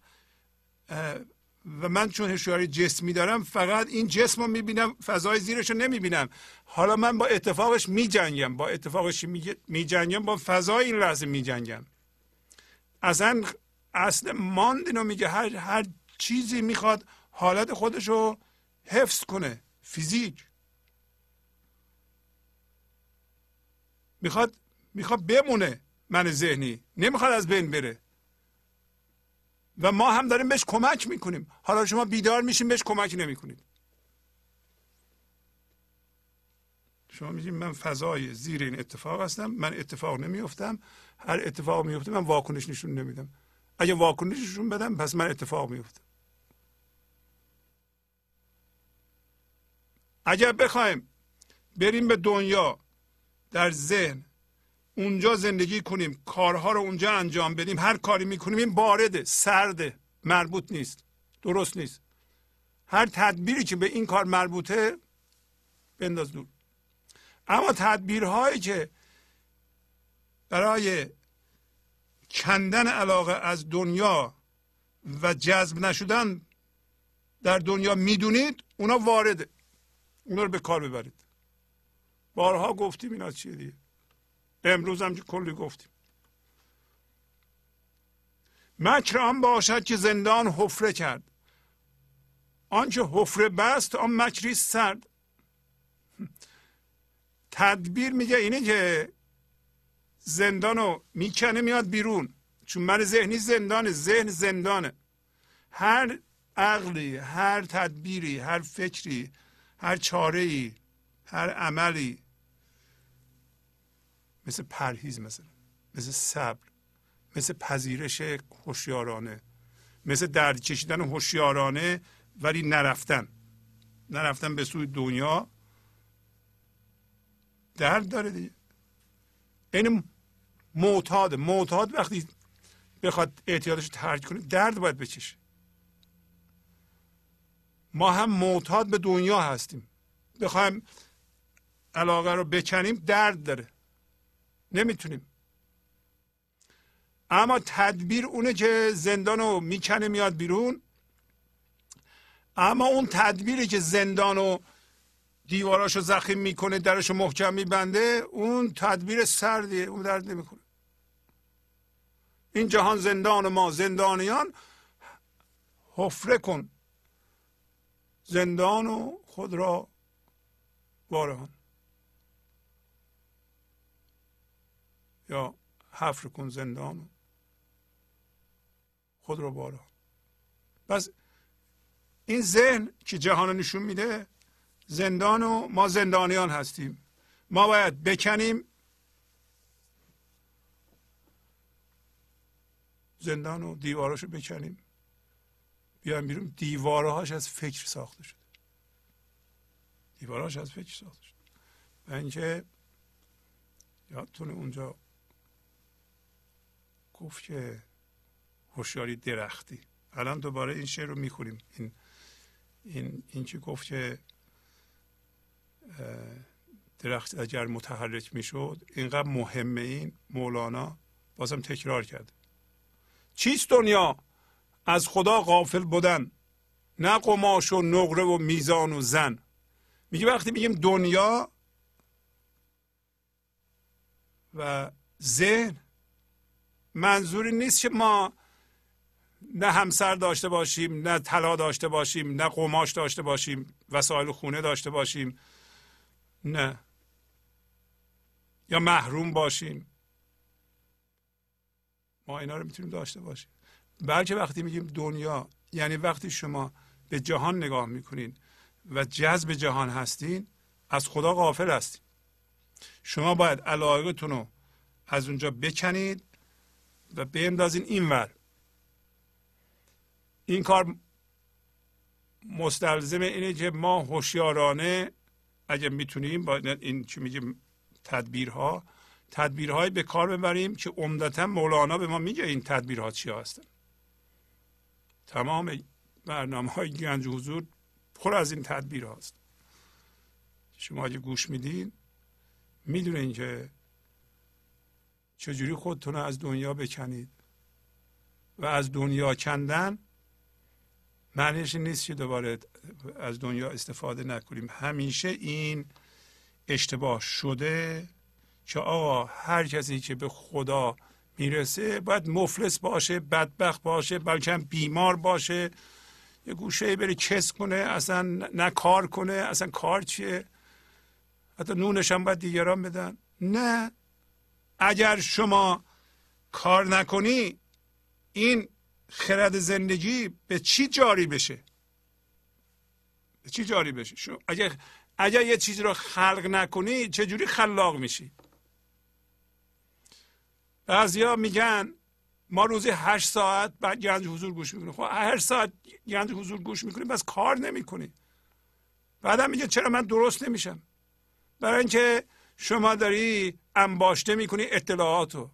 و من چون هوشیاری جسمی دارم فقط این جسم رو میبینم، فضای زیرش رو نمیبینم. حالا من با اتفاقش میجنگم، با اتفاقش میجنگم، با فضای این لحظه میجنگم. اصلا اصل ماند اینو میگه، هر چیزی میخواد حالت خودش رو حفظ کنه، فیزیک میخواد بمونه، من ذهنی نمیخواد از بین بره و ما هم داریم بهش کمک میکنیم. حالا شما بیدار میشین بهش کمک نمیکنید، شما میگین من فضای زیر این اتفاق هستم، من اتفاق نمیافتم، هر اتفاق میفته من واکنش نشون نمیدم، اگه واکنش نشون بدم پس من اتفاق میفته. اگر بخوایم بریم به دنیا در ذهن اونجا زندگی کنیم، کارها رو اونجا انجام بدیم، هر کاری میکنیم این بارده، سرده، مربوط نیست، درست نیست. هر تدبیری که به این کار مربوطه بنداز دور. اما تدبیرهایی که برای کندن علاقه از دنیا و جذب نشدن در دنیا میدونید، اونا وارده، اونا رو به کار ببرید. بارها گفتیم اینا چیه دیگه، امروز هم که کلی گفتیم. مکر آن باشد که زندان حفره کرد، آنچه حفره بست آن مکری سرد. تدبیر میگه اینه که زندانو میکنه میاد بیرون، چون من ذهنی زندانه، ذهن زندانه. هر عقلی، هر تدبیری، هر فکری، هر چاره‌ای، هر عملی مثل پرهیز، مثل صبر، مثل پذیرش هوشیارانه، مثل درد کشیدن هوشیارانه ولی نرفتن به سوی دنیا، درد داره دیگه. این معتاد وقتی بخواد اعتیادش رو ترک کنه درد باید بچشه. ما هم معتاد به دنیا هستیم، بخوایم علاقه رو بکنیم درد داره، نمیتونیم. اما تدبیر اونه که زندان رو میکنه میاد بیرون. اما اون تدبیری که زندان رو دیواراشو زخیم میکنه، درشو محکم میبنده، اون تدبیر سردیه، اون درد نمیکنه. این جهان زندان ما زندانیان حفره کن، زندان و خود را وارهان، یا حفر کن زندان خود رو بارا. پس این ذهن که جهان رو نشون میده، زندان و ما زندانیان هستیم، ما باید بکنیم زندان و دیواراشو بکنیم بیایم بیرون. دیوارهاش از فکر ساخته شده، دیوارهاش از فکر ساخته شده. و اینکه یادتون اونجا گفت که هوشیاری درختی، الان دوباره این شعر رو میخونیم، این که گفت که درخت اگر متحرک میشد، اینقدر مهمه. این مولانا بازم تکرار کرد، چیست دنیا از خدا غافل بودن، نه قماش و نقره و میزان و زن. میگه وقتی میگیم دنیا و ذهن، منظوری نیست که ما نه همسر داشته باشیم، نه طلا داشته باشیم، نه قماش داشته باشیم، وسایل خونه داشته باشیم، نه یا محروم باشیم. ما اینا رو میتونیم داشته باشیم، بلکه وقتی میگیم دنیا یعنی وقتی شما به جهان نگاه میکنین و جذب جهان هستین، از خدا غافل هستین. شما باید علاقتون رو از اونجا بکنید و بیندازین اینور. این کار مستلزم اینه که ما هوشیارانه اگه میتونیم با این چی میگیم تدبیرهای به کار ببریم که عمدتا مولانا به ما میگه این تدبیرها چی هستن. تمام برنامه‌های گنج حضور پر از این تدبیرها است. شما اگه گوش میدین میدونین که چجوری خودتون از دنیا بکنید و از دنیا کندن معنیش نیست که دوباره از دنیا استفاده نکنیم. همیشه این اشتباه شده که آقا هر کسی که به خدا میرسه باید مفلس باشه، بدبخت باشه، بلکه هم بیمار باشه، یه گوشه بره کس کنه، اصلا نه کار کنه، اصلا کار چیه، حتی نونش هم باید دیگران بدن. نه، اگر شما کار نکنی این خرد زندگی به چی جاری بشه؟ به چی جاری بشه؟ اگر یه چیز رو خلق نکنی چجوری خلاق میشی؟ بعضیا میگن ما روزی 8 ساعت بعد گنج حضور گوش میکنیم. خب 8 ساعت گنج حضور گوش میکنیم بس کار نمیکنی. بعدم میگه چرا من درست نمیشم؟ برای اینکه شما داری انباشته میکنی اطلاعاتو،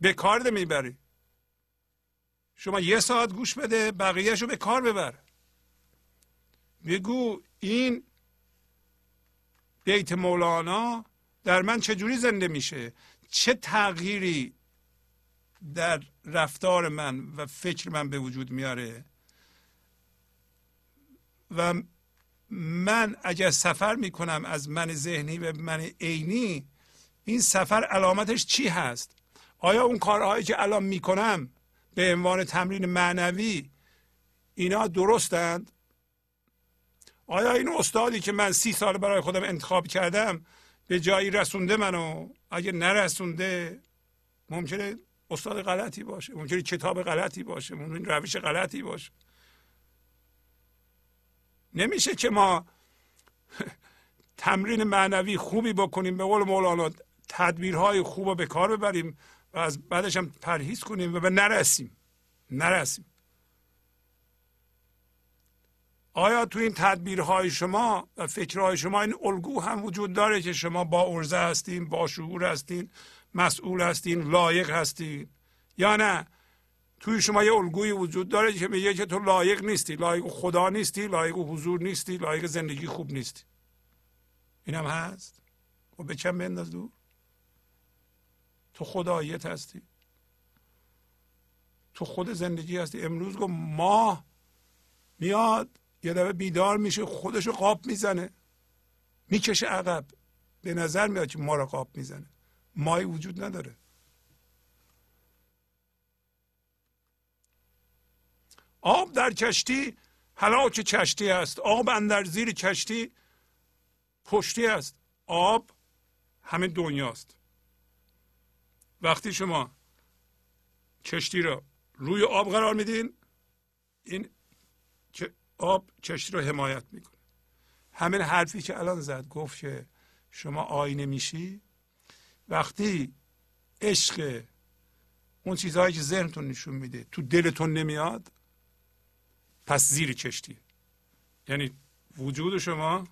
به کار نمیبری. شما یه ساعت گوش بده بقیهش رو به کار ببر. بگو این بیت مولانا در من چجوری زنده میشه، چه تغییری در رفتار من و فکر من به وجود میاره و من اگر سفر میکنم از من ذهنی به من عینی، این سفر علامتش چی هست؟ آیا اون کارهایی که الان میکنم به عنوان تمرین معنوی اینا درستند؟ آیا این استادی که من 30 سال برای خودم انتخاب کردم به جایی رسونده منو؟ اگه نرسونده ممکنه استاد غلطی باشه، ممکنه کتاب غلطی باشه، ممکنه روش غلطی باشه. نمیشه که ما تمرین معنوی خوبی بکنیم، به قول مولانا تدبیرهای خوب رو به کار ببریم و از بعدش هم پرهیز کنیم و به نرسیم. آیا تو این تدبیرهای شما و فکرهای شما این الگو هم وجود داره که شما با عرضه هستین، با شعور هستین، مسئول هستین، لایق هستین؟ یا نه توی شما یه الگوی وجود داره که میگه که تو لایق نیستی، لایق خدا نیستی، لایق حضور نیستی، لایق زندگی خوب نیستی. این هم هست و به چند بنداز دور، تو خداییت هستی، تو خود زندگی هستی. امروز گفت ماه میاد یه دفعه بیدار میشه، خودشو قاب میزنه، میکشه عقب، به نظر میاد که ما رو قاب میزنه. ماهی وجود نداره. آب در کشتی هلاک کشتی است، آب اندر زیر کشتی پشتی است. آب همه دنیاست. وقتی شما کشتی رو روی آب قرار میدین، این آب کشتی رو حمایت میکنه. همین حرفی که الان زد، گفت که شما آینه میشی وقتی عشق اون چیزهایی که ذهنتون نشون میده تو دلتون نمیاد، پس زیر کشتی. یعنی وجود شما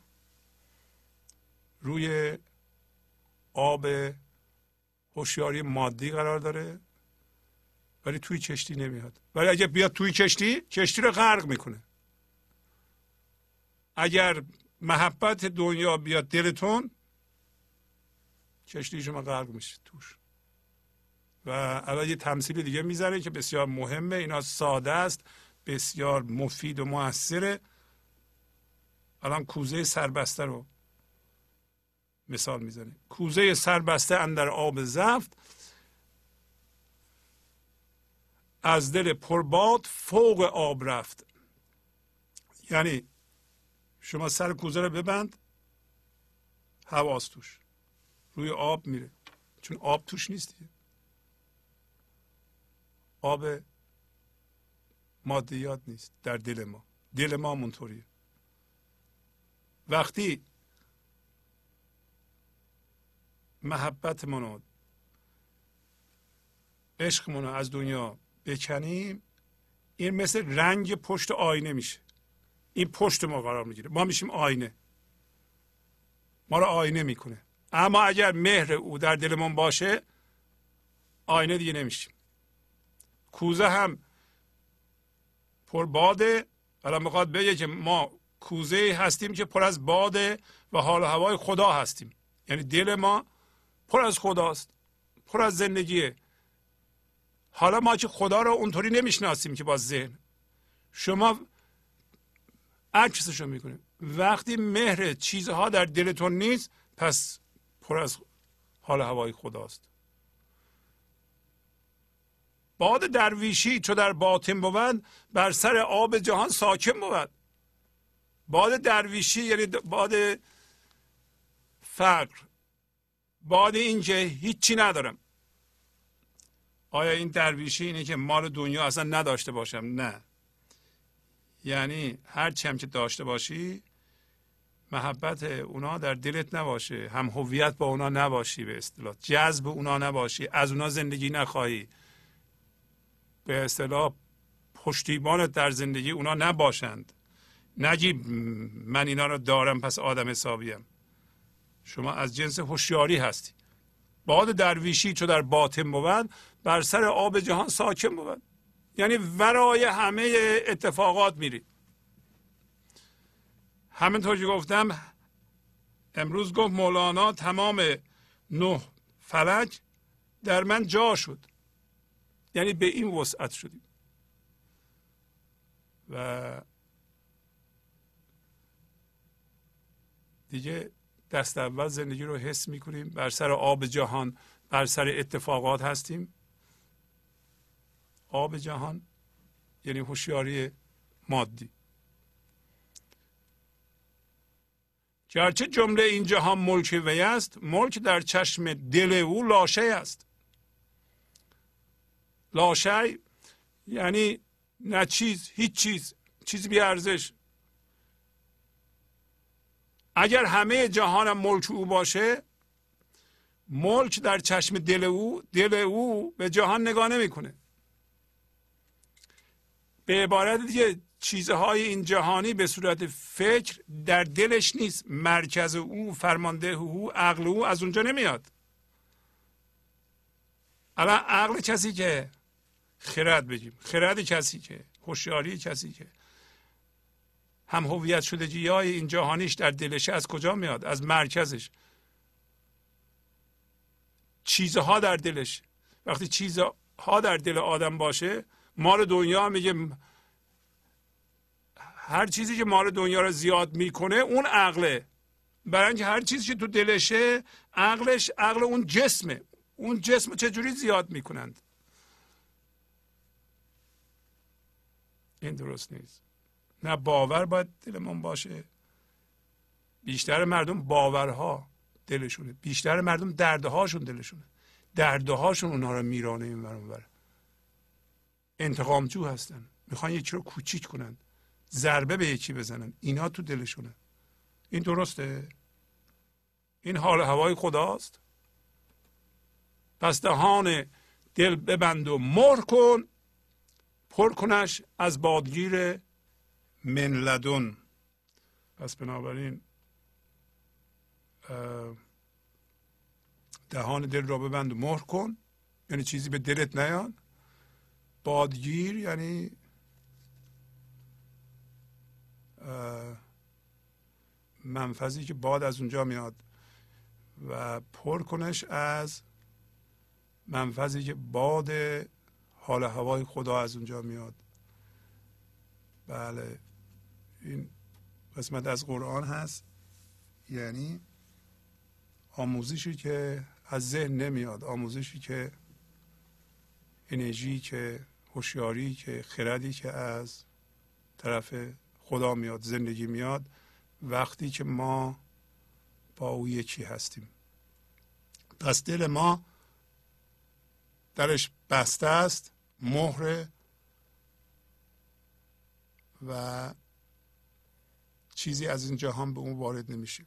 روی آب هوشیاری مادی قرار داره ولی توی کشتی نمیاد. ولی اگه بیاد توی کشتی، کشتی رو غرق میکنه. اگر محبت دنیا بیاد دلتون، کشتی شما غرق میشه توش. و الان یه تمثیل دیگه میذاره که بسیار مهمه، اینا ساده است، بسیار مفید و موثره. الان کوزه سربسته رو مثال میزنه. کوزه سربسته اندر آب زفت، از دل پرباد فوق آب رفت. یعنی شما سر کوزه رو ببند، حواس توش، روی آب میره، چون آب توش نیست دیگه. آب مادیات نیست در دل ما. دل ما منطوریه. وقتی محبت منو، عشق منو از دنیا بکنیم، این مثل رنگ پشت آینه میشه. این پشت ما قرار میگیره، ما میشیم آینه. ما را آینه میکنه. اما اگر مهر او در دلمون باشه آینه دیگه نمیشیم. کوزه هم پر باده، حالا میخواد بگه که ما کوزه هستیم که پر از باده و حال و هوای خدا هستیم، یعنی دل ما پر از خداست، پر از زندگیه. حالا ما که خدا را اونطوری نمیشناسیم که با ذهن، شما عکسش رو میکنه. وقتی مهر چیزها در دلتون نیست پس پر از حال هوای خداست. باد درویشی چو در باطن بود، بر سر آب جهان ساکن بود. باد درویشی یعنی باد فقر، باد اینکه هیچی ندارم. آیا این درویشی اینه که مال دنیا اصلا نداشته باشم؟ نه، یعنی هر چی هم که داشته باشی محبت اونا در دلت نباشه، هم هویت با اونا نباشی، به اصطلاح جذب اونا نباشی، از اونا زندگی نخواهی، به اصطلاح پشتیبانت در زندگی اونا نباشند. نگی من اینا رو دارم پس آدم حسابیم. شما از جنس هوشیاری هستی. باد درویشی چو در باطن بود، بر سر آب جهان ساکن بود. یعنی ورای همه اتفاقات میری. همینطور که گفتم امروز گفت مولانا تمام 9 فلک در من جا شد، یعنی به این وسعت شدیم. و دیگه دست اول زندگی رو حس میکنیم، بر سر آب جهان، بر سر اتفاقات هستیم. آب جهان یعنی هوشیاری مادی. گرچه جمله این جهان ملک وی است، ملک در چشم دل او لاشه است. لاشه یعنی نه چیز، هیچ چیز، چیز بی ارزش. اگر همه جهانم ملک او باشه، ملک در چشم دل او، دل او به جهان نگاه نمیکنه. به عبارت دیگه چیزهای این جهانی به صورت فکر در دلش نیست، مرکز او، فرمانده او، عقل او از اونجا نمیاد. الان عقل کسی که خرد بگیم، خرد کسی که، هوشیاری کسی که هم هویت شدگی های این جهانیش در دلش از کجا میاد؟ از مرکزش، چیزها در دلش. وقتی چیزها در دل آدم باشه، مال دنیا میگه، هر چیزی که مال دنیا رو زیاد میکنه اون عقله. برای اینکه هر چیزی که تو دلشه عقلش، عقل اون جسمه. اون جسم چجوری زیاد میکنند؟ این درست نیست. نه، باور باید دلمون باشه. بیشتر مردم باورها دلشونه، بیشتر مردم دردهاشون دلشونه، دردهاشون اونها رو میرانه این ور اون ور. انتقامجو هستن، میخوان یکی رو کوچیک کنن، ضربه به یکی بزنن. اینا تو دلشونه. این درسته؟ این حال هوای خداست؟ پس دهان دل ببند و مهر کن، پر کنش از بادگیر من لدن. پس بنابراین دهان دل را ببند و مهر کن، یعنی چیزی به دلت نیاد. بادگیر یعنی منفذی که باد از اونجا میاد، و پر کنش از منفذی که باد حال هوای خدا از اونجا میاد. بله، این قسمت از قرآن هست، یعنی آموزشی که از ذهن نمیاد، آموزشی که انرژی که، هوشیاری که، خردی که از طرف خدا میاد، زندگی میاد وقتی که ما با او یکی هستیم. پس دل ما درش بسته است، مهر و چیزی از این جهان به اون وارد نمیشیم.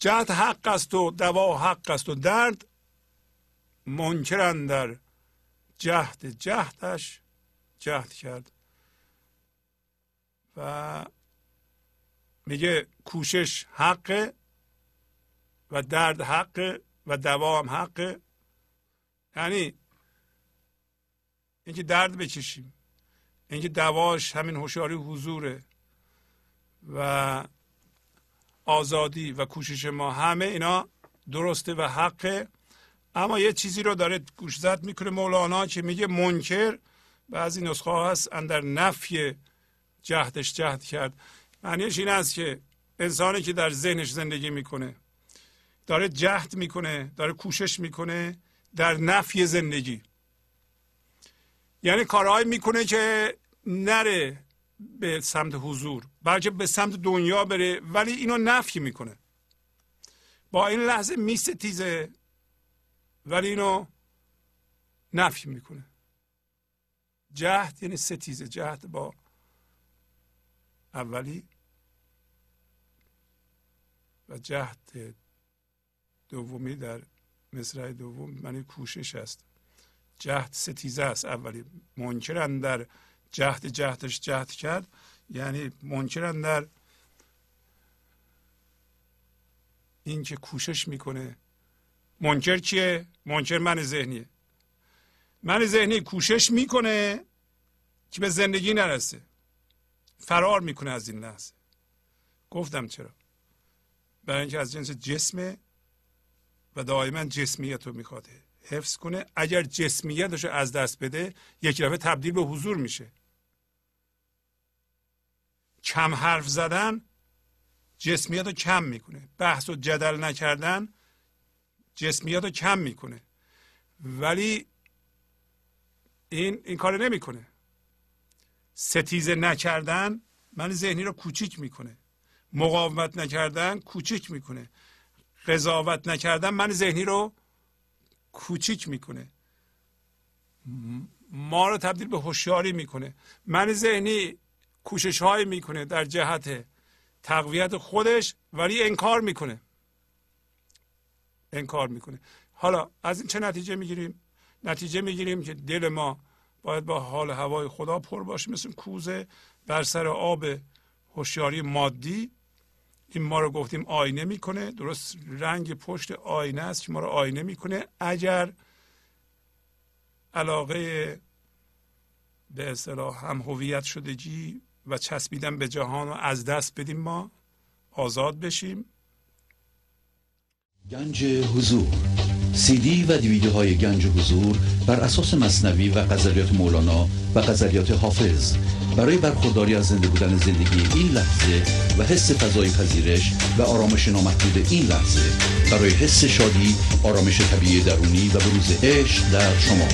جهت حق است و دوا حق است و درد، منکرن در جهتش جهت کرد. و میگه کوشش حقه، و درد حقه و دوام حقه، یعنی اینکه درد بکشیم، اینکه دواش همین هوشیاری حضوره و آزادی و کوشش ما، همه اینا درسته و حقه. اما یه چیزی رو داره گوش زد میکنه مولانا که میگه منکر، بعضی نسخه ها هست اندر نفی جهدش جهد کرد، معنیش این است که انسانی که در ذهنش زندگی میکنه داره جهد میکنه، داره کوشش میکنه در نفی زندگی، یعنی کارهایی میکنه که نره به سمت حضور بلکه به سمت دنیا بره، ولی اینو نفی میکنه، با این لحظه میستیزه ولی اینو نفی میکنه. جهد یعنی ستیزه، جهد با اولی و جهد دومی در مصرع دوم معنی کوشش است. جهد ستیزه است اولی، منکرن در جهد جهدش جهد کرد، یعنی منکرن در این که کوشش میکنه. منکر چیه؟ منکر من ذهنیه، من ذهنی کوشش میکنه که به زندگی نرسه، فرار میکنه از این لحظه. گفتم چرا؟ برای اینکه از جنس جسمه و دائما جسمیت رو میخواد حفظ کنه، اگر جسمیتش رو از دست بده یک دفعه تبدیل به حضور میشه. کم حرف زدن جسمیت رو کم میکنه، بحث و جدل نکردن جسمیت رو کم میکنه، ولی این کار نمیکنه. ستیزه نکردن من ذهنی رو کوچیک میکنه، مقاومت نکردن کوچیک میکنه، قضاوت نکردن من ذهنی رو کوچیک میکنه، ما رو تبدیل به هوشیاری میکنه. من ذهنی کوشش هایی میکنه در جهت تقویت خودش ولی انکار میکنه. حالا از این چه نتیجه میگیریم؟ نتیجه میگیریم که دل ما باید با حال هوای خدا پر باشه، مثل کوزه بر سر آب هوشیاری مادی. این ما رو گفتیم آینه میکنه، درست رنگ پشت آینه است که ما رو آینه میکنه. اگر علاقه به اصطلاح هم هویت شدگی و چسبیدن به جهان رو از دست بدیم ما آزاد بشیم. گنج حضور سی دی و دیویدیوهای گنج حضور بر اساس مثنوی و غزلیات مولانا و غزلیات حافظ برای برخورداری از زنده بودن زندگی این لحظه و حس فضای پذیرش و آرامش نامحدود این لحظه، برای حس شادی، آرامش طبیعی درونی و بروز عشق در شما،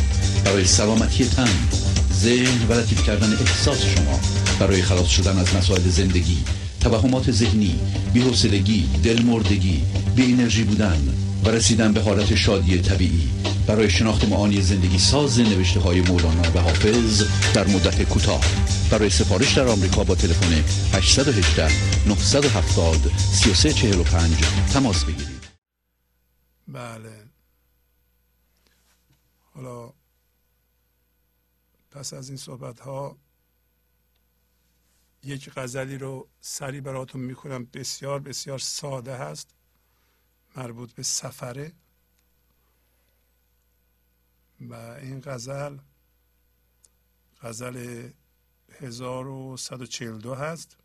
برای سلامتی تن، ذهن و لطیف کردن احساس شما، برای خلاص شدن از مسائل زندگی، توهمات ذهنی، بی‌حوصلگی، دلمردگی، بی‌انرژی بودن و رسیدن به حالت شادی طبیعی، برای شناخت معانی زندگی ساز نوشته های مولانا و حافظ در مدت کوتاه. برای سفارش در آمریکا با تلفن 818-970-3345 تماس بگیرید. بله، حالا پس از این صحبت ها یک غزلی رو سری براتون میخونم، بسیار بسیار ساده هست، مربوط به سفره و این غزل 1142 هست.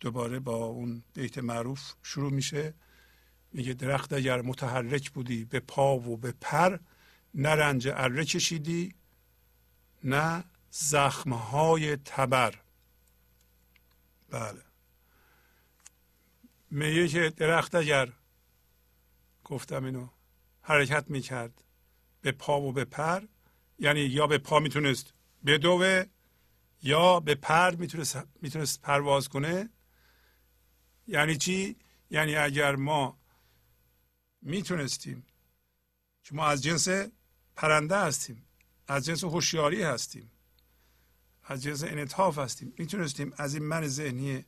دوباره با اون بیت معروف شروع میشه، میگه درخت اگر متحرک بودی به پا و به پر، نه رنج اره کشیدی نه زخمهای تبر. بله، میگه که درخت اگر، گفتم اینو، حرکت میکرد به پا و به پر، یعنی یا به پا میتونست بدوه یا به پر میتونست پرواز کنه. یعنی چی؟ یعنی اگر ما میتونستیم، چون ما از جنس پرنده هستیم، از جنس هوشیاری هستیم، از جنس انعطاف هستیم، میتونستیم از این من ذهنی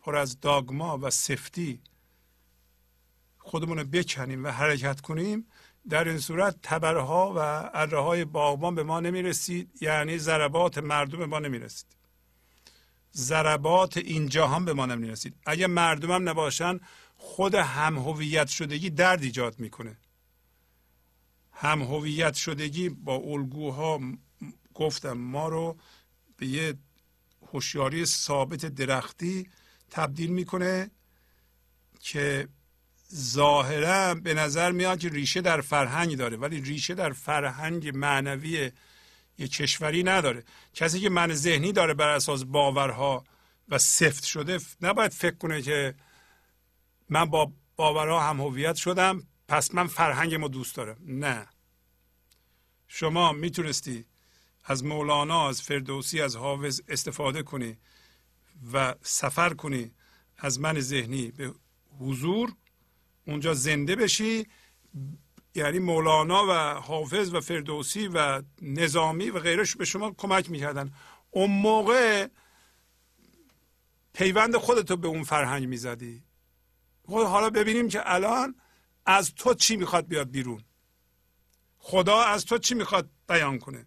پر از داگما و سفتی خودمون رو بکنیم و حرکت کنیم، در این صورت تبرها و اره های باغبان به ما نمیرسید، یعنی ضربات مردم به ما نمیرسید. ضربات این جهان به ما نمی‌رسید. اگه مردم هم نباشن، خود هم هویت شدگی درد ایجاد میکنه. هم هویت شدگی با الگوها گفتم ما رو به یه هوشیاری ثابت درختی تبدیل میکنه که ظاهرا به نظر میاد که ریشه در فرهنگ داره، ولی ریشه در فرهنگ معنوی یه کشوری نداره. کسی که من ذهنی داره بر اساس باورها و سفت شده، نباید فکر کنه که من با باورها هم هویت شدم پس من فرهنگمو دوست دارم. نه، شما میتونستی از مولانا، از فردوسی، از حافظ استفاده کنی و سفر کنی از من ذهنی به حضور، اونجا زنده بشی. یعنی مولانا و حافظ و فردوسی و نظامی و غیرش به شما کمک میکردن. اون موقع پیوند خودتو به اون فرهنگ میزدی. حالا ببینیم که الان از تو چی میخواد بیاد بیرون، خدا از تو چی میخواد بیان کنه.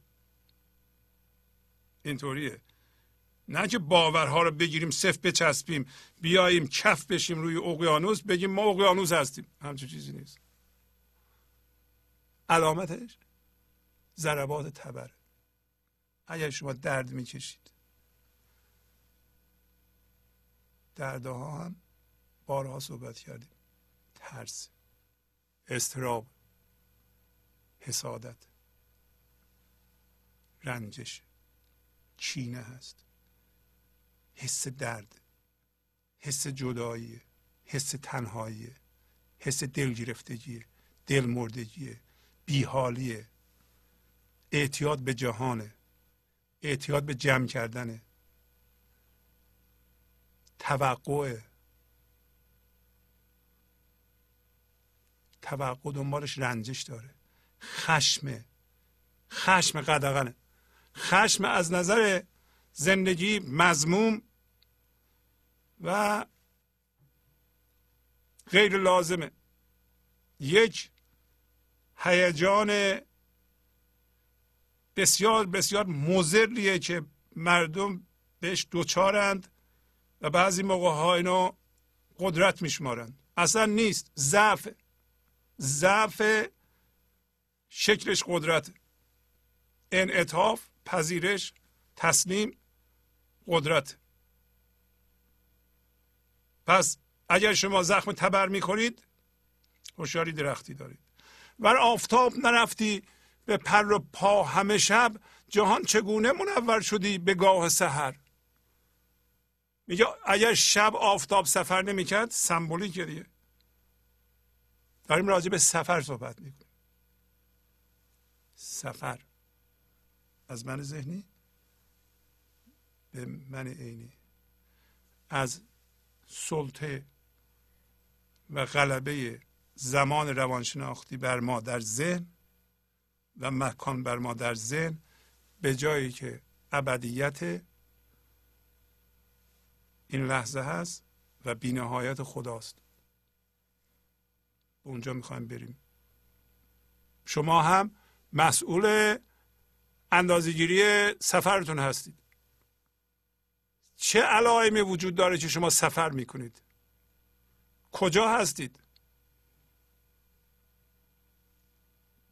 اینطوریه، نه که باورها رو بگیریم صفر بچسبیم، بیاییم کف بشیم روی اقیانوس بگیم ما اقیانوس هستیم. همچون چیزی نیست. علامتش ضربات تبر. اگر شما درد میکشید، دردها هم بارها صحبت کردیم، ترس، اضطراب، حسادت، رنجش، چینه هست، حس درد، حس جدایی، حس تنهایی، حس دلگرفتگی، دلمردگی، بیحالی، اعتیاد به جهانه، اعتیاد به جمع کردنه، توقع دنبالش رنجش داره، خشم قدغنه، خشم از نظر زندگی مذموم و غیر لازمه. یک هیجان بسیار بسیار مضریه که مردم بهش دوچارند و بعضی موقع‌ها اینو قدرت میشمارند. اصلا نیست، ضعف شکلش قدرت، انعطاف، پذیرش، تسلیم قدرت. پس اگر شما زخم تبر می‌خورید، هوشیاری درختی دارید. ور آفتاب نرفتی به پر و پا همه شب، جهان چگونه منور شدی به گاه سحر. میگه اگر شب آفتاب سفر نمی‌کرد، سمبولیکه دیگه. داریم راجع به سفر صحبت می‌کنیم. سفر از من ذهنی به من عینی، از سلطه و غلبه زمان روانشناختی بر ما در ذهن و مکان بر ما در ذهن، به جایی که ابدیت این لحظه هست و بی‌نهایت خداست، به اونجا میخوایم بریم. شما هم مسئول اندازه‌گیری سفرتون هستید. چه علائمی وجود داره که شما سفر میکنید؟ کجا هستید؟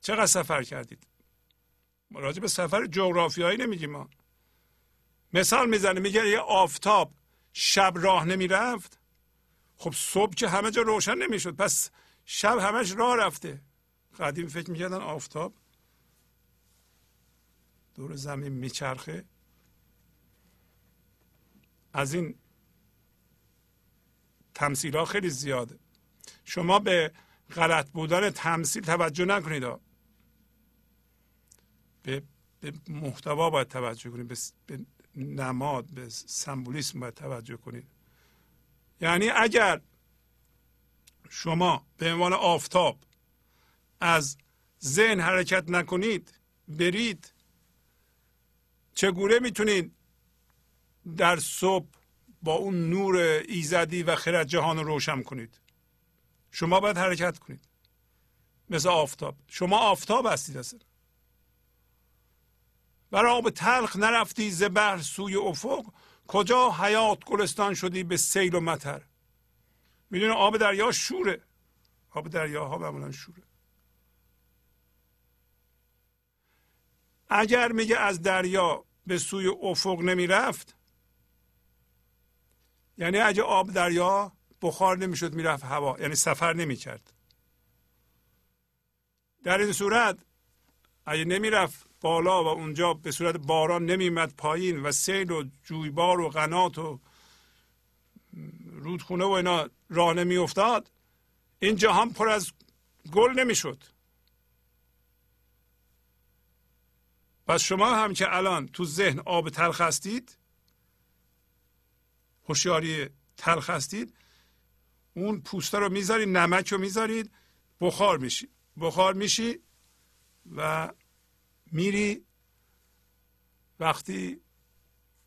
چقدر سفر کردید؟ راجع به سفر جغرافیایی نمیگیم ما. مثال میزنه، میگه یه آفتاب شب راه نمیرفت، خب صبح که همه جا روشن نمیشد، پس شب همش راه رفته. قدیم فکر میکردن آفتاب دور زمین میچرخه. از این تمثیل ها خیلی زیاده. شما به غلط بودن تمثیل توجه نکنید. به محتوا باید توجه کنید، به نماد، به سمبولیسم باید توجه کنید. یعنی اگر شما به عنوان آفتاب از ذهن حرکت نکنید، برید، چگونه میتونید در صبح با اون نور ایزدی و خرد جهان رو روشن کنید؟ شما باید حرکت کنید مثل آفتاب. شما آفتاب هستید اصلا. برای آب تلخ نرفتی ز بحر سوی افق، کجا حیات گلستان شدی به سیل و مطر. میدونه آب دریا شوره، آب دریاها معمولا شوره. اگر میگه از دریا به سوی افق نمیرفت، یعنی اگه آب دریا بخار نمیشد میرفت هوا، یعنی سفر نمیکرد. در این صورت اگه نمیرفت بالا و اونجا به صورت باران نمیمد پایین و سیل و جویبار و قنات و رودخونه و اینا راه نمیافتاد، این جهان پر از گل نمیشد. پس شما هم که الان تو ذهن آب تلخ هستید، هوشیاری تلخ هستید، اون پوسته رو میذارید، نمک رو میذارید، بخار میشی، بخار میشی و میری. وقتی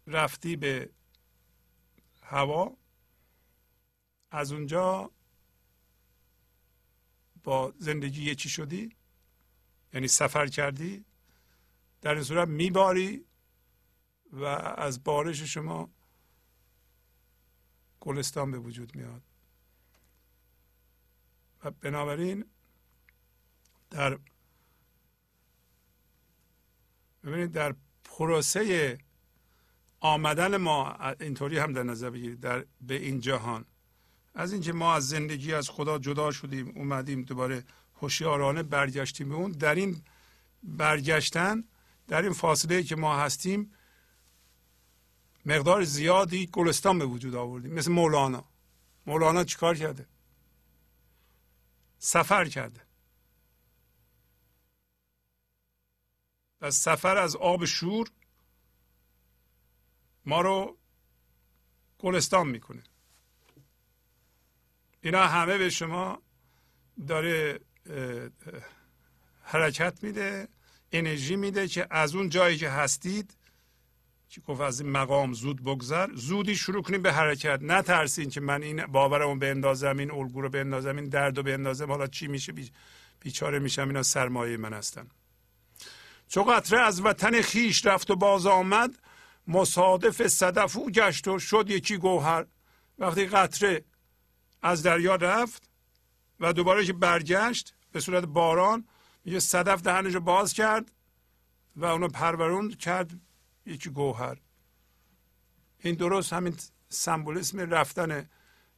رفتی به هوا، از اونجا با زندگی یکی شدی، یعنی سفر کردی. در این صورت میباری و از بارش شما گلستان به وجود میاد. و بنابراین در ببینید در پروسه آمدن ما، اینطوری هم در نظر بگیرید، در به این جهان، از اینکه ما از زندگی از خدا جدا شدیم، اومدیم دوباره هوشیارانه برگشتیم به اون، در این برگشتن، در این فاصله که ما هستیم، مقدار زیادی گلستان به وجود آوردیم. مثل مولانا. مولانا چیکار کرده؟ سفر کرده. پس سفر از آب شور ما رو گلستان میکنه. اینا همه به شما داره حرکت میده، انرژی میده که از اون جایی که هستید، که گفت از این مقام زود بگذر، زودی شروع کنیم به حرکت. نترسین که من این باورمو بندازم، این الگو رو بندازم، این درد رو بندازم، حالا چی میشه، بیچاره میشم، اینا سرمایه من هستن. چو قطره از وطن خیش رفت و باز آمد، مصادف صدف او گشت و شد یکی گوهر. وقتی قطره از دریا رفت و دوباره که برگشت به صورت باران، میگه صدف دهنش رو باز کرد و اونو پروروند کرد یکی گوهر. این درست همین سمبولیسم رفتن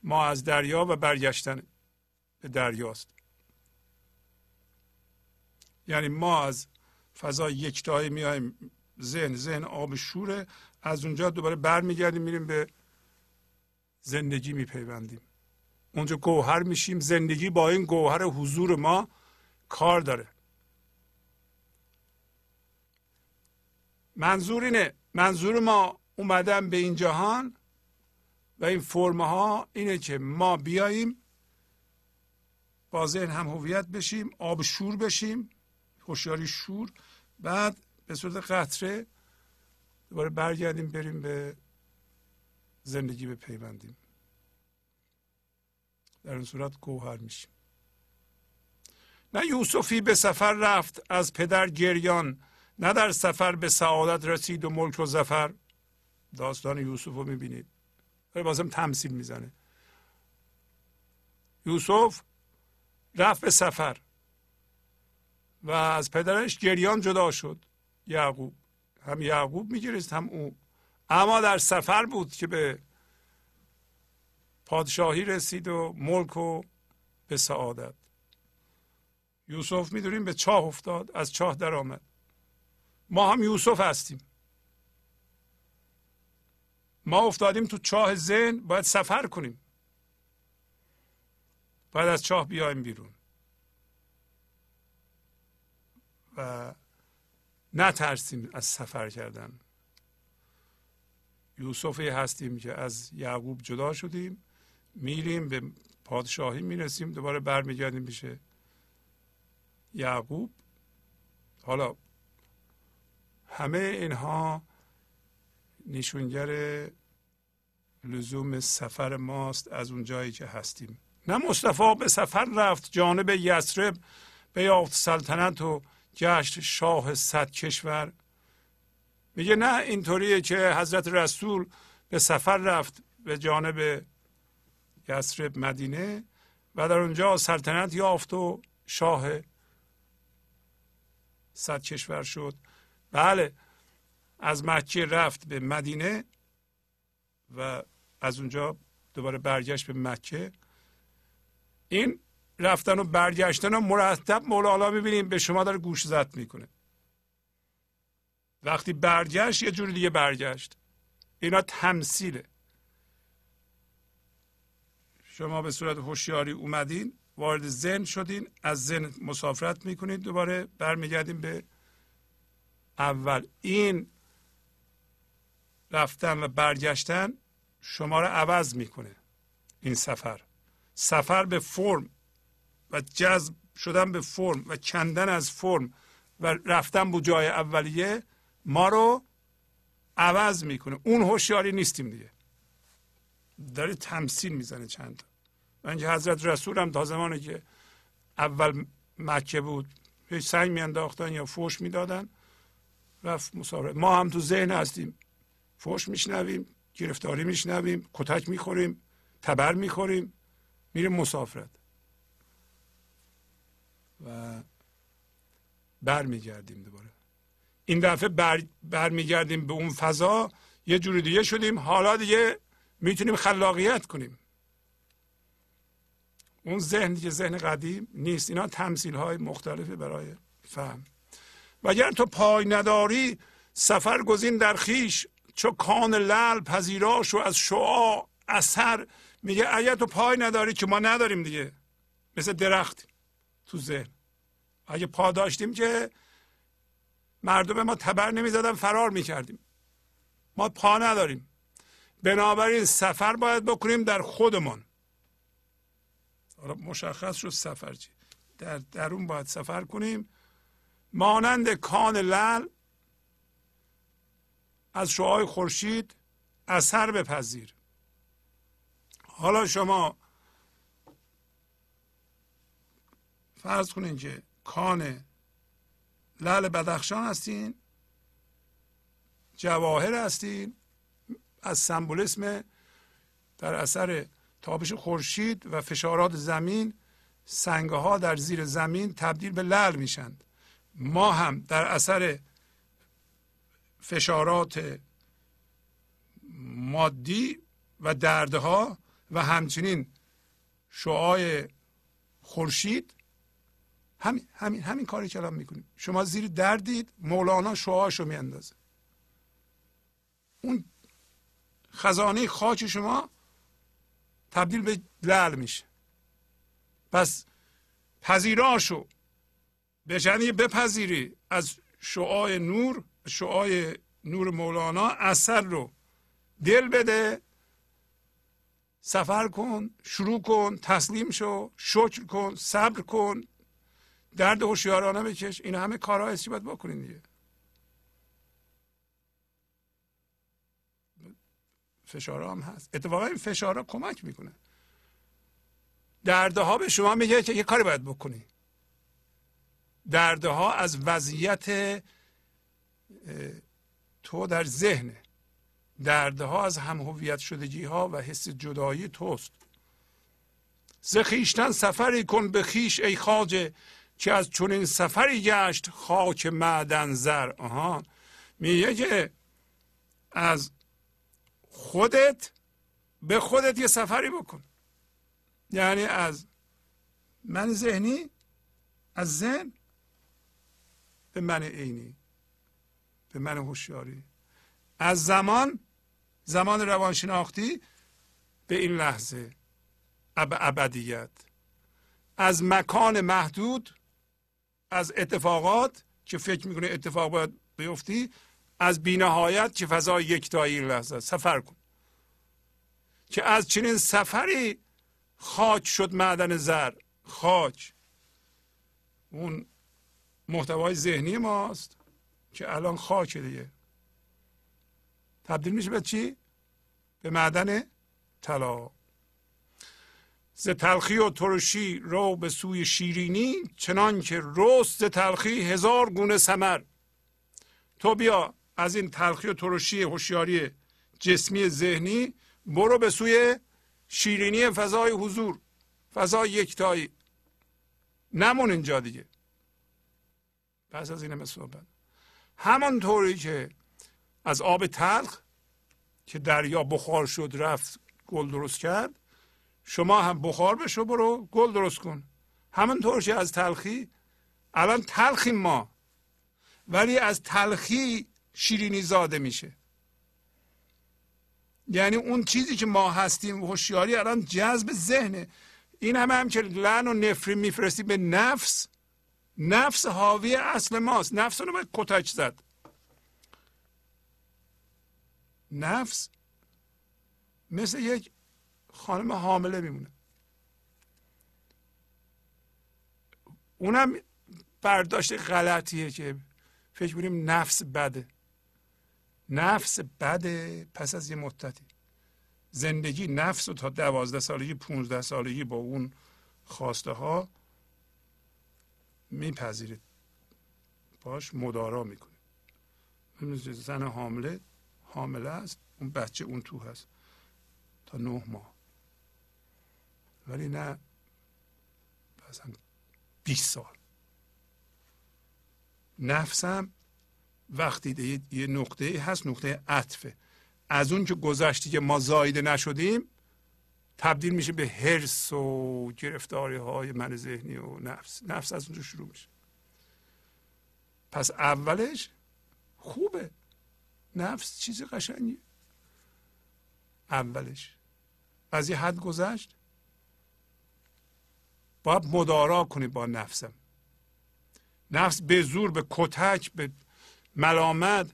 ما از دریا و برگشتن به دریاست. یعنی ما از فضای یکتایی میایم، ذهن آب شوره، از اونجا دوباره برمیگردیم، میریم به زندگی میپیوندیم، اونجا گوهر میشیم. زندگی با این گوهر حضور ما کار داره. منظور اینه، منظور ما اومدن به این جهان و این فرمها اینه که ما بیاییم با ذهن هم هویت بشیم، آب شور بشیم، هوشیاری شور، بعد به صورت قطره دوباره برگردیم، بریم به زندگی بپیوندیم. در این صورت گوهر میشیم. نه یوسفی به سفر رفت از پدر گریان، نه در سفر به سعادت رسید و ملک و ظفر. داستان یوسف رو میبینید، بازم تمثیل میزنه. یوسف رفت به سفر و از پدرش گریان جدا شد، یعقوب. هم یعقوب میگریست هم او، اما در سفر بود که به پادشاهی رسید و ملک و به سعادت. یوسف میدونیم به چاه افتاد، از چاه در آمد. ما هم یوسف هستیم، ما افتادیم تو چاه ذهن، باید سفر کنیم، باید از چاه بیایم بیرون و نترسیم از سفر کردن. یوسفی هستیم که از یعقوب جدا شدیم، میریم به پادشاهی میرسیم، دوباره برمیگردیم میشه یعقوب. حالا همه اینها نشونگر لزوم سفر ماست از اون جایی که هستیم. نه مصطفی به سفر رفت جانب یثرب، بیافت سلطنت و گشت شاه 100 کشور. میگه نه اینطوریه که حضرت رسول به سفر رفت به جانب یثرب مدینه و در اونجا سلطنت یافت و شاه 100 کشور شد. بله، از مکه رفت به مدینه و از اونجا دوباره برگشت به مکه. این رفتن و برگشتن و مرتب مولانا میبینیم به شما داره گوش زد میکنه. وقتی برگشت یه جور دیگه برگشت. اینا تمثیله. شما به صورت هوشیاری اومدین، وارد ذهن شدین، از ذهن مسافرت میکنید، دوباره برمیگردیم به اول. این رفتن و برگشتن شما رو عوض میکنه. این سفر به فرم و جذب شدن به فرم و کندن از فرم و رفتن به جای اولیه ما رو عوض میکنه. اون هوشیاری نیستیم دیگه. داره تمثیل میزنه چند تا. و اینکه حضرت رسول هم تا زمانی که اول مکه بود هیچ سنگ میانداختن یا فوش میدادن رفت مسافر. ما هم تو ذهن هستیم، فوش میشنویم، گرفتاری میشنویم، کتک میخوریم، تبر میخوریم، میریم مسافرت و برمیگردیم دوباره. این دفعه برمیگردیم به اون فضا، یه جوری دیگه شدیم. حالا دیگه میتونیم خلاقیت کنیم. اون ذهن دیگه ذهن قدیم نیست. اینا تمثیل های مختلفی برای فهم. وگر تو پای نداری سفر گزین در خیش، چو کان لعل پذیراش و از شعاع اثر. میگه اگر تو پای نداری، که ما نداریم دیگه، مثل درخت تو ذهن. اگه پا داشتیم که مردم ما تبر نمیزدن، فرار میکردیم. ما پا نداریم، بنابراین سفر باید بکنیم در خودمان. حالا مشخص شد سفر چی؟ در درون باید سفر کنیم. مانند کان لعل از شعاع خورشید اثر بپذیر. حالا شما فرض کنین که کان لعل بدخشان هستین، جواهر هستین، از سمبولیسم در اثر تابش خورشید و فشارات زمین سنگه ها در زیر زمین تبدیل به لعل میشن. ما هم در اثر فشارات مادی و دردها و همچنین شعاع خورشید همین کاری که الان میکنیم. شما زیر دردید، مولانا شعاعشو میاندازه. اون خزانه خاک شما تبدیل به لعل میشه. پس پذیراشو به یعنی بپذیری از شعاع نور مولانا اثر رو، دل بده، سفر کن، شروع کن، تسلیم شو، شکر کن، صبر کن، درد هوشیارانه بکش. این همه کارها هست که باید بکنین دیگه. فشارها هم هست. اتفاقا این فشارها کمک میکنه. دردها به شما میگه که یه کاری باید بکنی. دردها از وضعیت تو در ذهنه. دردها از هم هویت شدگی ها و حس جدایی توست. ز خویشتن سفری کن به خویش ای خواجه، که از چنین سفری گشت خاک معدن زر. آها، میگه که از خودت به خودت یه سفری بکن. یعنی از من ذهنی، از ذهن به من عینی، به من هوشیاری، از زمان روانشناختی به این لحظه ابدیت، از مکان محدود، از اتفاقات که فکر میکنه اتفاق باید بیفتی، از بی‌نهایت که فضای یکتایی این لحظه. سفر کن که از چنین سفری خاک شد معدن زر. خاک اون محتوای ذهنی ماست که الان خاک دیگه تبدیل میشه به چی؟ به معدن طلا. ز تلخی و ترشی رو به سوی شیرینی، چنان که رست ز تلخی هزار گونه ثمر. تو بیا از این تلخی و ترشی هوشیاری جسمی ذهنی، برو به سوی شیرینی فضای حضور، فضای یکتایی، نمون اینجا دیگه. پس از این همه صحبت، همانطوری که از آب تلخ که دریا بخار شد رفت گل درست کرد، شما هم بخار بشو برو گل درست کن. همانطور که از تلخی، الان تلخیم ما، ولی از تلخی شیرینی زاده میشه. یعنی اون چیزی که ما هستیم، هوشیاری الان جذب ذهنه. این همه هم که لعن و نفری میفرستی به نفس، نفس حاوی اصل ماست. نفس رو باید کتک زد. نفس مثل یک خانم حامله میمونه، اونم برداشت غلطیه که فکر می‌کنیم نفس بده. نفس بده پس از یه مدتی. زندگی نفس رو تا 12 سالگی 15 سالگی با اون خواسته ها میپذیره، باش مدارا میکنه. زن حامله حامله است، اون بچه اون تو هست تا 9 ماه، ولی نه مثلا 20 سال. نفسم وقتی یه نقطه هست، نقطه عطفه، از اون که گذشتی که ما زایده نشدیم تبدیل میشه به حرص و گرفتاری های من ذهنی و نفس. نفس از اونجا شروع میشه. پس اولش خوبه، نفس چیز قشنگی، اولش از یه حد گذشت باید مدارا کنی با نفسم. نفس به زور، به کتک، به ملامت،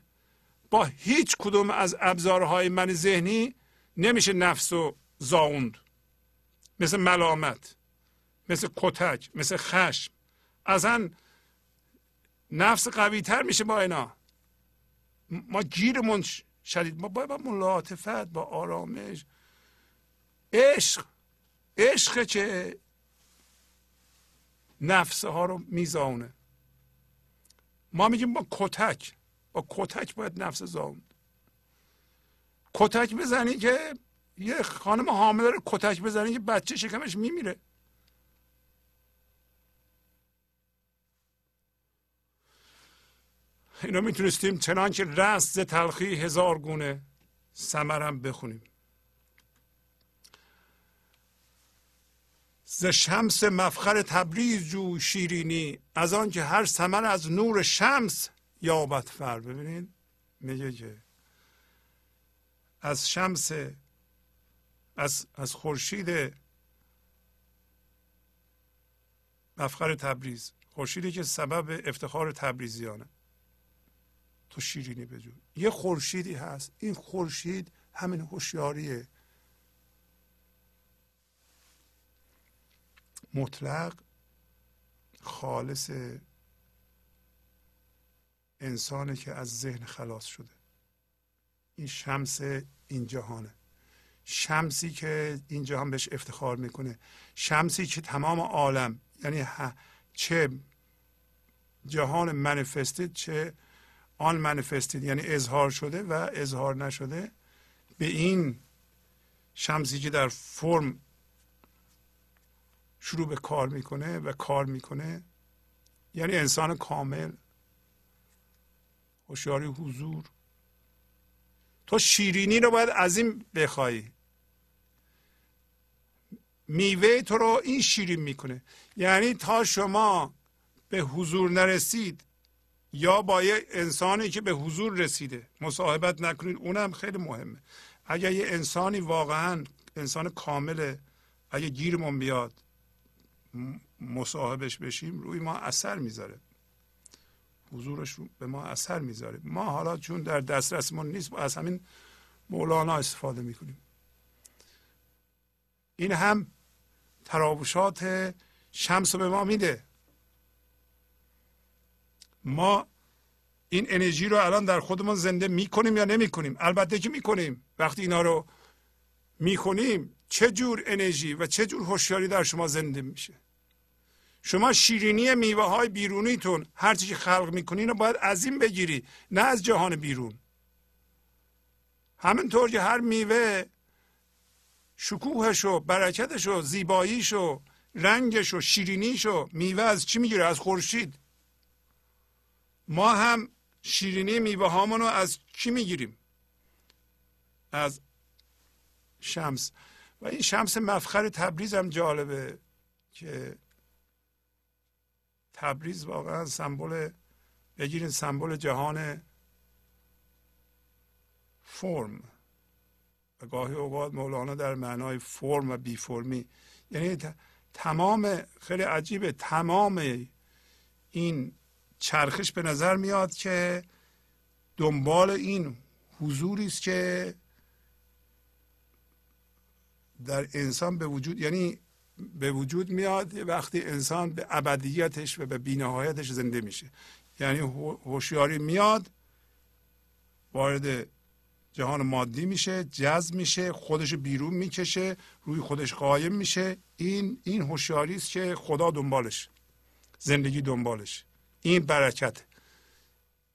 با هیچ کدوم از ابزارهای من ذهنی نمیشه نفس رو زاوند. مثل ملامت، مثل کتک، مثل خشم، اصلا نفس قوی تر میشه با اینا. ما گیرمون شدید، ما باید با ملاتفت، با آرامش، عشق، عشق که نفس ها رو میزاونه. ما میگیم با کتک، با کتک باید نفس زاوند. کتک بزنی که یه خانم حامله رو کتک بزنی که بچه شکمش میمیره. اینا میتونستیم چنانچه رست ز تلخی 1000 گونه ثمرم بخونیم. ز شمس مفخر تبریز جو شیرینی، از آن که هر ثمر از نور شمس یابد فر. ببینید میگه که از شمس، از خورشید مفخر تبریز، خورشیدی که سبب افتخار تبریزیانه، تو شیرینی بجو. یه خورشیدی هست، این خورشید همین هوشیاریه مطلق خالص انسانی که از ذهن خلاص شده. این شمس این جهانه، شمسی که این جهان بهش افتخار میکنه، شمسی که تمام عالم، یعنی چه جهان منفستید چه آن منفستید، یعنی اظهار شده و اظهار نشده، به این شمسی که در فرم شروع به کار میکنه و کار میکنه، یعنی انسان کامل، هوشیاری حضور. تو شیرینی رو باید از این بخوایی، میوه تو رو این شیرین میکنه. یعنی تا شما به حضور نرسید یا با یه انسانی که به حضور رسیده مصاحبت نکنید، اونم خیلی مهمه. اگر یه انسانی واقعا انسان کامله، اگه گیرمون بیاد مصاحبش بشیم، روی ما اثر میذاره، حضورش رو به ما اثر میذاره. ما حالا چون در دسترسمون نیست، از همین مولانا استفاده میکنیم. این هم تراوشات شمس رو به ما میده. ما این انرژی رو الان در خودمون زنده میکنیم یا نمیکنیم؟ البته که میکنیم. وقتی اینا رو میکنیم، چه جور انرژی و چه جور هوشیاری در شما زنده میشه؟ شما شیرینی میوه های بیرونیتون، هر چیزی خلق میکنین رو باید از این بگیری، نه از جهان بیرون. همینطور که هر میوه شکوهش و برکتش و زیباییش و رنگش و شیرینیش و میوه از چی میگیره؟ از خورشید. ما هم شیرینی میوه هامون رو از چی میگیریم؟ از شمس. و این شمس مفخر تبریز هم جالبه که تبریز واقعا سمبل، بگیرین سمبل جهان فرم. و گاهی اوقات مولانا در معنای فرم و بی فرمی، یعنی تمام، خیلی عجیبه، تمام این چرخش به نظر میاد که دنبال این حضوری است که در انسان به وجود، یعنی به وجود میاد وقتی انسان به ابدیتش و به بینهایتش زنده میشه. یعنی هوشیاری میاد، وارد جهان مادی میشه، جذب میشه، خودش بیرون میکشه، روی خودش قایم میشه. این هوشیاری است که خدا دنبالش، زندگی دنبالش. این برکت،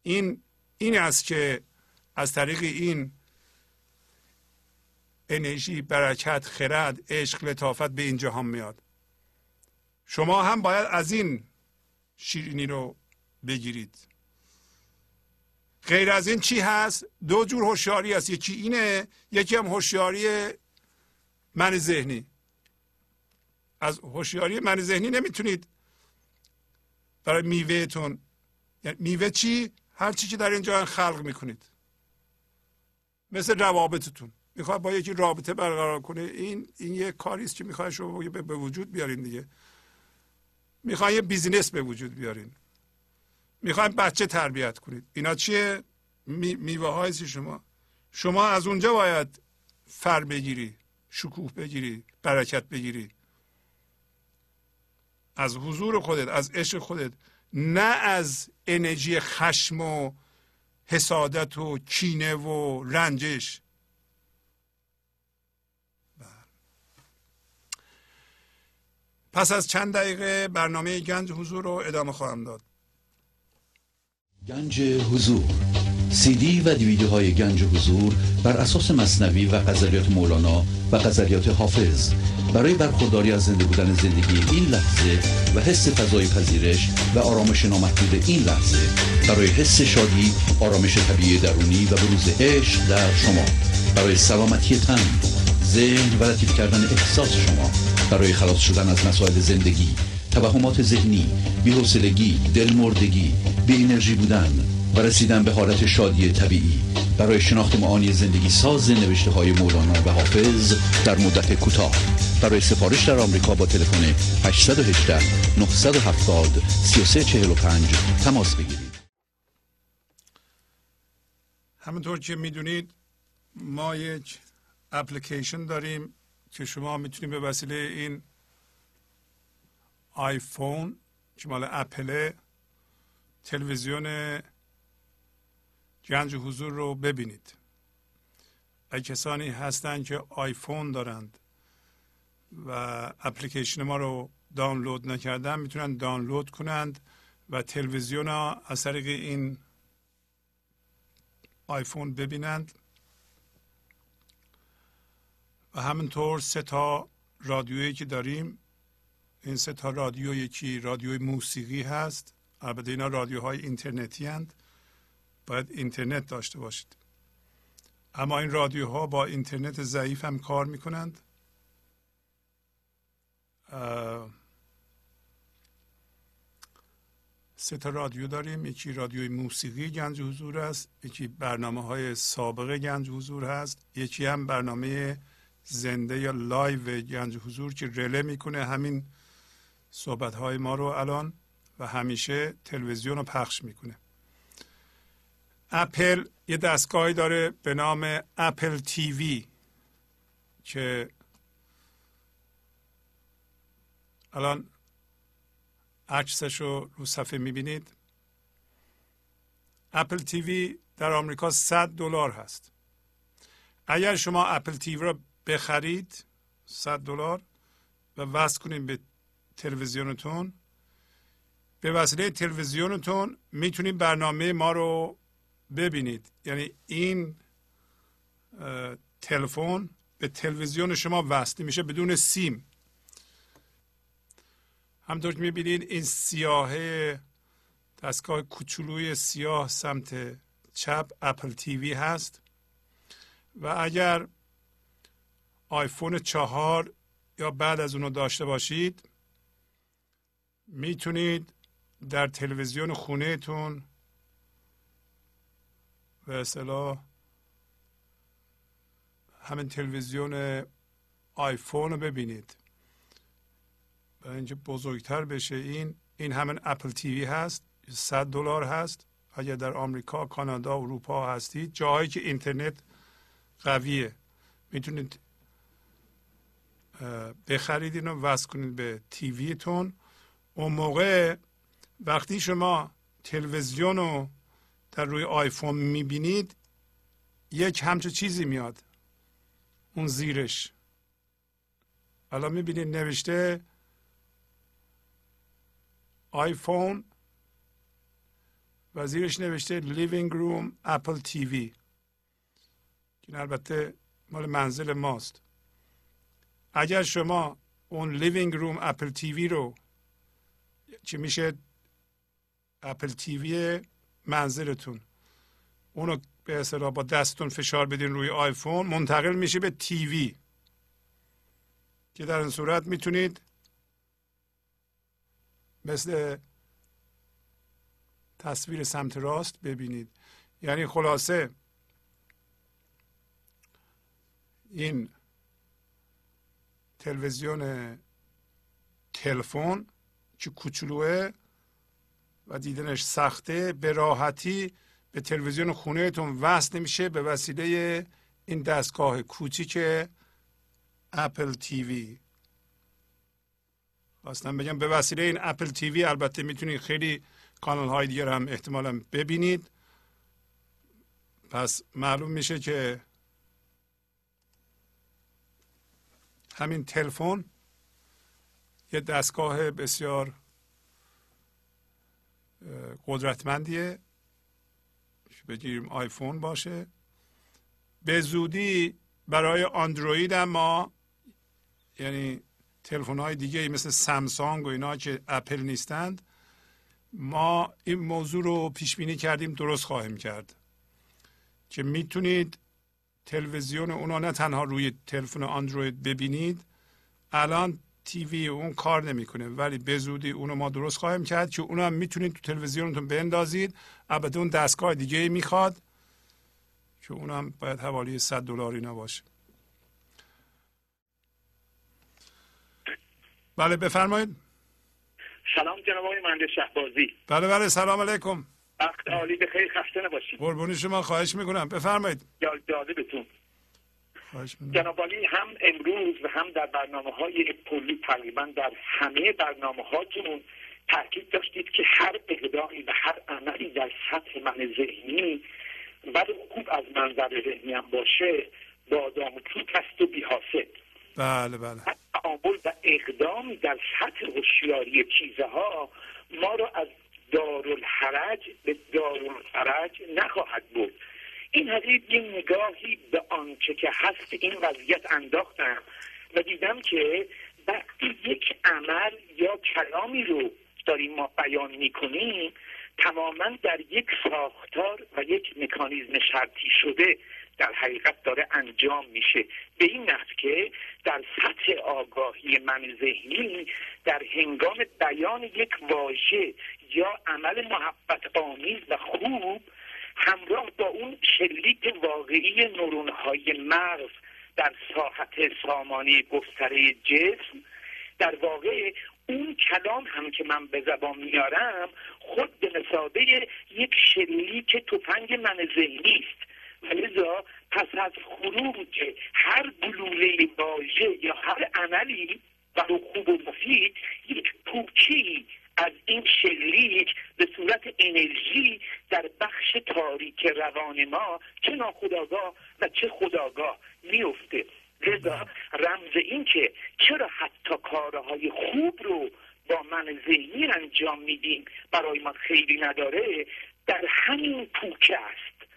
این است که از طریق این انرژی، برکت، خرد، عشق، لطافت به این جهان میاد. شما هم باید از این شیرینی رو بگیرید. غیر از این چی هست؟ دو جور هوشیاری هست، یکی اینه، یکی هم هوشیاری من ذهنی. از هوشیاری من ذهنی نمیتونید برای میوهتون، یعنی میوه چی؟ هر چی که در این جهان خلق میکنید، مثل روابطتون. میخواد با یکی رابطه برقرار کنه، این یه کاریست که میخواد شما به وجود بیارین دیگه. میخواد یه بیزینس به وجود بیارین، میخواد بچه تربیت کنید. اینا چیه؟ میوه هاییست. شما از اونجا باید فر بگیری، شکوه بگیری، برکت بگیری، از حضور خودت، از عشق خودت، نه از انرژی خشم و حسادت و کینه و رنجش. پس از چند دقیقه برنامه گنج حضور رو ادامه خواهم داد. گنج حضور، سی دی و دیویدیوهای گنج حضور بر اساس مثنوی و غزلیات مولانا و غزلیات حافظ، برای برخورداری از زنده بودن زندگی این لحظه و حس فضای پذیرش و آرامش نامحدود این لحظه، برای حس شادی، آرامش طبیعی درونی و بروز عشق در شما، برای سلامتی تن، ذهن و لطیف کردن احساس شما، برای خلاص شدن از مسائل زندگی، توهمات ذهنی، بی‌حوصلگی، دلمردگی، بی انرژی بودن و رسیدن به حالت شادی طبیعی، برای شناخت معانی زندگی ساز نوشته‌های مولانا و حافظ در مدت کوتاه، برای سفارش در آمریکا با تلفن 818 970 3345 تماس بگیرید. همونطور که می‌دونید ما یک اپلیکیشن داریم که شما میتونید به وسیله این آیفون که مال اپل، تلویزیون گنج حضور رو ببینید. اگه کسانی هستند که آیفون دارند و اپلیکیشن ما رو دانلود نکردن، میتونن دانلود کنند و تلویزیون ها از طریق این آیفون ببینند. و همینطور سه تا رادیویی که داریم، این سه تا رادیو، یکی رادیوی موسیقی هست، البته اینا رادیوهای اینترنتی هستند، باید اینترنت داشته باشید، اما این رادیوها با اینترنت ضعیف هم کار میکنند. سه تا رادیو داریم، یکی رادیوی موسیقی گنج حضور است، یکی برنامه های سابقه گنج حضور هست، یکی هم برنامه زنده یا لایو گنج حضور که رله میکنه همین صحبت های ما رو الان و همیشه تلویزیون رو پخش میکنه. اپل یه دستگاهی داره به نام اپل تیوی که الان عکسش رو رو صفحه میبینید. اپل تیوی در آمریکا $100 هست. اگر شما اپل تیوی رو بخرید $100 و وصل کنید به تلویزیونتون، به وسیله تلویزیونتون میتونید برنامه ما رو ببینید. یعنی این تلفن به تلویزیون شما وصل میشه بدون سیم. همطور که میبینید این سیاهه دستگاه کوچولوی سیاه سمت چپ اپل تیوی هست و اگر آیفون 4 یا بعد از اونو داشته باشید میتونید در تلویزیون خونهتون به اصطلاح همین تلویزیون آیفون رو ببینید. برای اینکه بزرگتر بشه این همین اپل تیوی هست، $100 هست. اگر در آمریکا، کانادا، اروپا هستید، جاهایی که اینترنت قویه میتونید بخرید اینو وصل کنید به تیویتون. اون موقع وقتی شما تلویزیون رو در روی آیفون میبینید یک همچه چیزی میاد اون زیرش. الان میبینید نوشته آیفون و زیرش نوشته لیوینگ روم اپل تیوی، که البته مال منزل ماست. اگر شما اون لیوینگ روم اپل تیوی رو چی میشه اپل تیوی منزلتون اونو به اصطلاح با دستتون فشار بدین روی آیفون منتقل میشه به تیوی، که در این صورت میتونید مثل تصویر سمت راست ببینید. یعنی خلاصه این تلویزیون تلفن که کوچولوه و دیدنش سخته به راحتی به تلویزیون خونهتون وصل نمیشه به وسیله این دستگاه کوچیک اپل تیوی. اصلا بگم به وسیله این اپل تیوی البته میتونید خیلی کانال های دیگر هم احتمالا ببینید. پس معلوم میشه که همین تلفن یه دستگاه بسیار قدرتمندیه. بگیریم آیفون باشه. به زودی برای اندروید هم ما، یعنی تلفن های دیگه مثل سامسونگ و اینا که اپل نیستند، ما این موضوع رو پیش بینی کردیم درست خواهیم کرد که میتونید تلویزیون اونا نه تنها روی تلفن اندروید ببینید، الان تیوی اون کار نمیکنه، ولی به زودی اونو ما درست خواهیم کرد که اونم میتونید تو تلویزیونتون بندازید. البته اون دستگاه دیگه میخواد که اونم باید حوالی $100 اینا باشه. بله بفرمایید. سلام جناب آقای مهندس شهبازی. بله سلام علیکم. وقت عالی بخیر، خسته نباشید. قربون شما، خواهش میکنم. بفرمایید. داده بتون. جناب عالی هم امروز و هم در برنامه‌های پلی تقریبا در همه برنامه‌هاتون تاکید داشتید که هر اقدامی و هر عملی در سطح من ذهنی ولی خوب از منظر ذهنی هم باشه بادام توت است و بی‌حاصل. بله تعامل و اقدام در سطح هوشیاری چیزها ما را از دارالحرج به دارالفرج نخواهد بود. این حدیث یه نگاهی به آنچه که هست این وضعیت انداختم و دیدم که وقتی یک عمل یا کلامی رو داریم ما بیان میکنیم تماما در یک ساختار و یک مکانیزم شرطی شده در حقیقت داره انجام میشه، به این نحو که در سطح آگاهی من ذهنی در هنگام بیان یک واژه یا عمل محبت آمیز و خوب همراه با اون شلیک واقعی نورون‌های مغز در ساحت سامانه گستره جسم، در واقع اون کلام هم که من به زبان میارم خود به مثابه یک شلیک تفنگ من ذهنی است. لذا پس از خروج هر گلوله واژه یا هر عملی و خوب و مفید یک پوکی از این شلیک به صورت انرژی در بخش تاریک روان ما چه ناخودآگاه و چه خودآگاه میفته. لذا رمز این که چرا حتی کارهای خوب رو با من ذهنی انجام میدیم برای ما خیلی نداره در همین پوکه است.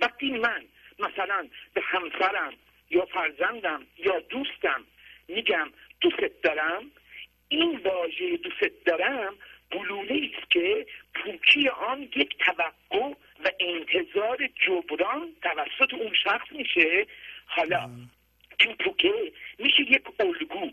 وقتی من مثلا به همسرم یا فرزندم یا دوستم میگم دوست دارم، این واژه دوست دارم بلونه‌ای است که پوکی آن یک توقع و انتظار جبران توسط اون شخص میشه. حالا این پوکه میشه یک الگو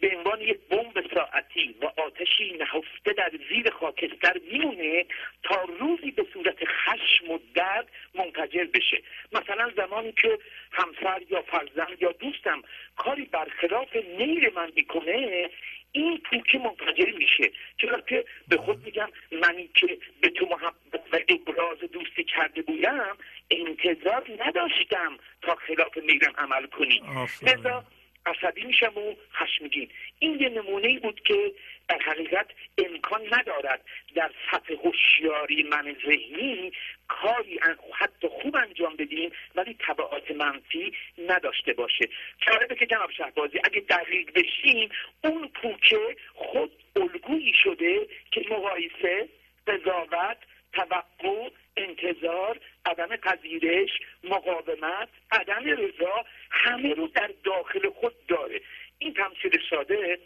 به عنوان یک بمب ساعتی و آتشی نهفته در زیر خاکستر میمونه تا روزی به صورت خشم و درد منفجر بشه. مثلا زمانی که همسر یا فرزند یا دوستم کاری برخلاف نیل من بکنه، این پوکه منفجر میشه، چرا که به خود میگم منی که به تو محبت و ابراز دوستی کرده بودم انتظار نداشتم تا خلاف میلم عمل کنی، لذا عصبی میشم و خشمگین. این یه نمونه‌ای بود که در حقیقت امکان ندارد در سطح هوشیاری من ذهنی کاری حتی خوب انجام بدیم ولی تبعات منفی نداشته باشه. جالبه که جناب شهبازی اگه دقیق بشیم اون پوکه خود الگویی شده که مقایسه، قضاوت، توقع، انتظار، عدم پذیرش، مقاومت، عدم رضا همه رو در داخل خود داره. این تمثیل ساده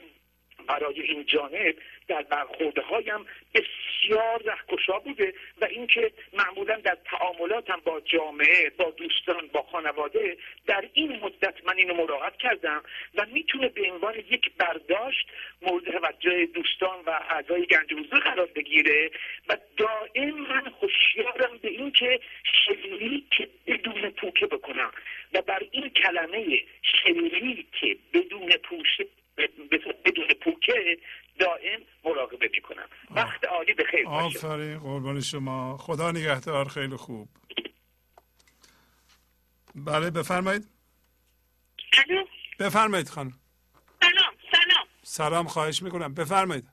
برای این جانب در برخوردهایم بسیار رهکشا بوده و اینکه معمولا در تعاملاتم با جامعه، با دوستان، با خانواده در این مدت من اینو مراعات کردم و میتونه به عنوان یک برداشت مورد توجه دوستان و اعضای گنج حضور قرار بگیره و دائم من هوشیارم به اینکه شلیک بدون پوکه بکنم و بر این کلمه شلیک بدون پوشه بدون پوکه دائم مراقبه میکنم. وقت عالی بخیر باشه. آفرین، قربان شما، خدا نگهدار. خیلی خوب. بله بفرمایید. الو بفرمایید خانم. سلام. سلام، خواهش میکنم بفرمایید.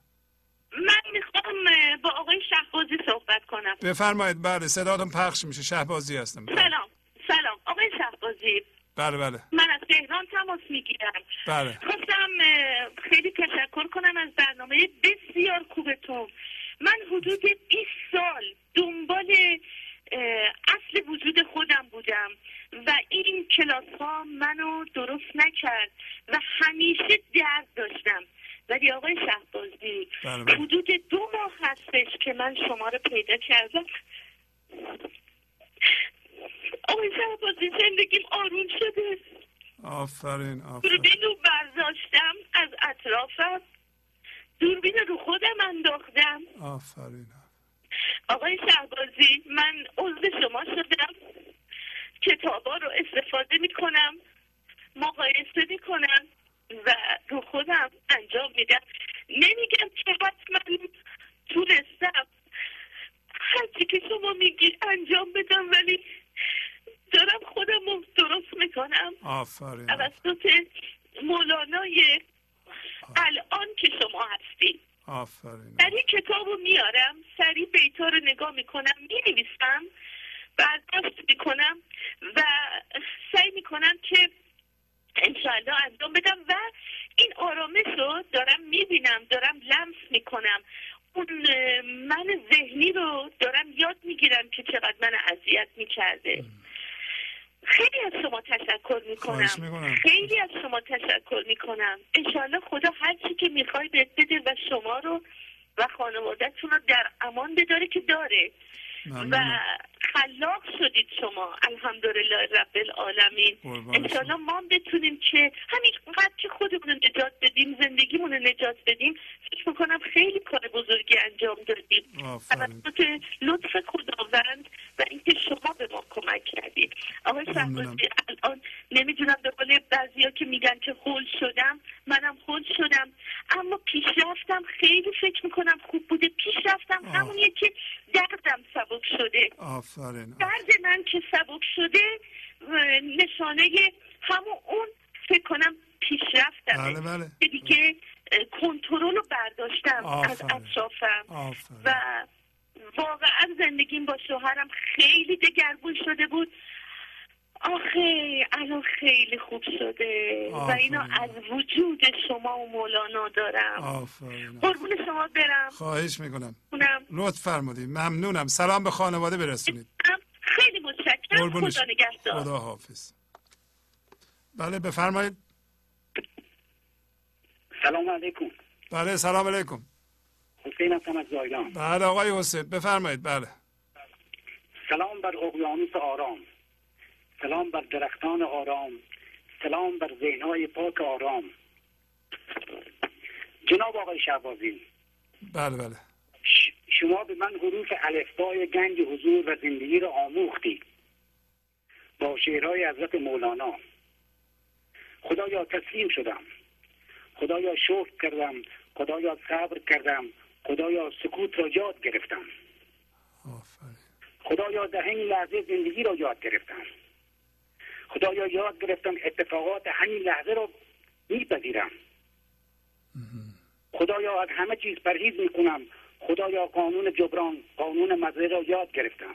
من میخوام با آقای شهبازی صحبت کنم. بفرمایید. بله صداتون پخش میشه. شهبازی هستم. سلام آقای شهبازی. بله من از تهران تماس میگیرم. بله خواستم خیلی تشکر کنم از برنامه بسیار خوبتون. من حدود 20 سال دنبال اصل وجود خودم بودم و این کلاس ها منو درست نکرد و همیشه درد داشتم، ولی آقای شهبازی حدود 2 ماه هستش که من شما رو پیدا کردم. آقای شهبازی زندگیم آروم شده. آفرین. دوربین رو برداشتم از اطرافم، دوربین رو خودم انداختم. آفرین. آقای شهبازی من عضو شما شدم، کتابا رو استفاده میکنم، مقایسه میکنم و رو خودم انجام میدم. نمیگم که حتما تو رسم هرچی که شما میگی انجام بدم، ولی دارم خودم رو درست میکنم. آفرین. توسط مولانای الان که شما هستی. آفرین. در این کتاب رو میارم، سریع بیتا رو نگاه میکنم، مینویسم، برداشت میکنم و سعی میکنم که انشاءالله انجام بدم و این آرامش رو دارم میبینم، دارم لمس میکنم. اون من ذهنی رو دارم یاد میگیرم که چقدر من اذیت میکرده. خیلی از شما تشکر میکنم. انشالله خدا هرچی که میخوای بهت بده و شما رو و خانوادتون رو در امان بداره که داره. و خلاق شدید شما، الحمدلله رب العالمین. انشالله ما بتونیم که همینقدر که خودمون رو نجات بدیم، زندگیمون رو نجات بدیم، فکر میکنم خیلی کار بزرگی انجام دادیم توسط لطف خداوند و اینکه شما به ما کمک کردید. آقای شهبازی الان نمیدونم، به قول بعضیا که میگن که خول شدم، منم خول شدم، اما پیشرفتم خیلی فکر میکنم خوب بوده. پیشرفتم همونیه که دردم سبک شده. آفرین. درد من که سبک شده نشانه همون اون فکر کنم پیشرفتمه. بله. دیگه کنترل رو برداشتم. آفرین. از اطرافم. آفرین. و واقعا زندگیم با شوهرم خیلی دگرگون شده بود. آخه الان خیلی خوب شده. آفرین. و اینو از وجود شما و مولانا دارم. آفرین. قربون شما برم. خواهش میکنم. لطف فرمودید. ممنونم. سلام به خانواده برسونید. خیلی متشکرم. قربونش. خدا نگهدار. خدا حافظ. بله بفرمایید. سلام علیکم. بله سلام علیکم. حسین هستم از زایلان. بله آقای حسین بفرمایید. بله. سلام بر اقیانوس آرام، سلام بر درختان آرام، سلام بر ذهن‌های پاک آرام. جناب آقای شهبازی. بله بله. شما به من حروف الفبای گنج حضور و زندگی را آموختید با شعرهای حضرت مولانا. خدایا تسلیم شدم، خدایا شکر کردم، خدایا صبر کردم، خدایا سکوت را یاد گرفتم. آفرین. خدایا در همین لحظه زندگی را یاد گرفتم. خدایا یاد گرفتم اتفاقات همین لحظه را میپذیرم. خدایا از همه چیز پرهیز میکنم. خدایا قانون جبران، قانون مزرعه را یاد گرفتم.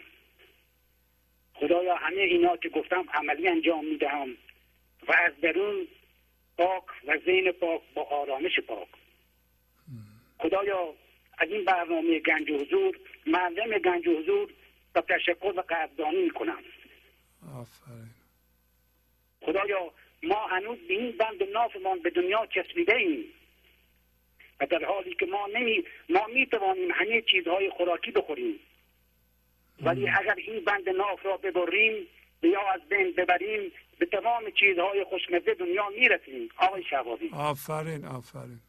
خدایا همه اینا که گفتم عملی انجام میدهم و از درون پاک و ذهن پاک با آرامش پاک. خدایا از این برنامه گنج حضور معلم گنج حضور و تشکر و قدردانی میکنم. آفرین. خدایا ما هنوز به این بند نافمان به دنیا چسبیده ایم و در حالی که ما میتوانیم همه چیزهای خوراکی بخوریم، ولی اگر این بند ناف را ببریم یا از بین ببریم به تمام چیزهای خوشمزه دنیا میرسیم. آقای شهبازی. آفرین آفرین.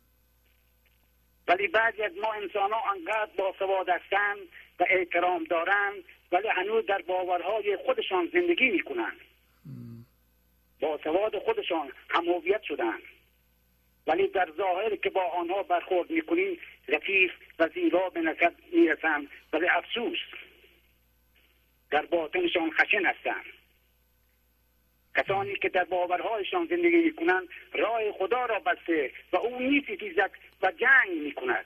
ولی بعضی از ما انسان ها انقدر باسواد هستند و احترام دارند ولی هنوز در باورهای خودشان زندگی میکنند. باسواد خودشان هم هویت شدند ولی در ظاهر که با آنها برخورد میکنیم لطیف و زیبا به نظر میرسند ولی افسوس در باطنشان خشن هستند. کسانی که در باورهایشان زندگی میکنند راه خدا را بسته و او میستیزد و جنگ میکند.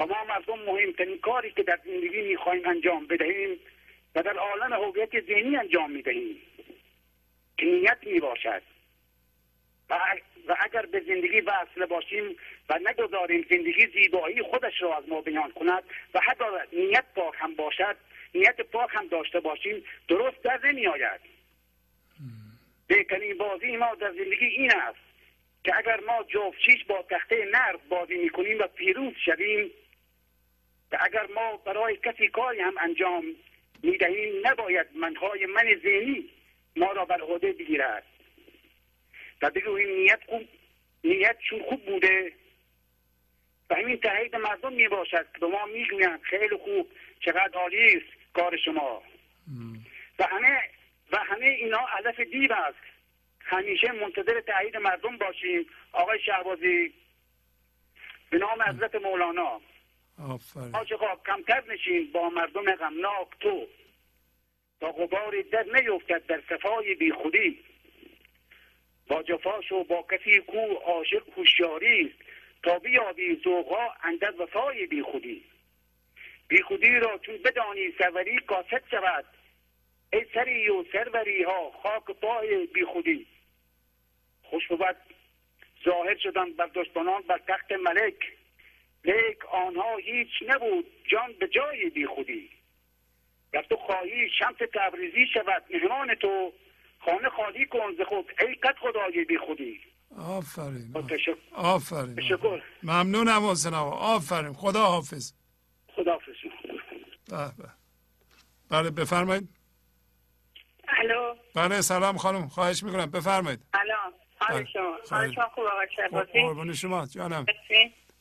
و ما مردم مهمترین کاری که در زندگی میخواهیم انجام بدهیم و در عالم هویت ذهنی انجام میدهیم که نیت میباشد. و اگر به زندگی وصل باشیم و نگذاریم زندگی زیبایی خودش را از ما بیان کند و حتی نیت پاک هم باشد، نیت پاک هم داشته باشیم، درست در نمی آید. بهترین بازی ما در زندگی این است که اگر ما جفت‌شیش با تخته نرد بازی می کنیم و پیروز شویم و اگر ما برای کسی کاری هم انجام می دهیم نباید منهای من ذهنی ما را بر عهده بگیرد و بگوییم نیت خوب بوده. و همین تایید مردم می باشد که به ما می گویند خیلی خوب، چقدر عالی است کار شما. و همه اینا علف دیو است. همیشه منتظر تایید مردم باشیم. آقای شهبازی به نام حضرت مولانا. آفرین. آقا کمتر نشین با مردم غمناک تو تا غبار در نیفتد در صفای بی خودی. با جفاش و با کسی کو عاشق هوشیاری است تا بیابی ذوقا اندر وفای بی خودی. بی خودی را چون بدانی سوری کاسد شود ای سری و سروری ها خاک پای بی خودی. خوش بود ظاهر شدن بر دشمنان بر تخت ملک لیک آنها هیچ نبود جان به جای بی خودی. گر تو خواهی شمس تبریزی شود مهمان تو خانه خالی کن ز خود ای قد خدای بی خودی. آفرین. آفرین. تشکر. ممنونم حسین آقا. آفرین. خدا حافظ. خدا حافظ. به به. بله بفرمایید. الو. بله سلام خانم، خواهش میکنم بفرمایید. سلام. حال شما؟ حال شما خوب آقای شهبازی؟ قربون شما جانم.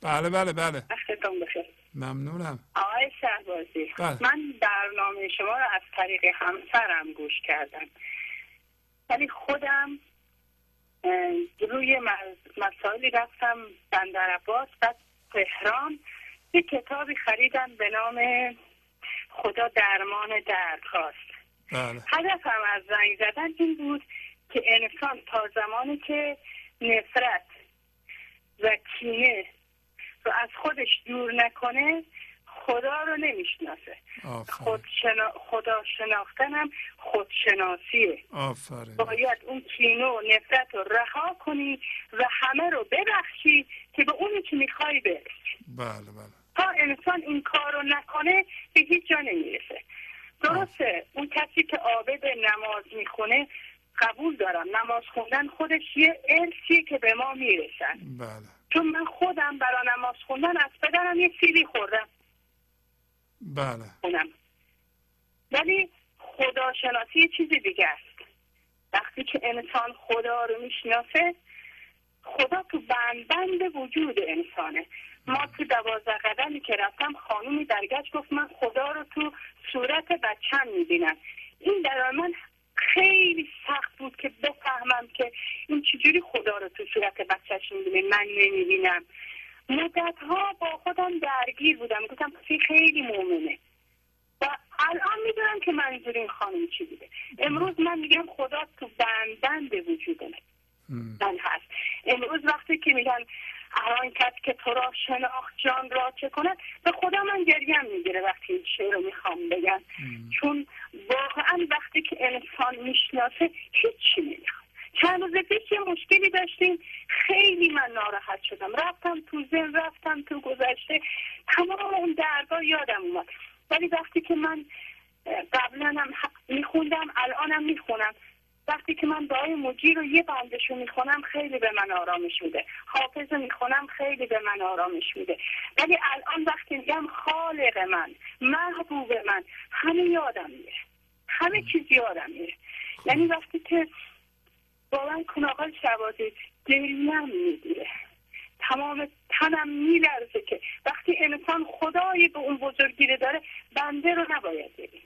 بله بله بله. وقتتون بخیر. ممنونم. آقای شهبازی من برنامه شما رو از طریق همسرم گوش کردم ولی خودم روی مسائلی رفتم بندرعباس و تهران یک کتابی خریدم به نام خدا درمان درد هاست. هدفم از زنگ زدن این بود که انسان تا زمانی که نفرت و کینه رو از خودش دور نکنه خدا رو نمیشناسه. خدا شناختنم خودشناسیه. آفرین. باید اون کینه و نفرت رو رها کنی و همه رو ببخشی که به اونی که میخوای برسی. بله بله. تا انسان این کار رو نکنه به هیچ جا نمیرسه. درسته اون کسی که عابد نماز میخونه قبول دارم، نماز خوندن خودش یه ارثیه که به ما میرسن. بله. چون من خودم برای نماز خوندن از پدرم یه سیلی خوردم. بله. خونم. ولی خداشناسی یه چیزی دیگه است. وقتی که انسان خدا رو میشناسه، خدا تو بند وجود انسانه. ما تو 12 قدمی که رفتم خانومی درگشت گفت من خدا رو تو صورت بچم میبینم. این در من خیلی سخت بود که بفهمم که این چجوری خدا رو تو صورت بچه‌ش می‌بینه، من نمی‌بینم. مدت‌ها با خودم درگیر بودم، گفتم خیلی مومنه و الان می‌دونم که منظور این خانم چی بوده. امروز من میگم خدا تو بند وجود من هست. امروز وقتی که میگن آن کس که تو را شناخت جان را چه کند، به خدا من گریم میگیره وقتی این شعر رو میخوام بگم. چون واقعا وقتی که انسان میشناسه هیچی نمیخوام. چند روز پیش یه مشکلی داشتیم، خیلی من ناراحت شدم، رفتم تو ذهن، رفتم تو گذشته، تمام اون دردا یادم اومد. ولی وقتی که من قبلا هم میخوندم الانم میخونم، وقتی که من دعای مجیر رو یه بندشو میخونم خیلی به من آرامش میده، حافظ رو میخونم خیلی به من آرامش میده. ولی الان وقتی میگم خالق من، محبوب من، همه یادم میره، همه چیز یادم میره. یعنی وقتی که باون کن آقای شهبازی، دلم میگیره، تمام تنم میلرزه که وقتی انسان خدایی به اون بزرگی رو داره، بنده رو نباید ببینه،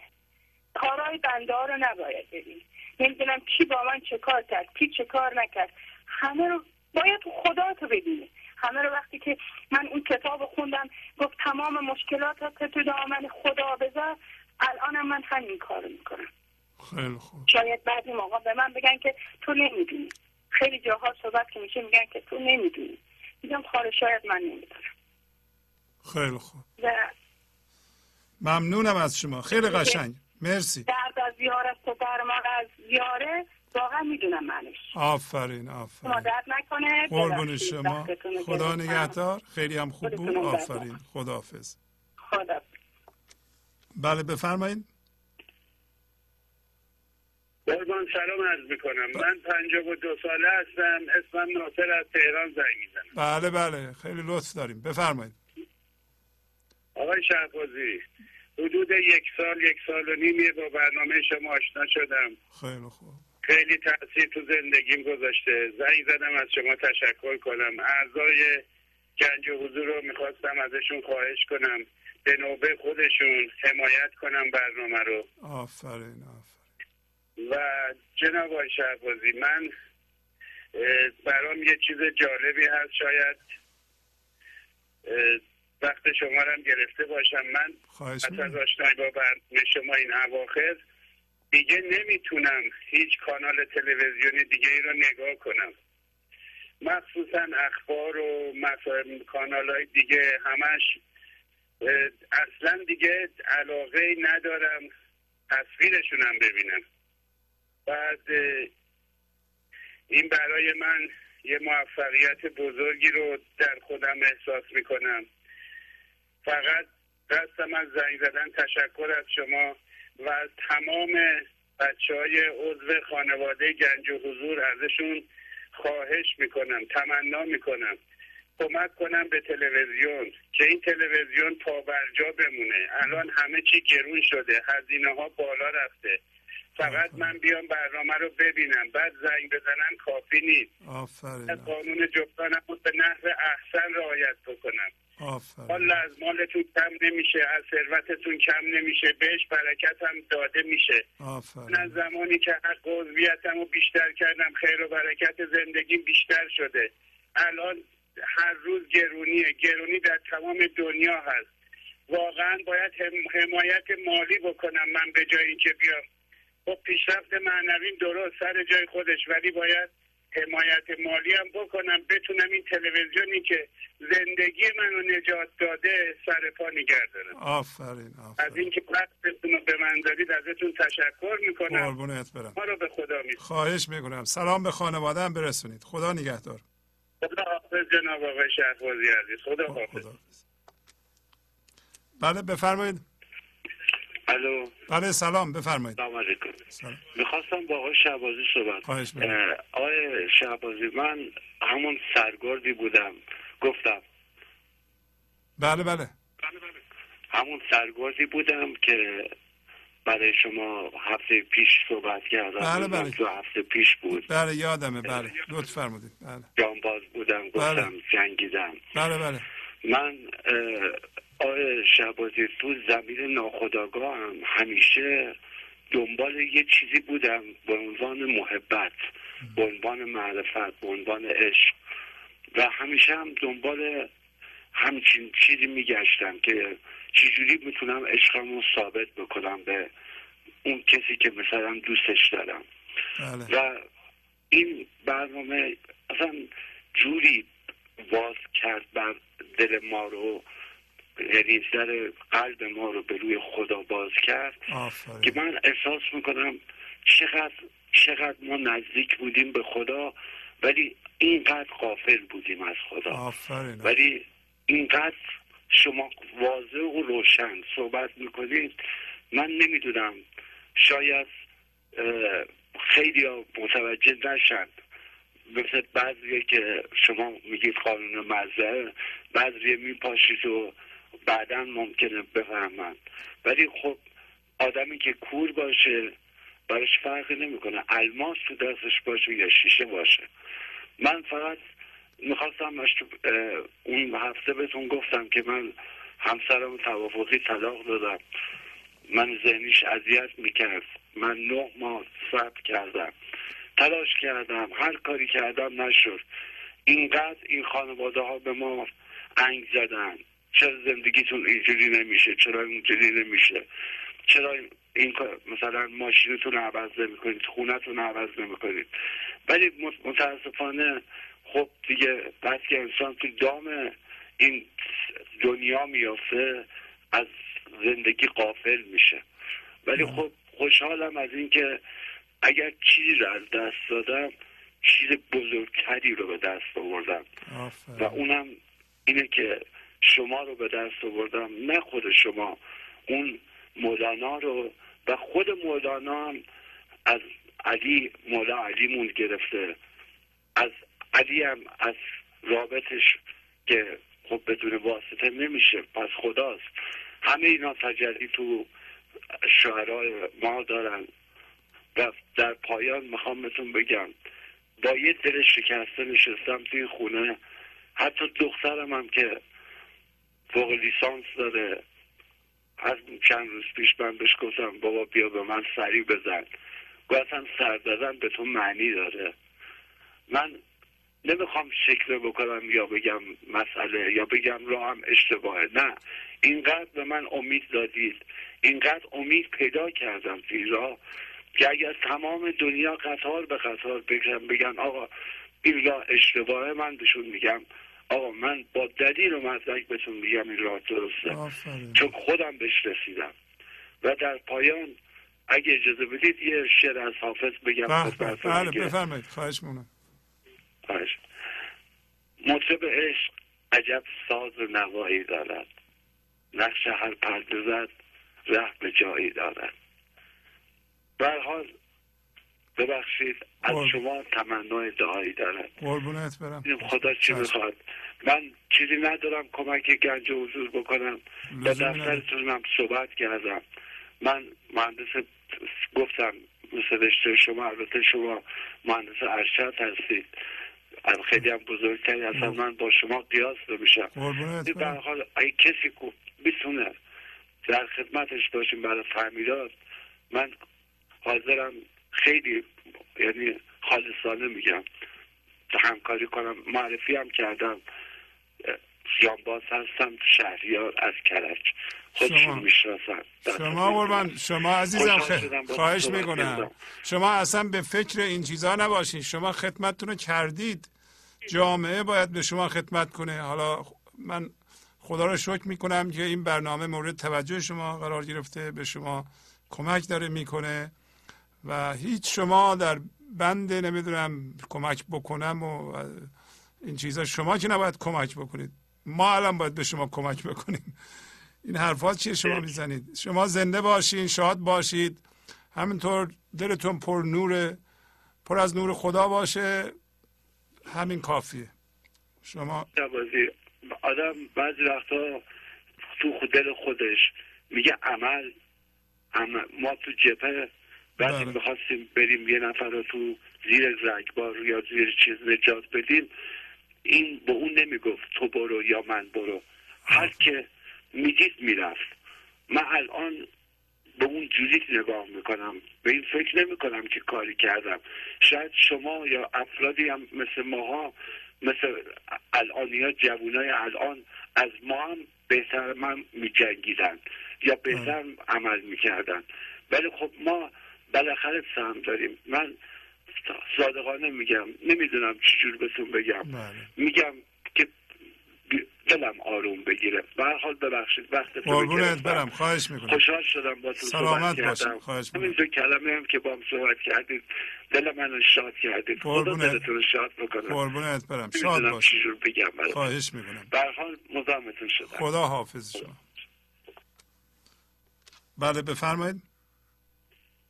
کارهای بنده ها رو نباید ببینه. نمیدونم کی با من چه کار کرد، کی چه کار نکرد، همه رو باید خدا تو ببینی. همه رو وقتی که من اون کتاب خوندم گفت تمام مشکلات ها که تو دامن خدا بذار، الانم من همین کار رو میکنم. خیلی خوب. شاید بعضی موقع به من بگن که تو نمیدونی، خیلی جاها صحبت که میشه میگن که تو نمیدونی، میگم خاله شاید من نمیدونم. خیلی خوب. ممنونم از شما، خیلی قشنگ. مرسی. درد از زیارت و درمان از زیاره واقعا میدونم معنیش. آفرین آفرین. مادر نکنه. قربون شما. خدا نگهدار. خیلی هم خوب بود. آفرین. خداحافظ. خدا. بله بفرمایید. قربان سلام عرض میکنم. من 52 ساله هستم. اسمم ناصر، از تهران زنگ میزنم. بله بله خیلی لطف داریم. بفرمایید. آقای شهبازی، حدود یک سال و نیمه با برنامه شما آشنا شدم. خیلی خوب. خیلی تأثیر تو زندگیم گذاشته. زنگ زدم از شما تشکر کنم. اعضای گنج حضور رو میخواستم ازشون خواهش کنم به نوبه خودشون حمایت کنم برنامه رو. آفرین آفرین. و جناب آقای شهبازی، من برام یه چیز جالبی هست، شاید وقت شما رو هم گرفته باشم. من پس از آشنایی با برنامه شما این اواخر دیگه نمیتونم هیچ کانال تلویزیونی دیگه ای رو نگاه کنم، مخصوصا اخبار و کانال های دیگه، همش اصلا دیگه علاقه ای ندارم تصویرشونم ببینم. بعد این برای من یه موفقیت بزرگی رو در خودم احساس میکنم. فقط دستم از زنگ زدن، تشکر از شما و از تمام بچه‌های عضو خانواده گنج حضور ازشون خواهش میکنم، تمنا میکنم کمک کنم به تلویزیون که این تلویزیون پابرجا بمونه. الان همه چی گرون شده، هزینه ها بالا رفته. فقط آفرین. من بیام برنامه رو ببینم بعد زنگ بزنم کافی نیست. آفرین. قانون جفتانم رو به نحو احسن رعایت بکنم. آفرین. والا از مالتون کم نمیشه، از ثروتتون کم نمیشه، بهش برکت هم داده میشه. آفرین. من زمانی که حق عضویتم رو بیشتر کردم خیر و برکت زندگیم بیشتر شده. الان هر روز گرونیه، گرونی در تمام دنیا هست. واقعا باید حمایت مالی بکنم. من به جای اینکه بیام با پیشرفت معنویم درست سر جای خودش، ولی باید حمایت مالی هم بکنم بتونم این تلویزیونی که زندگی منو نجات داده سر پا نگه دارم. آفرین آفرین. از اینکه وقتتون رو به من دادید ازتون تشکر میکنم. قربونت برم. ما رو به خدا می‌سپارم. خواهش میکنم. سلام به خانواده هم برسونید. خدا نگهدار. خدا حافظ جناب آقای شهبازی عزیز. خدا حافظ. بله بفرمایید. الو. بله سلام بفرمایید. سلام علیکم. میخواستم با آقای شهبازی صحبت کنم. آقای شهبازی من همون سرگردی بودم گفتم. بله بله. همون سرگردی بودم که برای شما هفته پیش صحبت کردم. بله بله. دو هفته پیش بود. بله یادمه بله. لطف فرمودید. بله. جانباز بودم گفتم جنگیدم. بله بله. من آقای شهبازی تو زمین ناخودآگاه هم همیشه دنبال یه چیزی بودم به عنوان محبت، به عنوان معرفت، به عنوان عشق و همیشه هم دنبال همچین چیزی میگشتم که چجوری میتونم عشقمو ثابت بکنم به اون کسی که مثلا دوستش دارم. بله. و این برنامه اصلا جوری باز کرد بر دل ما رو، یعنی در قلب ما رو به روی خدا باز کرد. آفاره. که من احساس میکنم چقدر ما نزدیک بودیم به خدا ولی اینقدر غافل بودیم از خدا. آفاره. ولی اینقدر شما واضح و روشن صحبت میکنید، من نمیدونم شاید خیلی ها متوجه نشن، مثل بعضیه که شما میگید قانون مزرعه، بعضیه میپاشید و بعدا ممکنه بفهمن، ولی خب آدمی که کور باشه براش فرقی نمیکنه الماس تو دستش باشه یا شیشه باشه. من فقط میخواستم اون هفته بهتون گفتم که من همسرم توافقی طلاق دادم، من ذهنیش اذیت میکرد، من 9 ماه صبر کردم، تلاش کردم، هر کاری کردم نشد. اینقدر این خانواده ها به ما انگ زدن چرا زندگیتون اینجوری نمیشه، چرا اونجوری نمیشه، چرا این مثلا ماشینتون عوض نمیکنید، خونتون عوض نمیکنید. ولی متاسفانه خب دیگه بس که انسان تو دام این دنیا میافته از زندگی غافل میشه. ولی خب خوشحالم از این که اگر چیزی رو از دست دادم چیز بزرگتری رو به دست آوردم و اونم اینه که شما رو به دست آوردم، نه خود شما، اون مولانا رو. و خود مولانا هم از علی، مولا علیمون گرفته، از علی هم از رابطش که خب بدون واسطه نمیشه، پس خداست. همه اینا تجلی تو شعرهای ما دارن و در پایان میخوام بهتون بگم با یه دل شکسته نشستم توی خونه، حتی دخترم هم که فوق لیسانس داره، از چند روز پیش من بهش گفتم بابا بیا به من سری بزن، گفتم سر دادن به تو معنی داره. من نمیخوام شکل بکنم یا بگم مسئله یا بگم راهم اشتباهه، نه، اینقدر به من امید دادید، اینقدر امید پیدا کردم توی راه که اگر تمام دنیا قطار به قطار بگن آقا این راه اشتباهه، من بهشون میگم آقا من با دلیل و مدرک بهتون میگم این راه درسته، چون خودم بهش رسیدم. و در پایان اگه اجازه بدید یه شعر از حافظ بگم. بله بفرمایید. خواهش می‌کنم. مطرب عشق عجب ساز و نوایی دارد، نقش هر پرده زد ره به جایی دارد. به هر حال ببخشید از شما تمنای دعایی دارد. قربونت برم. خدا چی میخواد. من چیزی ندارم کمک گنج حضور بکنم. به دفترتون هم صحبت کردم، من مهندس گفتم مثل رشته شما، البته شما مهندس ارشد هستید، خیلی هم بزرگتری، اصلا من با شما قیاس نمیشم. به هر حال اگه کسی که بتونه در خدمتش باشیم برای فهمیدات، من حاضرم خیلی، یعنی خالصانه میگم، همکاری کنم. معرفی هم کردم، جانباز هستم، شهریار از کرج، خودشون میشناسن. شما قربان شما عزیزم، خواهش میکنم شما اصلا به فکر این چیزها نباشین، شما خدمتتون رو کردید، جامعه باید به شما خدمت کنه. حالا من خدا رو شکر میکنم که این برنامه مورد توجه شما قرار گرفته، به شما کمک داره میکنه و هیچ شما در بنده نمیدونم کمک بکنم و این چیزا، شما که نباید کمک بکنید، ما الان باید به شما کمک بکنیم. این حرفا چیه شما میزنید؟ شما زنده باشین، شاد باشید، همینطور دلتون پر نوره، پر از نور خدا باشه، همین کافیه. شما شهبازی، آدم بعضی وقتا تو دل خودش میگه عمل ما تو جبهه بعدی میخواستیم بریم یه نفر رو تو زیر زنگبار یا زیر چیز نجات بدیم، این به اون نمیگفت تو برو یا من برو، هر که میدید میرفت. من الان به اون جوری نگاه میکنم، به این فکر نمیکنم که کاری کردم. شاید شما یا افرادی هم مثل ماها، مثل الانی ها، جوانای الان از ما هم بهتر من میجنگیدن یا بهتر عمل میکردن، ولی خب ما بالاخره سهم داریم. من صادقانه میگم، نمیدونم چجور بهتون بگم، میگم که دلم آروم بگیره. به هر حال ببخشید وقتتون رو گرفتم، خواهش میکنم. خوشحال شدم باهاتون صحبت کردم. همین دو کلمه هم که با هم صحبت کردید دل منو شاد کردید. خدا دلتون رو شاد بکنه. قربونت برم، شاد باش. چجور بگم برات، خواهش میکنم. به هر حال مزاحمتون شدم. خدا حافظ شما. بله بفرمایید.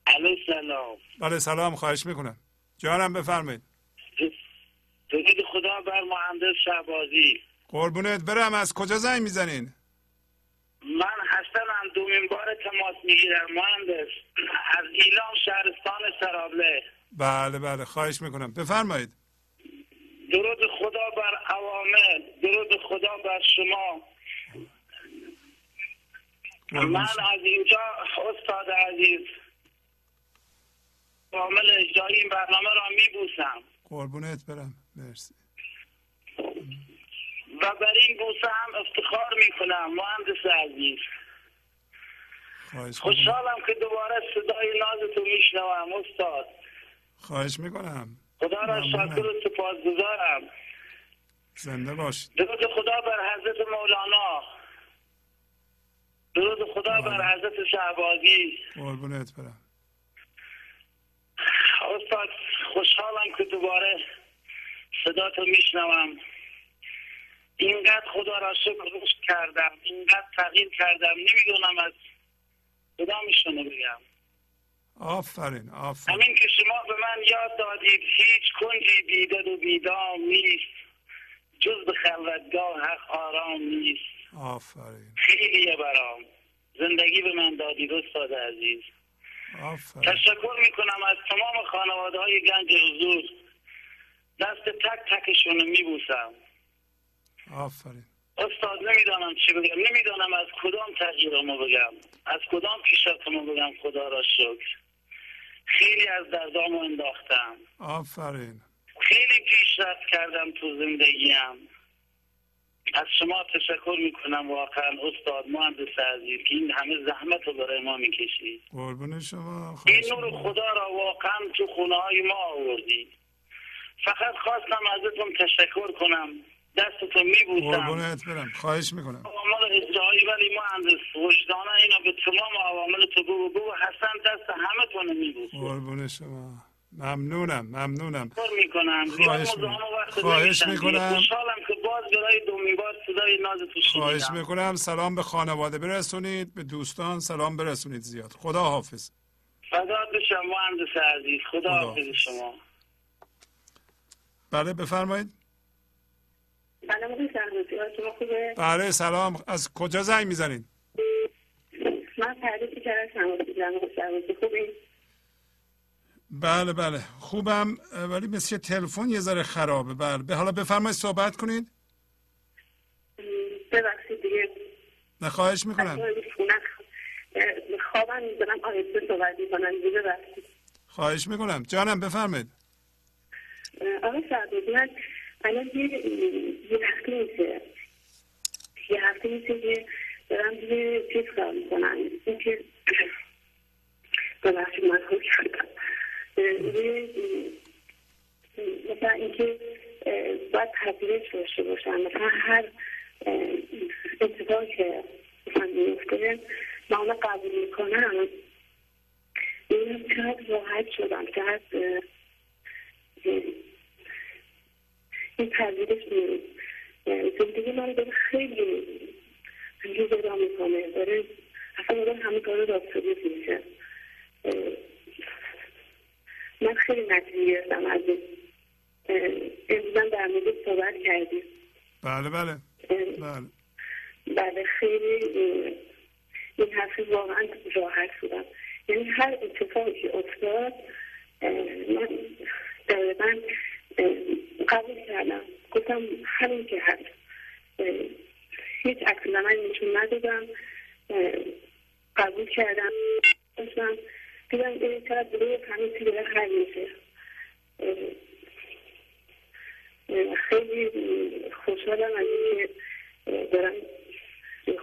علیه سلام. بله سلام، خواهش میکنم جانم، بفرمایید. درود خدا بر مهندس شهبازی. قربونت برم. از کجا زنگ میزنین؟ من هستم، دومین بار تماس میگیرم مهندس، از ایلام شهرستان سرابله. بله بله، خواهش میکنم بفرمایید. درود خدا بر عوامل، درود خدا بر شما. من از اینجا استاد عزیز عامل اجرایی این برنامه را میبوسم. قربونت برم، مرسی. و بر این بوسه هم افتخار میکنم مهندس عزیز. خوشحالم که دوباره صدای نازتو میشنوم استاد. خواهش میکنم. خدا را شکر و سپاسگزارم. زنده باشید. درود خدا بر حضرت مولانا. درود خدا بر حضرت شهبازی. قربونت برم استاد، خوشحالم که دوباره صداتو میشنوم. اینقدر خدا را شکر کردم، اینقدر تغییر کردم، نمیدونم از خدا میشونه بگم. آفرین آفرین. همین که شما به من یاد دادید هیچ کنجی بیداد و بیدام نیست، جز به خلوتگاه حق آرام نیست. آفرین، خیلیه برام زندگی به من دادید استاد عزیز. آفرین. تشکر میکنم از تمام خانواده های گنج حضور، دست تک تکشون رو میبوسم. آفرین استاد، نمیدانم چی بگم، نمیدانم از کدام تغییرمو بگم، از کدام پیشرفتمو بگم. خدا را شکر خیلی از دردامو انداختم. آفرین. خیلی پیشرفت کردم تو زندگیم. از شما تشکر میکنم واقعا استاد مهندس عزیز که این همه زحمت رو برای ما میکشید. قربون شما. این نور خدا را واقعا تو خونه های ما آوردی. فقط خواستم ازتون تشکر کنم، دستتون میبوسم. قربونت برم، خواهش میکنم. عوامل اجرایی ولی مهندس وجدانه اینا به تمام عوامل تو بگو هستن، دست همه تونه میبوسم. قربون شما، ممنونم ممنونم. خواهش میکنم. خوشحالم که باز برای دومین بار صدای نازتون شنیدم. خواهش میکنم. سلام به خانواده برسونید، به دوستان سلام برسونید زیاد. خدا حافظ. فدات بشم مهندس عزیز، خدا حافظ شما. بله بفرمایید. بله سلام، از کجا زنگ میزنید؟ من فردوسی خوبی؟ بله بله خوبم، ولی مثل تلفن یه ذره خرابه. بله حالا بفرمایید صحبت کنید. ببخشید دیگه. نه خواهش میکنم. خوابم میزنم آهسته صحبت میکنم. خواهش میکنم جانم، بفرمایید. آقا فردوسی من الان یه هفته نیسته که دارم دیگه چیز کار میکنم، این که ببخشید من خوب کردم مثلا اینکه باید تبریز داشته باشم، مثلا هر اتفاقی که مثلا میفته من اون قبول میکنم. این چقدر راحت شدم، چقدر این تبریزش میرید زندگی من داره خیلی بیلی زدام میکنه داره اصلا مدام همه کار راستگی میشه. من خیلی نتیجه گرفتم از امروزم در مورد صحبت کردیم. بله بله بله بله خیلی این حرفی واقعا راحت شدم. یعنی هر اتفاقی که افتاد من دقیقا قبول کردم، گفتم همین که هست، هیچ عکس عملی نشون ندادم، قبول کردم. داشتم دیدم این طرف دیگه همین چیز داره خرج میشه. خیلی خوشحالم از اینکه دارم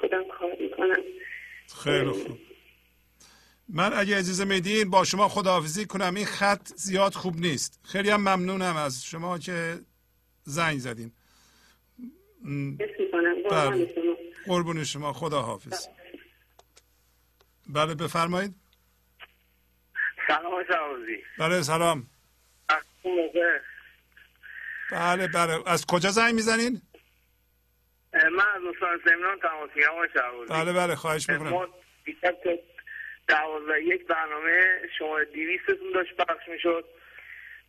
خودم کار میکنم. خیلی خوب. من اگه اجازه میدین با شما خداحافظی کنم، این خط زیاد خوب نیست. خیلی هم ممنونم از شما که زنگ زدین. قربون شما، خداحافظ. بله بفرمایید. سلام شهبازی. بله سلام. بله بله از کجا زنگ میزنین؟ من از مستان سمنان تماس میگیرم شهبازی. بله بله خواهش میکنم. 12:01 برنامه شماره 200تون داشت پخش میشد،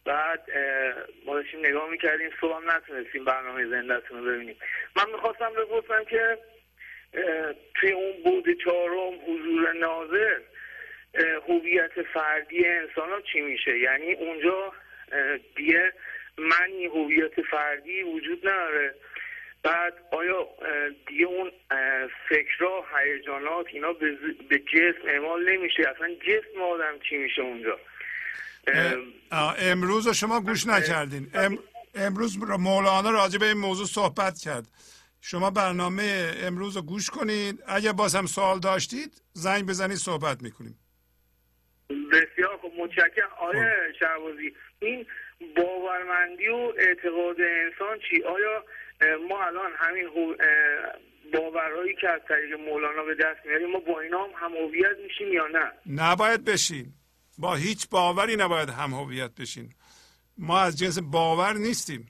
بعد ما داشتیم نگاه میکردیم، صبح هم نتونستیم برنامه زنده‌تون رو ببینیم. من میخواستم بپرسم که توی اون بود چهارم حضور ناظر هویت فردی انسان ها چی میشه؟ یعنی اونجا دیگه منی هویت فردی وجود نداره. بعد آیا دیگه اون فکرها، هیجانات، اینا به جسم اعمال نمیشه؟ اصلا جسم آدم چی میشه اونجا؟ امروز شما گوش نکردین. امروز مولانا راجع به این موضوع صحبت کرد. شما برنامه امروز رو گوش کنید. اگر باز هم سوال داشتید زنگ بزنید، صحبت میکنیم. بسیار خوب، متشکرم. آیا شهبازی این باورمندی و اعتقاد انسان چی؟ آیا ما الان همین باورهایی که از طریق مولانا به دست میاریم ما با اینا هم هویت میشیم یا نه؟ نباید بشین. با هیچ باوری نباید هم هویت بشین. ما از جنس باور نیستیم.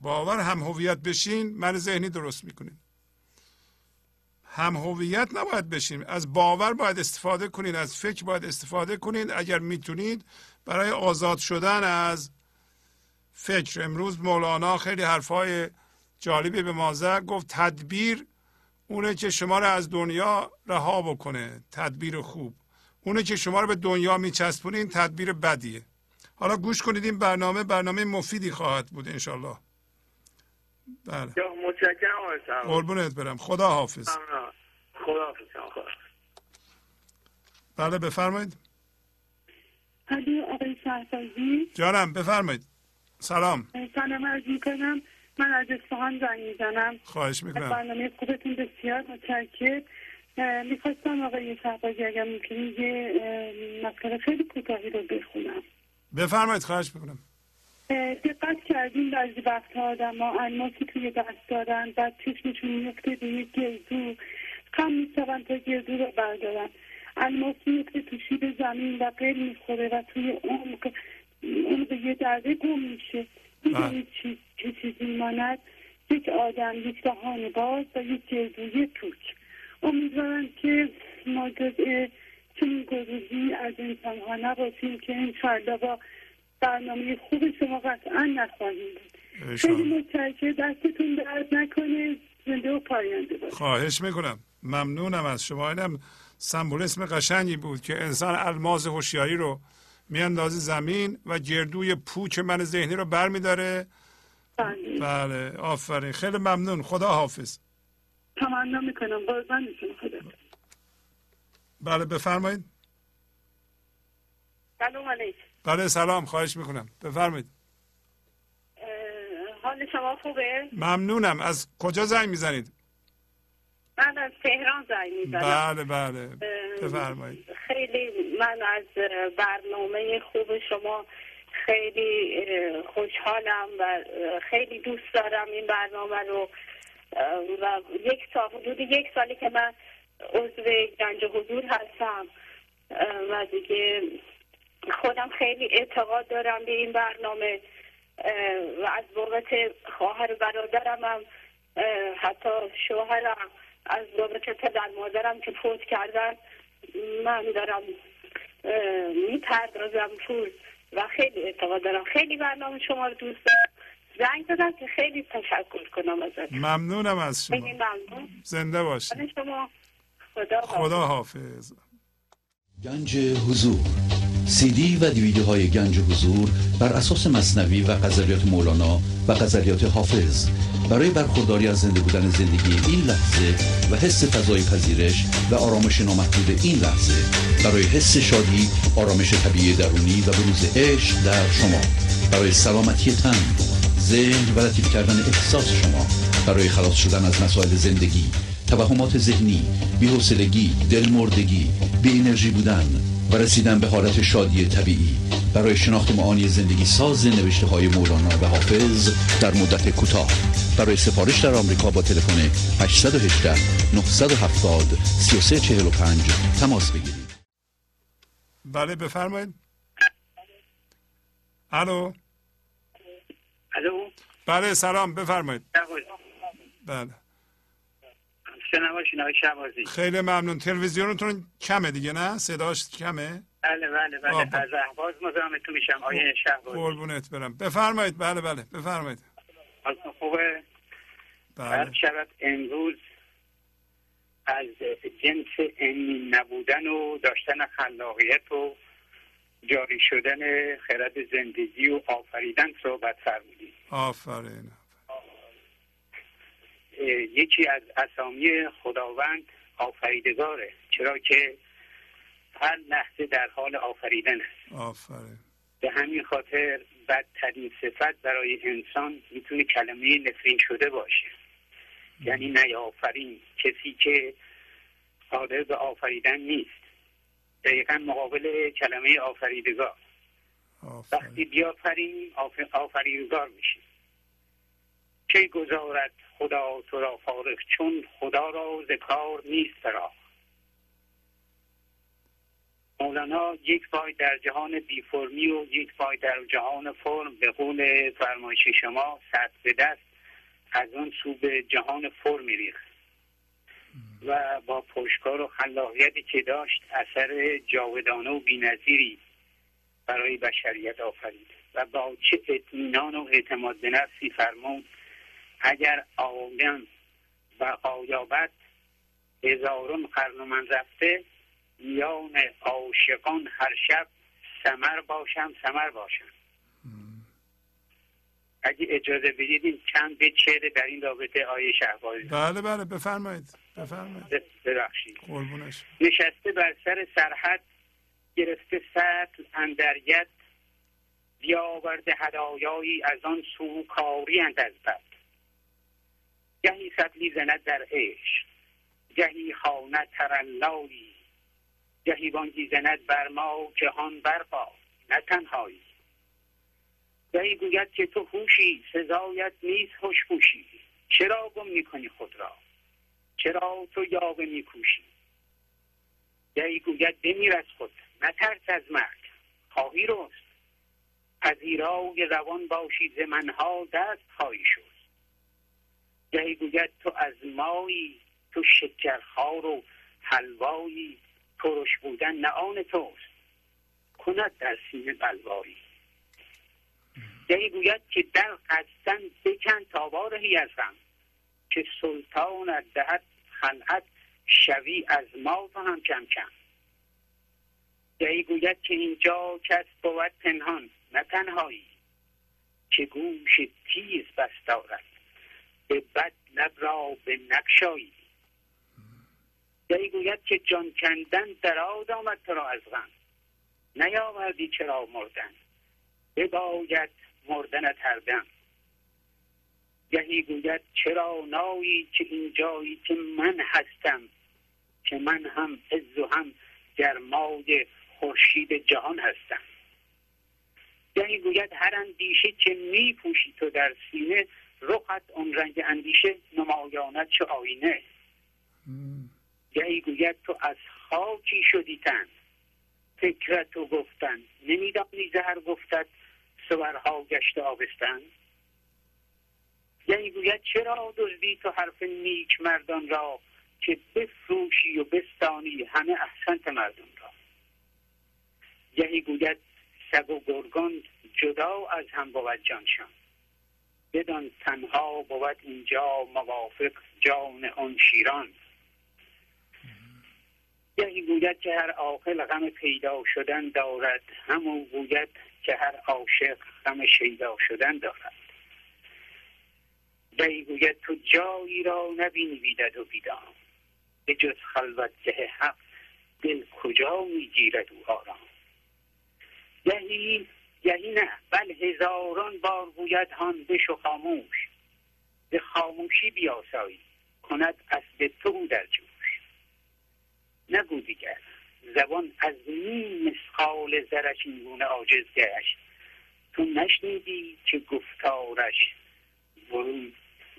باور هم هویت بشین من ذهنی درست میکنیم. هم هویت نباید بشین. از باور باید استفاده کنین، از فکر باید استفاده کنین اگر میتونید برای آزاد شدن از فکر. امروز مولانا خیلی حرفای جالبی به ما زد. گفت تدبیر اونه که شما رو از دنیا رها بکنه. تدبیر خوب اونه که شما رو به دنیا میچسبونه، این تدبیر بدیه. حالا گوش کنید، این برنامه مفیدی خواهد بود انشالله. بله قربونت برم، خدا حافظ. خدا حافظ. بله بفرمایید. آقای شهبازی جانم بفرمایید. سلام. سلام عرض میکنم. من از اصفهان زنگ میزنم. خواهش میکنم. برنامه خوبتون بسیار متشکرم. میخواستم آقای شهبازی اگر میکنید یه مطلب خیلی کوتاهی رو بخونم. بفرمایید خواهش میکنم. دقت کردیم بعضی وقتا آدم ها الماسی توی دست دارن، بعد چشمشون میفته به یک گردو، خم میشون تا گردو رو بردارن. الماس میفته تو شیب زمین و قل میخوره و توی عمق اون به یه درده گم میشه. میدونید چه چیزی میماند؟ یک آدم، یک دهان باز و یک گردوی توک. امیدوارم که ما جزء چنین گروهی از انسانها نباشیم که انشاءالله با برنامه خوب شما قطعا نخواهیم بود. خیلی متشکرم. دستتون درد نکنه. زنده و پاینده باشه. خواهش میکنم. ممنونم از شما. اینم سمبولیسم قشنگی بود که انسان الماس هوشیاری رو میاندازه زمین و گردوی پوچ من ذهنی رو برمیداره. بله آفرین. خیلی ممنون، خدا حافظ. تمنا میکنم. قربان شما. بله بفرمایید. سلام علیکم. بله سلام، خواهش میکنم بفرمایید. حال شما خوبه؟ ممنونم. از کجا زنگ میزنید؟ من از تهران زنگ میزنم. بله بله بفرمایید. خیلی من از برنامه خوب شما خیلی خوشحالم و خیلی دوست دارم این برنامه رو. و یک سالی که من عضو گنج حضور هستم و دیگه خودم خیلی اعتقاد دارم به این برنامه و از بابت خواهر برادرم هم حتی شوهرم از رابطه پدر مادرم که فوت کردن من دارم میپردازم پول و خیلی اعتقاد دارم. خیلی برنامه شما رو دوست دارم، زنگ دادم که خیلی تشکر کنم ازت. ممنونم از شما، خیلی ممنون. زنده باشید شما. خدا حافظ. گنج حضور، سی دی و دیویدیوهای گنج حضور بر اساس مثنوی و غزلیات مولانا و غزلیات حافظ برای برخورداری از زنده بودن زندگی این لحظه و حس فضای پذیرش و آرامش نامحدود این لحظه، برای حس شادی، آرامش طبیعی درونی و بروز عشق در شما، برای سلامتی تن، ذهن و لطیف کردن احساس شما، برای خلاص شدن از مسائل زندگی، توهمات ذهنی، بی‌حوصلگی، دلمردگی، بی‌انرژی بودن و رسیدن به حالت شادی طبیعی، برای شناخت معانی زندگی ساز نوشته‌های مولانا و حافظ در مدت کوتاه. برای سفارش در آمریکا با تلفن 818 970 3345 تماس بگیرید. بله بفرمایید. الو. الو. بله سلام، بفرمایید. بله. شنواشین آقای شهبازی، خیلی ممنون. تلویزیونتون کمه دیگه، نه صداش کمه؟ بله بله بله. از اهواز مزاحمتون میشم آقای شهبازی. قربونت برم، بفرمایید. بله بله بفرمایید. حالتون خوبه؟ بله. شرط امروز از جنس این نبودن و داشتن خلاقیت و جاری شدن خرد زندگی و آفریدن صحبت فرمودید. آفرین. یکی از اسامی خداوند آفریدگاره، چرا که هر لحظه در حال آفریدن است. آفرین. به همین خاطر بدترین صفت برای انسان میتونه کلمه نفرین شده باشه، یعنی نیافرین، کسی که قادر به آفریدن نیست، دقیقا مقابل کلمه آفریدگار. آفرین. وقتی بیافرین آفریدگار میشیم. چه گذارد خدا تو را فارغ، چون خدا را ز کار نیست فراغ. مولانا یک پای در جهان بی فرمی و یک پای در جهان فرم، به قول فرمایش شما سد به دست از اون سو به جهان فرم می‌ریخت و با پشتکار و خلاقیتی که داشت اثر جاودانه و بی‌نظیری برای بشریت آفرید و با چه اطمینان و اعتماد به نفسی فرمود اگر آدم بقا یابد هزاران قرن من رفته، میان عاشقان هر شب ثمر باشم ثمر باشم. اگه اجازه بدید این چند بیت شعر در این رابطه آیه شهبازی. بله بله بفرمایید بفرمایید. ببخشید قربونش. نشسته بر سر سرحد، گرفته سطل اندر ید، بیاورده هدایایی از آن سو کاری اند از بد. گهی سطلی زند در عشق، گهی خانه ترلایی، گهی بانگی زند بر ما و جهان برپا نه تنهایی. گهی گوید که تو هوشی، سزایت نیست هوش پوشی. چرا گم میکنی خود را، چرا تو یاوه میکوشی. گهی گوید بمیر از خود، نترس از مرگ خواهی رست. پذیرای روان باشی، ز منها دست خواهی شد. گهی گوید تو از مایی، تو شکرخوار و حلوایی، ترش بودن نه آن توست کند در سینه بلوایی. گهی گوید که در قصدن بکن تا وارهی از غم، که سلطانت دهد خلعت شوی از ما تو هم کم کم. گهی گوید که اینجا کس بود پنهان نه تنهایی، که گوش تیز بستارد به بد لب را به نقشایی. گهی گوید که جان کندن دراد آمد تو را از غم، نیاوردی چرا مردن بباید مردنت هر دم. گهی گوید چرا نایی، که این جایی که من هستم، که من هم عز و هم گرمای خورشید جهان هستم. گهی گوید هر اندیشه که می پوشی تو در سینه، رخت اون رنگ اندیشه نمایانت چه آینه. گهی گوید تو از خاکی شدی تن، فکرت و گفتن نمیدانی زهر گفتت، سورها گشت آبستن. یعنی گوید چرا دزدی تو حرف نیک مردان را که بفروشی و بستانی همه احسنت مردم را. یعنی گوید سگ و گرگان جدا از هم بود جانشان، بدان تنها بود اینجا موافق جان آن شیران. یعنی گوید که هر عاقل غم پیدا شدن دارد، همون گوید که هر عاشق غم شیدا شدن دارد. یعنی گوید تو جایی را نبینی بیدد و بیدام، به جز خلوتگه حق دل کجا میگیرد او آرام. یعنی نه بل هزاران بار گوید هان بشو خاموش، به خاموشی بیاسایی کند اصل تو در جوش. نگو دیگر زبان از نیم مسخال زرش اینگونه عاجز گشت، تو نشنیدی که گفتارش برون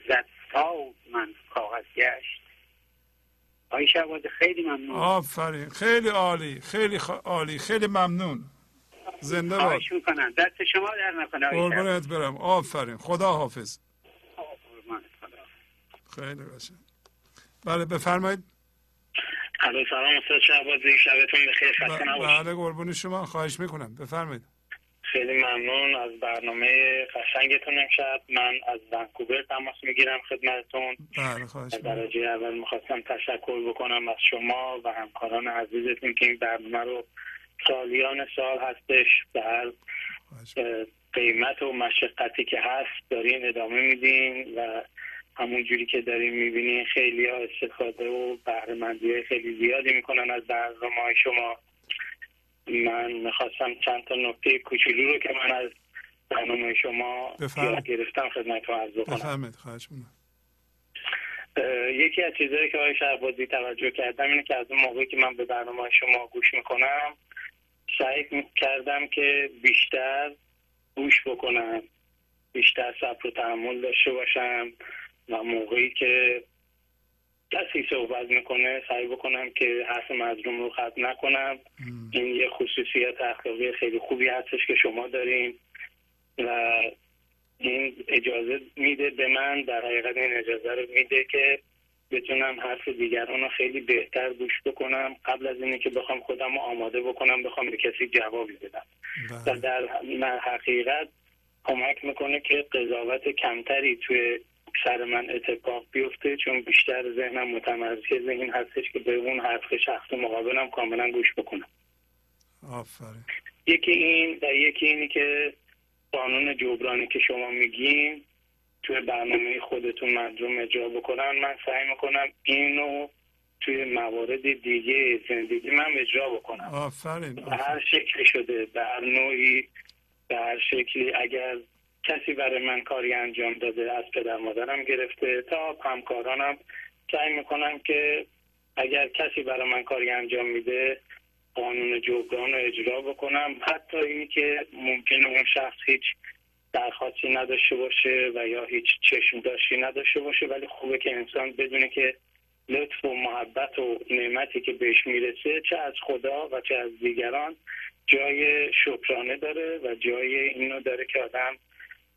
زدفتا من کاغذ گشت. آی شهبازی خیلی ممنون. آفرین، خیلی عالی، خیلی عالی، خیلی ممنون. زنده باد. خواهش میکنم، دست شما در نکنه. قربونت برم. آفرین، خدا حافظ. قربونت خدا. خیلی باشه. بله بفرمایید. علیه سلام استاد شهبازی، شبتون بخیر. خسته نباشید. بله قربون شما، خواهش میکنم. بفرمایید. خیلی ممنون از برنامه قشنگتون امشب. من از ونکوور تماس میگیرم خدمتتون. بله خواهش میکنم. درجه اول میخواستم تشکر بکنم از شما و همکاران عزیزتون که این برنامه رو سالیان سال هستش، به هر قیمت و مشقتی که هست دارین ادامه میدین و همون جوری که دارین میبینین خیلی ها استفاده و بهره‌مندی خیلی زیادی میکنن از برنامه‌های شما. من میخواستم چند تا نکته کوچولو رو که من از برنامه شما یاد گرفتم خدمتتون عرض کنم. بفرمایید، خواهش می‌کنم. یکی از چیزایی که آقای شهبازی توجه کردم اینه که از اون موقعی که من به برنامه شما گوش میکنم سعی کردم که بیشتر گوش بکنم، بیشتر صبر و تحمل داشته باشم و موقعی که کسی صحبت میکنه سعی بکنم که حرف مظلوم رو خط نکنم. این یه خصوصیت اخلاقی خیلی خوبی هستش که شما دارین و این اجازه میده به من، در حقیقت این اجازه رو میده که بتونم حرف دیگران رو خیلی بهتر گوش بکنم قبل از اینه که بخوام خودم رو آماده بکنم بخوام به کسی جوابی بدم. و در حقیقت کمک میکنه که قضاوت کمتری توی سر من اتفاق بیفته، چون بیشتر ذهنم متمرکز این هستش که به اون حرف شخص مقابلم کاملا گوش بکنم. آفرین. یکی اینی که قانون جبرانی که شما میگین توی برنامه خودتون مردم اجرا بکنن، من سعی میکنم اینو توی موارد دیگه زندگی من اجرا بکنم. آفرین. به هر شکلی شده، به هر نوعی، به هر شکلی. اگر کسی برای من کاری انجام داده، از پدر مادرم گرفته تا همکارانم، سعی میکنم که اگر کسی برای من کاری انجام میده قانون جبران رو اجرا بکنم، حتی اینی که ممکنه اون شخص هیچ درخواستی نداشته باشه و یا هیچ چشم داشتی نداشته باشه، ولی خوبه که انسان بدونه که لطف و محبت و نعمتی که بهش میرسه چه از خدا و چه از دیگران جای شکرانه داره و جای اینو داره که آدم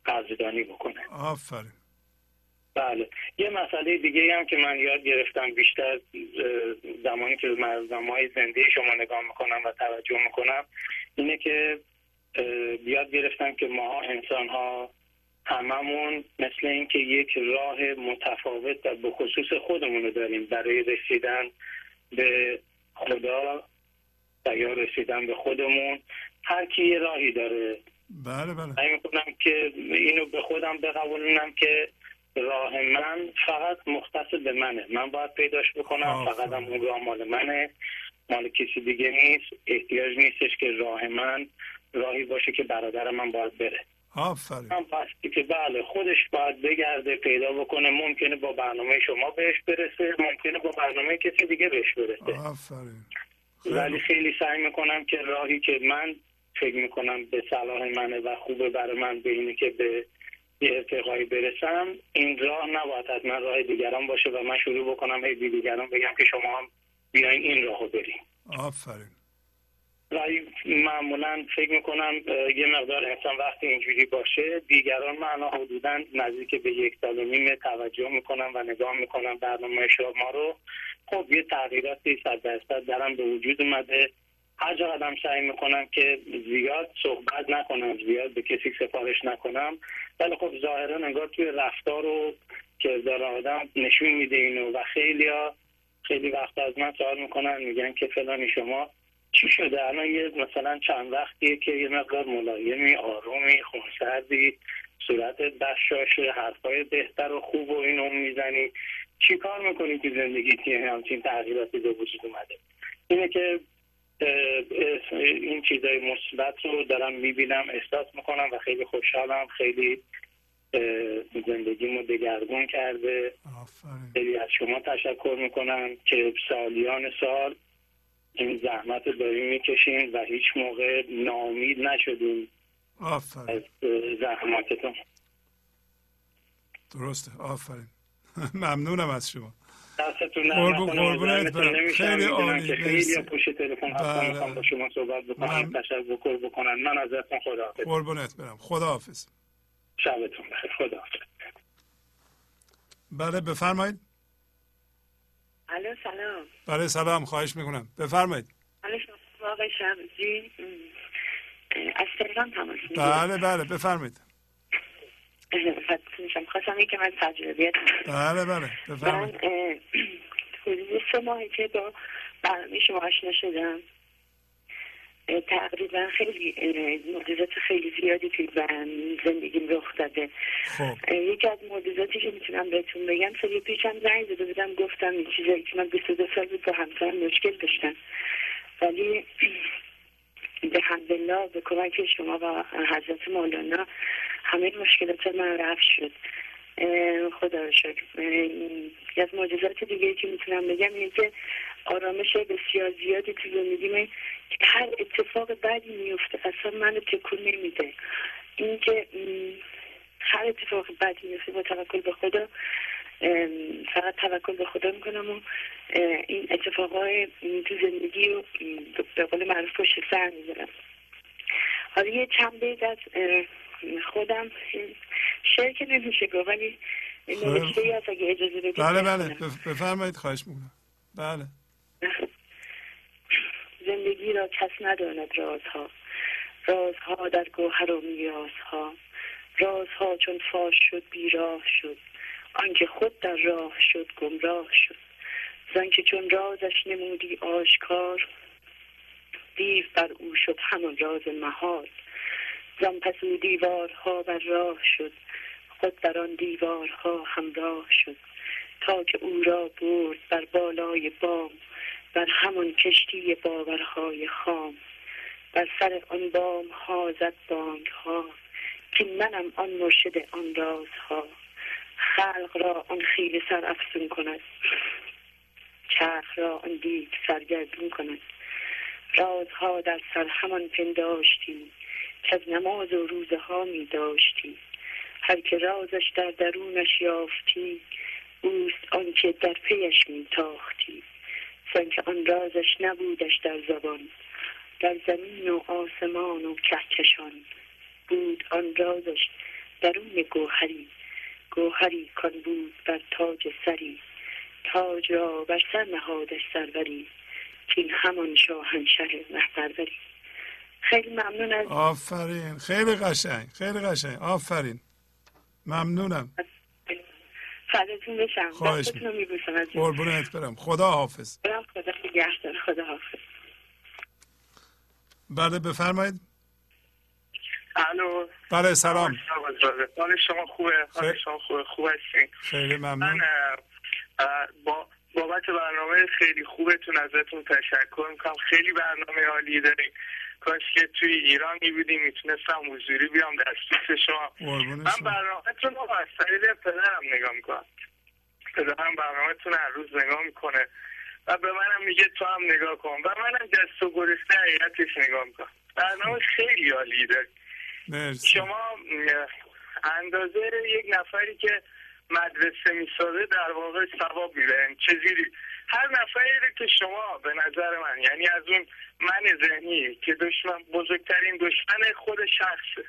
قدردانی بکنه. آفرین. بله. یه مسئله دیگه هم که من یاد گرفتم بیشتر زمانی که مرزمای زندگی شما نگاه میکنم و توجه میکنم اینه که یاد گرفتم که ما انسان ها هممون مثل این که یک راه متفاوت و به خصوص خودمونو داریم برای رسیدن به خدا و یا رسیدن به خودمون. هر کی یه راهی داره. بله بله. من میکنم که اینو به خودم بقبولونم که راه من فقط مختص به منه، من باید پیداش بکنم. آفر. فقط هم اون راه مال منه، مال کسی دیگه نیست. احتیاج نیستش که راه من راهی باشه که برادر من باید بره. آفرین. من بستی که بله خودش باید بگرده پیدا بکنه، ممکنه با برنامه شما بهش برسه، ممکنه با برنامه کسی دیگه بهش برسه. آفرین. ولی خیلی سعی میکنم که راهی که من فکر میکنم به صلاح منه و خوبه برای من به اینه که به یه ارتقایی برسم، این راه نباید حتما راه دیگران باشه و من شروع بکنم هی دیگران بگم که شما هم بیاین این راهو بریم. آفرین. ولی معمولا فکر میکنم یه مقدار انسان وقتی اینجوری باشه دیگران معنا حدودا نزدیک به 1.5 سال توجه میکنن و نگاه میکنن برنامه شما رو. خب یه تغییراتی 100% درم به وجود اومده. هر جا قدم سعی میکنم که زیاد صحبت نکنم، زیاد به کسی سفارش نکنم، ولی خب ظاهرا انگار توی رفتار و کردار آدم نشون میده اینو و خیلی وقت از من سوال میکنن، میگن که فلانی شما چی شده؟ الان یه مثلا چند وقتیه که یه مقدار ملایمی، آرومی، خونسردی، صورت بشاشه، حرفای بهتر و خوب و اینو میزنی. چی کار میکنی که زندگیت یه همچین تغییراتی به وجود اومده؟ اینه که این چیزای مثبت رو دارم میبینم، احساس میکنم و خیلی خوشحالم. خیلی زندگیمو دگرگون کرده. خیلی از شما تشکر میکنم که سالیان سال این زحمت رو داریم میکشیم و هیچ موقع ناامید نشدیم از زحماتتون. درسته، آفرین. ممنونم از شما. دستتون نمیکنم. خیلی عالی. خیلی پشت تلفن هستم، میخوام با شما صحبت بکنم، تشکر بکنم. من ازتون خداحافظ. قربونت برم. خداحافظ. شبتون بخیر. خداحافظ. بله بفرمایید. الو سلام. بله سلام، خواهش میکنم بفرمایید. الو شما آقای شهبازی از تهران تماس میگیرید؟ بله بله بفرمایید. خواستم یکی من تجربیت بله بله بفرمایید. من حدود 3 ماهی که با برنامه شما آشنا شدم، تقریبا خیلی معجزات خیلی زیادی توی زندگیم رخ داده. یکی از معجزاتی که میتونم بهتون بگم، سال پیشم زنگ زده بودم گفتم این چیزایی که من 22 سال بود با همسرم مشکل داشتم، ولی الحمدلله به کمک شما و حضرت مولانا همه مشکلات من رفع شد، خدا رو شکر. از معجزات دیگه که میتونم بگم اینه که آرامش بسیار زیادی توی زندگیمه که هر اتفاق بدی میفته اصلا منو تکون نمیده. این که هر اتفاق بدی میفته با توکل به خدا، فقط توکل به خدا میکنم و این اتفاقای تو زندگی رو به قول معروف پشت سر میذارم. حالا یه چند بیت از خودم شعر که نمیشه گفت، ولی نوشته ای هست اگه اجازه بدید. بله بله بفرمایید، خواهش میکنم. بله. زندگی را کس نداند رازها، رازها در گوهر و میرازها، رازها چون فاش شد بیراه شد، آنکه خود در راه شد گمراه شد، زن که چون رازش نمودی آشکار، دیو بر او شد همان راز مهار، زن پس او دیوارها بر راه شد، خود در آن دیوارها همراه شد، تا که او را برد بر بالای بام، بر همان کشتی باورهای خام، بر سر آن بام ها زد بانگ ها، که منم آن مرشد آن رازها، خلق را آن خیل سر افزون کند، چرخ را آن دیگ سرگردون کند، رازها در سر همان پنداشتی، که از نماز و روزه ها می داشتی، هر که رازش در درونش یافتی، اوست آنچه در پیش می تاختی، زن که آن رازش نبودش در زبان، در زمین و آسمان و کهکشان، بود آن رازش درون گوهری، گوهری کان بود بر تاج سری، تاج را بر سر نهادش سروری، که این همان شاهنشه مهتروری. خیلی ممنون از آفرین. خیلی قشنگ، خیلی قشنگ، آفرین. ممنونم. فداتون بشم. خواهش می‌کنم. قربونت برم. خدا حافظ. خدا نگهدار. خدا حافظ. بله بفرمایید. الو. بله سلام. حال شما خوبه؟ حال شما خوبه؟ خوب هستین؟ خیلی ممنون. من بابت برنامه خیلی خوبتون ازتون تشکر می‌کنم. خیلی برنامه عالی دارین. کاش که توی ایران میبودیم میتونستم حضوری بیام دسترس شما. من برنامه‌تون رو از طریق پدرم نگاه میکنم. پدرم برنامه‌تون هر روز نگاه میکنه و به منم میگه تو هم نگاه کن و منم دست و گریخته حقیقتش نگاه میکنم. برنامه خیلی عالیه. شما اندازه یک نفری که مدرسه میسازه در واقع ثواب میبره. چجوری؟ هر نفری که شما به نظر من، یعنی از اون من ذهنی که دشمن، بزرگترین دشمن خود شخصه،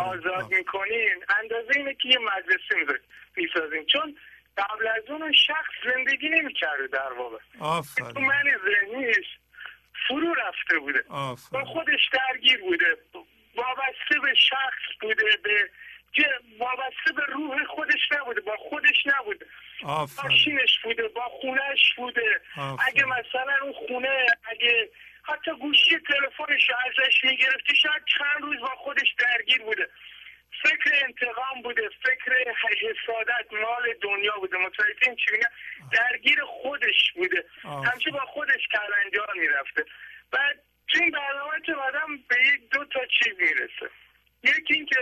آزاد میکنین، اندازه اینه که یه مدرسه میسازین، چون قبل از اون شخص زندگی نمیکرده در واقع. تو من ذهنیش فرو رفته بوده، با خودش درگیر بوده، وابسته به شخص بوده، به وابسته به روح خودش نبوده، با خودش نبوده، ماشینش بوده، با خونهش بوده. اگه مثلا اون خونه، اگه حتی گوشی تلفنش رو ازش میگرفتی، شاید چند روز با خودش درگیر بوده، فکر انتقام بوده، فکر حسادت، مال دنیا بوده، متعالیتیم چی میگن، درگیر خودش بوده، همچه با خودش کلنجار میرفته. بعد تو این برنامه که آدم به یک دو تا چیز میرسه، یکی این که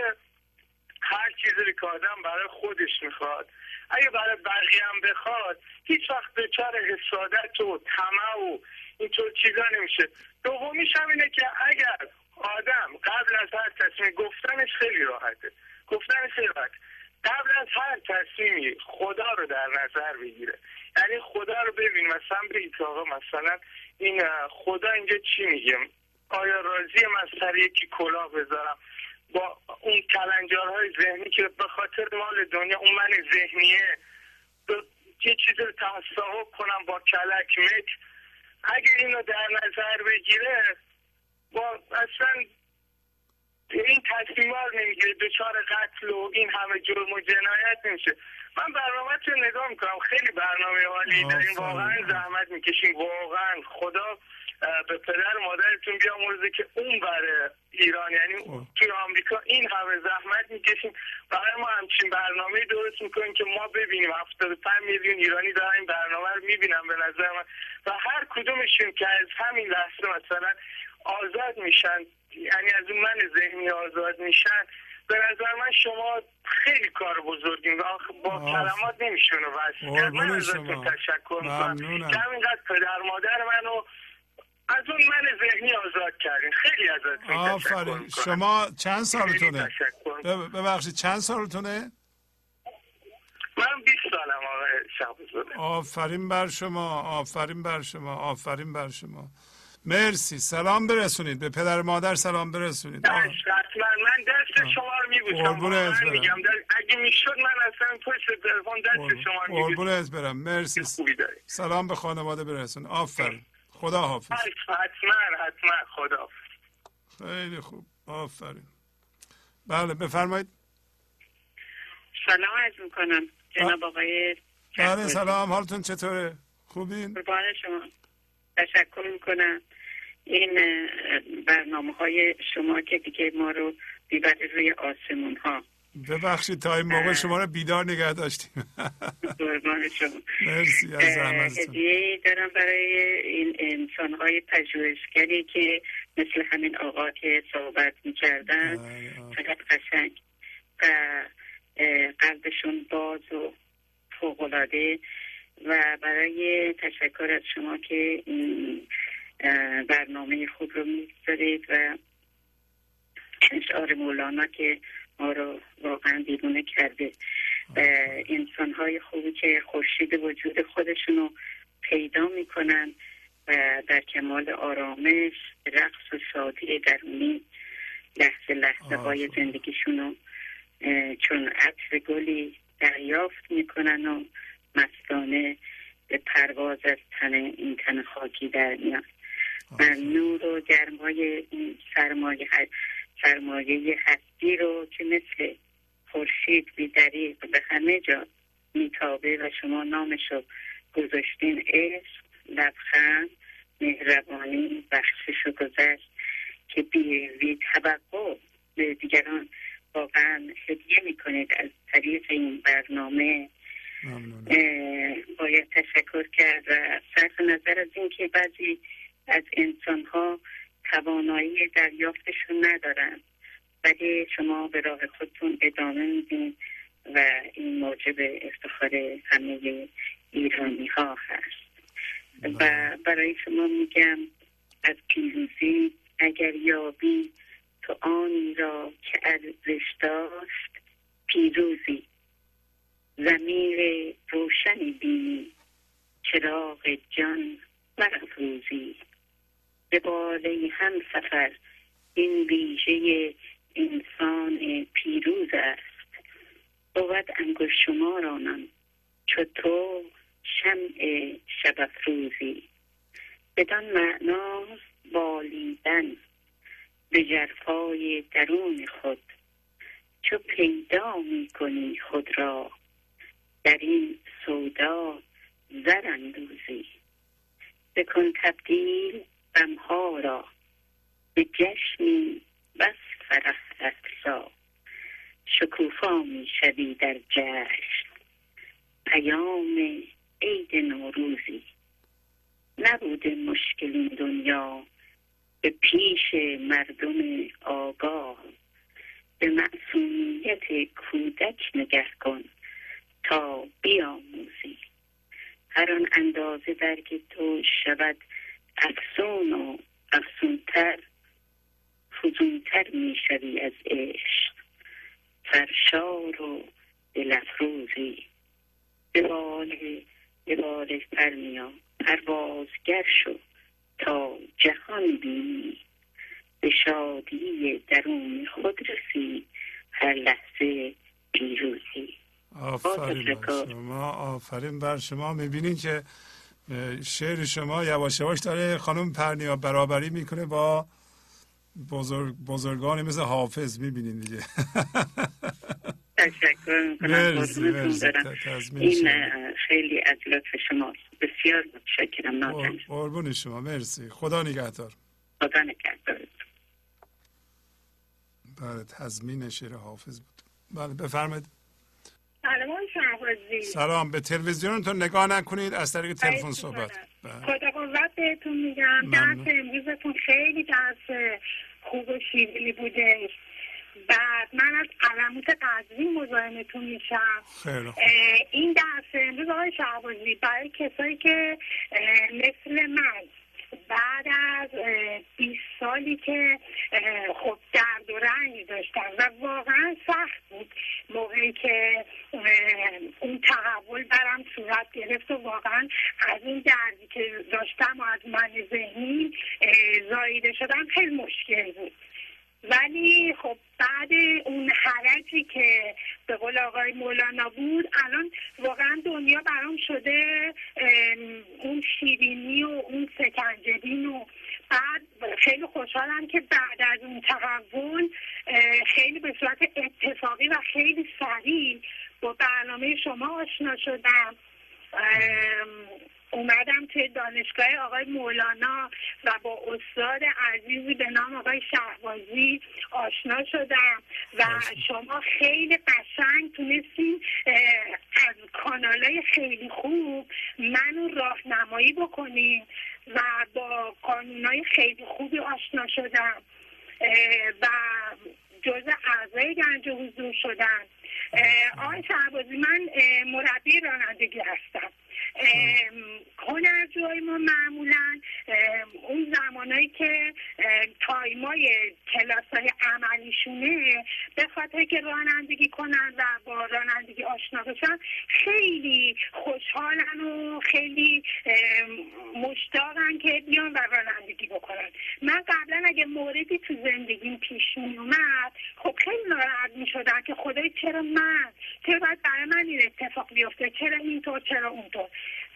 هر چیزی که آدم برای خودش میخواد، اگه برای بقیه هم بخواد، هیچ وقت دچار حسادت و طمع و اینطور چیزا نمیشه. دومیش هم اینه که اگر آدم قبل از هر تصمیم، گفتنش خیلی راحته، گفتنش خیلی راحته، قبل از هر تصمیمی خدا رو در نظر بگیره. یعنی خدا رو ببین، مثلا بگید که آقا مثلا این خدا اینجا چی میگه، آیا راضیه من سر یکی کلاه بذارم، با اون کلنجارهای ذهنی که به خاطر مال دنیا اون من ذهنیه یه چیز رو تصاحب کنم با کلک مک. اگه اینو در نظر بگیره با اصلا این تصمیمار نمیگیره، دچار قتل و این همه جرم و جنایت نمیشه. من برنامه تو نگاه میکنم، خیلی برنامه عالی داریم، واقعا زحمت میکشیم، واقعا خدا به پدر مادرتون بیامرزه که اون برای ایران، یعنی توی آمریکا این همه زحمت میکشیم برای ما همچین برنامه درست میکنیم که ما ببینیم. 75 میلیون ایرانی دارن این برنامه رو میبینن به نظر من، و هر کدومشون که از همین لحظه مثلا آزاد میشن، یعنی از اون من ذهنی آزاد میشن، به نظر من شما خیلی کار بزرگیم و با کلمات نمیشونه واسه من. ازتون تشکر میکنم که همینقدر پدر مادر منو از اون من ذهنی آزاد کردین. خیلی ازتون تشکر میکنم. شما چند سالتونه؟ ببخشید چند سالتونه؟ من 20 سالم آقای شهبازی. آفرین بر شما، آفرین بر شما، آفرین بر شما. مرسی. سلام برسونید به پدر مادر، سلام برسونید. حتما من دست شما رو میبوسم، من میگم اگه میشد من اصلا پشت تلفن دست شما رو میبوسم. قربونت برم. مرسی. سلام به خانواده برسون. آفرین. خدا حافظ. حتما خدا حافظ. خیلی خوب، آفرین. بله بفرمایید. سلام عرض میکنم جناب آقای. بله سلام، حالتون چطوره؟ خوبین؟ قربان شما، تشکر میکنم. این برنامه های شما که دیگه ما رو بیبره روی آسمون ها، ببخشید تا این موقع شما رو بیدار نگه داشتیم. قربان شما. مرسی از زحمتتون. هدیه‌ای دارم برای این انسان های پژوهشگری که مثل همین آقا که صحبت میکردن، فقط قشنگ و قلبشون باز و فوق‌العاده، و برای تشکر از شما که این برنامه خوب رو میذارید و اشعار مولانا که ما رو واقعا بیرونه کرده و انسان‌های خوبی که خورشید وجود خودشون رو پیدا میکنن و در کمال آرامش، رقص و شادی درونی لحظه لحظه های زندگیشون رو چون عطر گلی دریافت میکنن و مستانه به پرواز از این تن خاکی در میان. من نور و گرمای این سرمایه هستی رو که مثل خورشید بی‌دریغ به همه جا میتابه و شما نامش رو گذاشتین عشق، لبخند، مهربانی، بخشش رو گذاشت که بی توقع به دیگران واقعا هدیه میکنید از طریق این برنامه. باید تشکر کرد و صرف نظر از این که بعضی از انسان‌ها توانایی دریافتشون ندارن، ولی شما به راه خودتون ادامه میدین و این موجب افتخار همه ایرانی‌ها هست. و برای شما میگم از پیروزی اگر یابی تو آنی را که ارزش داشت پیروزی، ضمیر روشنی بینی، چراغ جان برافروزی. به بالای هم سفر این ویژه انسان پیروز است. بود انگشت شما رانم چو تو شمع شب افروزی. بدان معنا بالیدن به ژرفای درون خود، چو پیدا می کنی خود را در این سودا زراندوزی. بکن تبدیل غمها را به جشنی بس فرح رسا، شکوفا می شوی در جشن پیام عید نوروزی. نبوده مشکل دنیا به پیش مردم آگاه، به معصومیت کودک نگه کن تا بیاموزی. هر آن اندازه برگ تو شود افسون و افسونتر، فزونتر می شوی از عشق فرشار و دلفروزی. به بال فرمیا پروازگر شو تا جهان بینی، به شادی درون خود رسی هر لحظه پیروزی. آفرین بر شما، آفرین بر شما. میبینین که شعر شما یواش یواش داره خانم پرنیا برابری میکنه با بزرگانی مثل حافظ. میبینین دیگه. تشکر میکنم، قربونتون برم. این خیلی از لطف شماست، بسیار متشکرم. ناتن قربون شما، مرسی، خدا نگهدار. خدا نگهدار. بله، تضمین شعر حافظ بود. بله بفرمایید. سلام، به تلویزیونتون نگاه نکنید، از طریق تلفن صحبت. خدا قوت بهتون میگم. درس امروزتون خیلی درس خوب و شیرینی بوده. بعد من از علامت قزوین مزاحمتون میشم. این درس امروز آقای شهبازی برای کسایی که مثل من بعد از 20 سالی که خب درد و رنج داشتم و واقعا سخت بود موقعی که اون تحول برام صورت گرفت و واقعا از این دردی که داشتم و از من ذهنی زاییده شدم خیلی مشکل بود. ولی خب بعد اون حرجی که به قول آقای مولانا بود، الان واقعا دنیا برام شده اون شیرینی و اون سکنجبین. و بعد خیلی خوشحالم که بعد از اون تحول خیلی به صورت اتفاقی و خیلی سریع با برنامه شما آشنا شدم. اومدم توی دانشگاه آقای مولانا و با استاد عزیزی به نام آقای شهبازی آشنا شدم و شما خیلی قشنگ تونستین از کانالای خیلی خوب منو راهنمایی بکنین و با قانونای خیلی خوبی آشنا شدم و جزء اعضای گنج حضور شدم. آقای شهبازی، من مربی رانندگی هستم. هنرجوهای ما معمولا اون زمانایی که تایمای کلاسای عملیشونه به خاطر که رانندگی کنن و با رانندگی آشنا بشن خیلی خوشحالن و خیلی مشتاقن که بیان و رانندگی بکنن. من قبلا اگه موردی تو زندگیم پیش می اومد خب خیلی ناراحت می شدن که خدای چرا من، چرا باید برای من این اتفاق بیفته، چرا اینطور، چرا اونطور.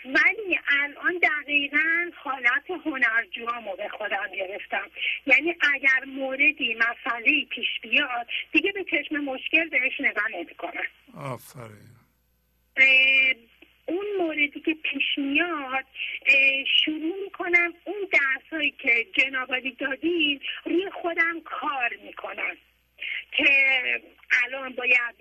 ولی الان دقیقا حالت هنرجوامو به خودم گرفتم. یعنی اگر موردی مسئلهی پیش بیاد دیگه به چشم مشکل بهش نگاه نمی‌کنم. آفرین. اون موردی که پیش میاد شروع میکنم اون درسایی که جنابالی دادین روی خودم کار میکنم که الان باید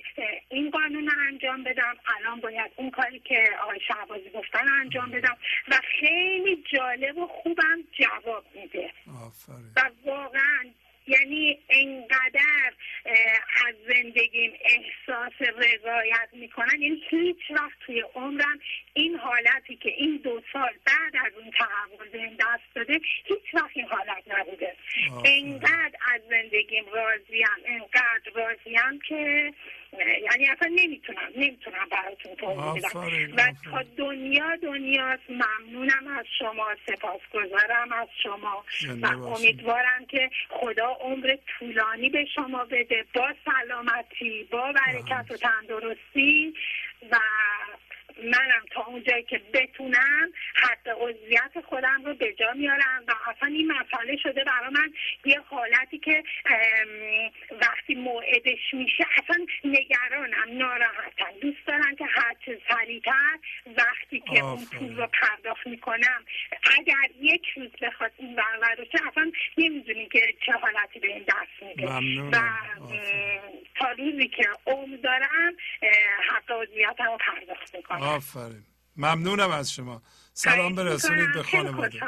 این قانون انجام بدم، الان باید اون کاری که آقای شهبازی گفتن انجام بدم و خیلی جالب و خوبم جواب میده. آفرین. و واقعا یعنی اینقدر از زندگیم احساس رضایت میکنن. یعنی هیچ وقت توی عمرم این حالتی که این 2 سال بعد از اون تحول به این دست داده هیچ وقت این حالت نبوده. اینقدر از زندگیم راضیم، اینقدر راضیم که یعنی اصلا نمیتونم براتون توضیح بدم. و تا دنیاست. ممنونم از شما، سپاسگزارم از شما و امیدوارم که خدا عمر طولانی به شما بده، با سلامتی، با برکت و تندرستی. و منم تا اونجایی که بتونم حق عضویت خودم رو به جا میارم و اصلا این مسئله شده برای من یه حالتی که وقتی موعدش میشه اصلا نگرانم، ناراحتم. دوست دارم که هرچه سریع‌تر وقتی که اون پول رو پرداخت میکنم، اگر یک روز بخواد این برور باشه اصلا نمیدونی که چه حالتی به این دست میده. و تا روزی که عمر دارم حق عضویتم رو پرداخت میکنم. آفرین، ممنونم از شما. سلام برسونید به خانواده.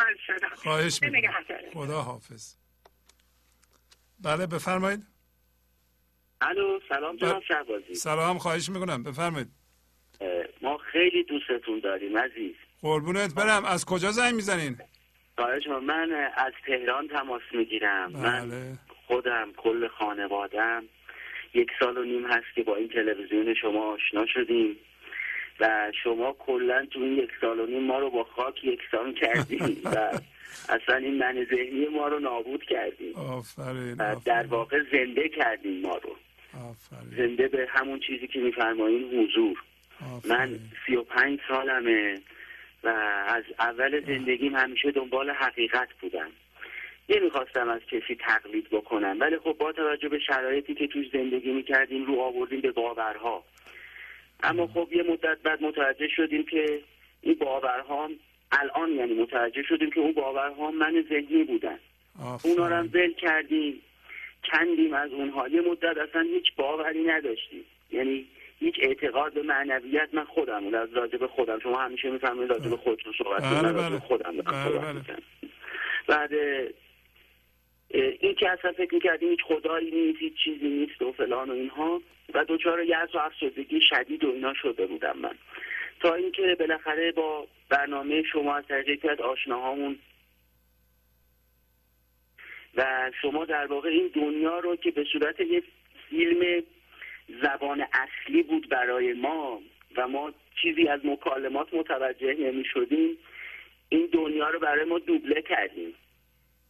خواهش می‌کنم. خدا حافظ. بله بفرمایید. الو، سلام جناب شهبازی. سلام، خواهش می‌کنم بفرمایید. ما خیلی دوستتون داریم عزیز. قربونت برم. از کجا زنگ می‌زنین؟ خواهش می‌کنم. من از تهران تماس می‌گیرم. بله. من خودم کل خانواده‌ام 1.5 سال هست که با این تلویزیون شما آشنا شدیم. و شما کلا تو این 1.5 سال ما رو با خاک یکسان کردیم و اصلا این من ذهنی ما رو نابود کردیم. آفرین. و در واقع زنده کردیم ما رو. آفرین. زنده به همون چیزی که میفرمایین، حضور. آفرین. من 35 سالمه و از اول زندگیم همیشه دنبال حقیقت بودم. نمیخواستم از کسی تقلید بکنم، ولی خب با توجه به شرایطی که توش زندگی میکردیم رو آوردیم به باورها. اما خب یه مدت بعد متوجه شدیم که این باورها الان، یعنی متوجه شدیم که اون باورها من ذهنی بودن. اونا رو هم ول کردیم، کندیم از اونها. یه مدت اصلا هیچ باوری نداشتیم، یعنی هیچ اعتقاد به معنویت. من خودم اون از راجع به خودم، شما همیشه میفرمایید راجع به خودتون صحبت کنید، راجع به خودم صحبت می‌کنم. بعد این که اصلا فکر می‌کردیم هیچ خدایی نیست، هیچ چیزی نیست و فلان و اینها، و دچار یأس و افسردگی شدید و اینا شده بودم من. تا اینکه بالاخره با برنامه شما از طریق آشناهامون و شما در واقع این دنیا رو که به صورت یک فیلم زبان اصلی بود برای ما و ما چیزی از مکالمات متوجه نمی شدیم، این دنیا رو برای ما دوبله کردیم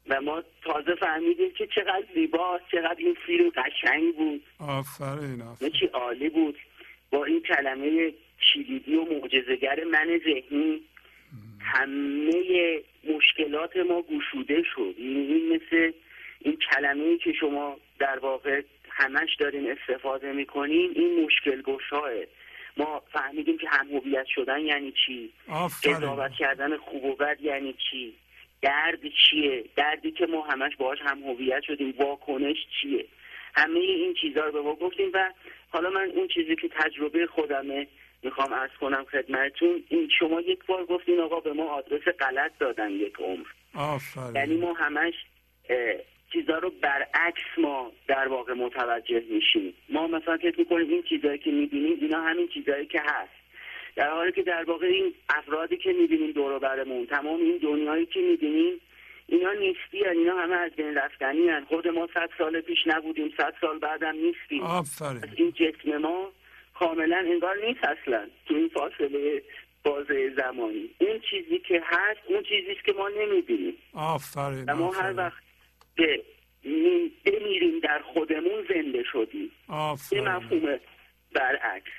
و ما تازه فهمیدیم که چقدر زیباست، چقدر این فیلم قشنگ بود. آفرین، آفرین. چی عالی بود. با این کلمه کلیدی و معجزه‌گر من ذهنی همه مشکلات ما گشوده شد. این مثل این کلمه‌ای که شما در واقع همش دارین استفاده میکنین، این مشکل گشایه. ما فهمیدیم که هم‌هویت شدن یعنی چی، قضاوت کردن خوب و بد یعنی چی، درد چیه، دردی که ما همش باهاش هم هویت شدیم، واکنش چیه. همه این چیزا رو به ما گفتیم. و حالا من اون چیزی که تجربه خودمه میخوام عرض کنم خدمتتون. این شما یک بار گفتین آقا به ما آدرس غلط دادن یک عمر. آفرین. یعنی ما همش چیزا رو برعکس ما در واقع متوجه میشیم. ما مثلا فکر میکنیم این چیزایی که میبینیم اینا همین چیزایی که هست، در حالی که در واقع این افرادی که می‌بینیم دور و برمون، تمام این دنیایی که می‌بینیم، اینا نیستی‌ان، اینا همه از بین رفتنی‌ان. خود ما 100 سال پیش نبودیم، 100 سال بعدم نیستیم. آفرین. از این جسم ما کاملا انگار نیست اصلا تو این فاصله بازه زمانی. اون چیزی که هست، اون چیزیست که ما نمی‌بینیم. آفرین. ما هر وقت که بمیریم در خودمون زنده شدیم. آفرین. این مفهوم برعکس.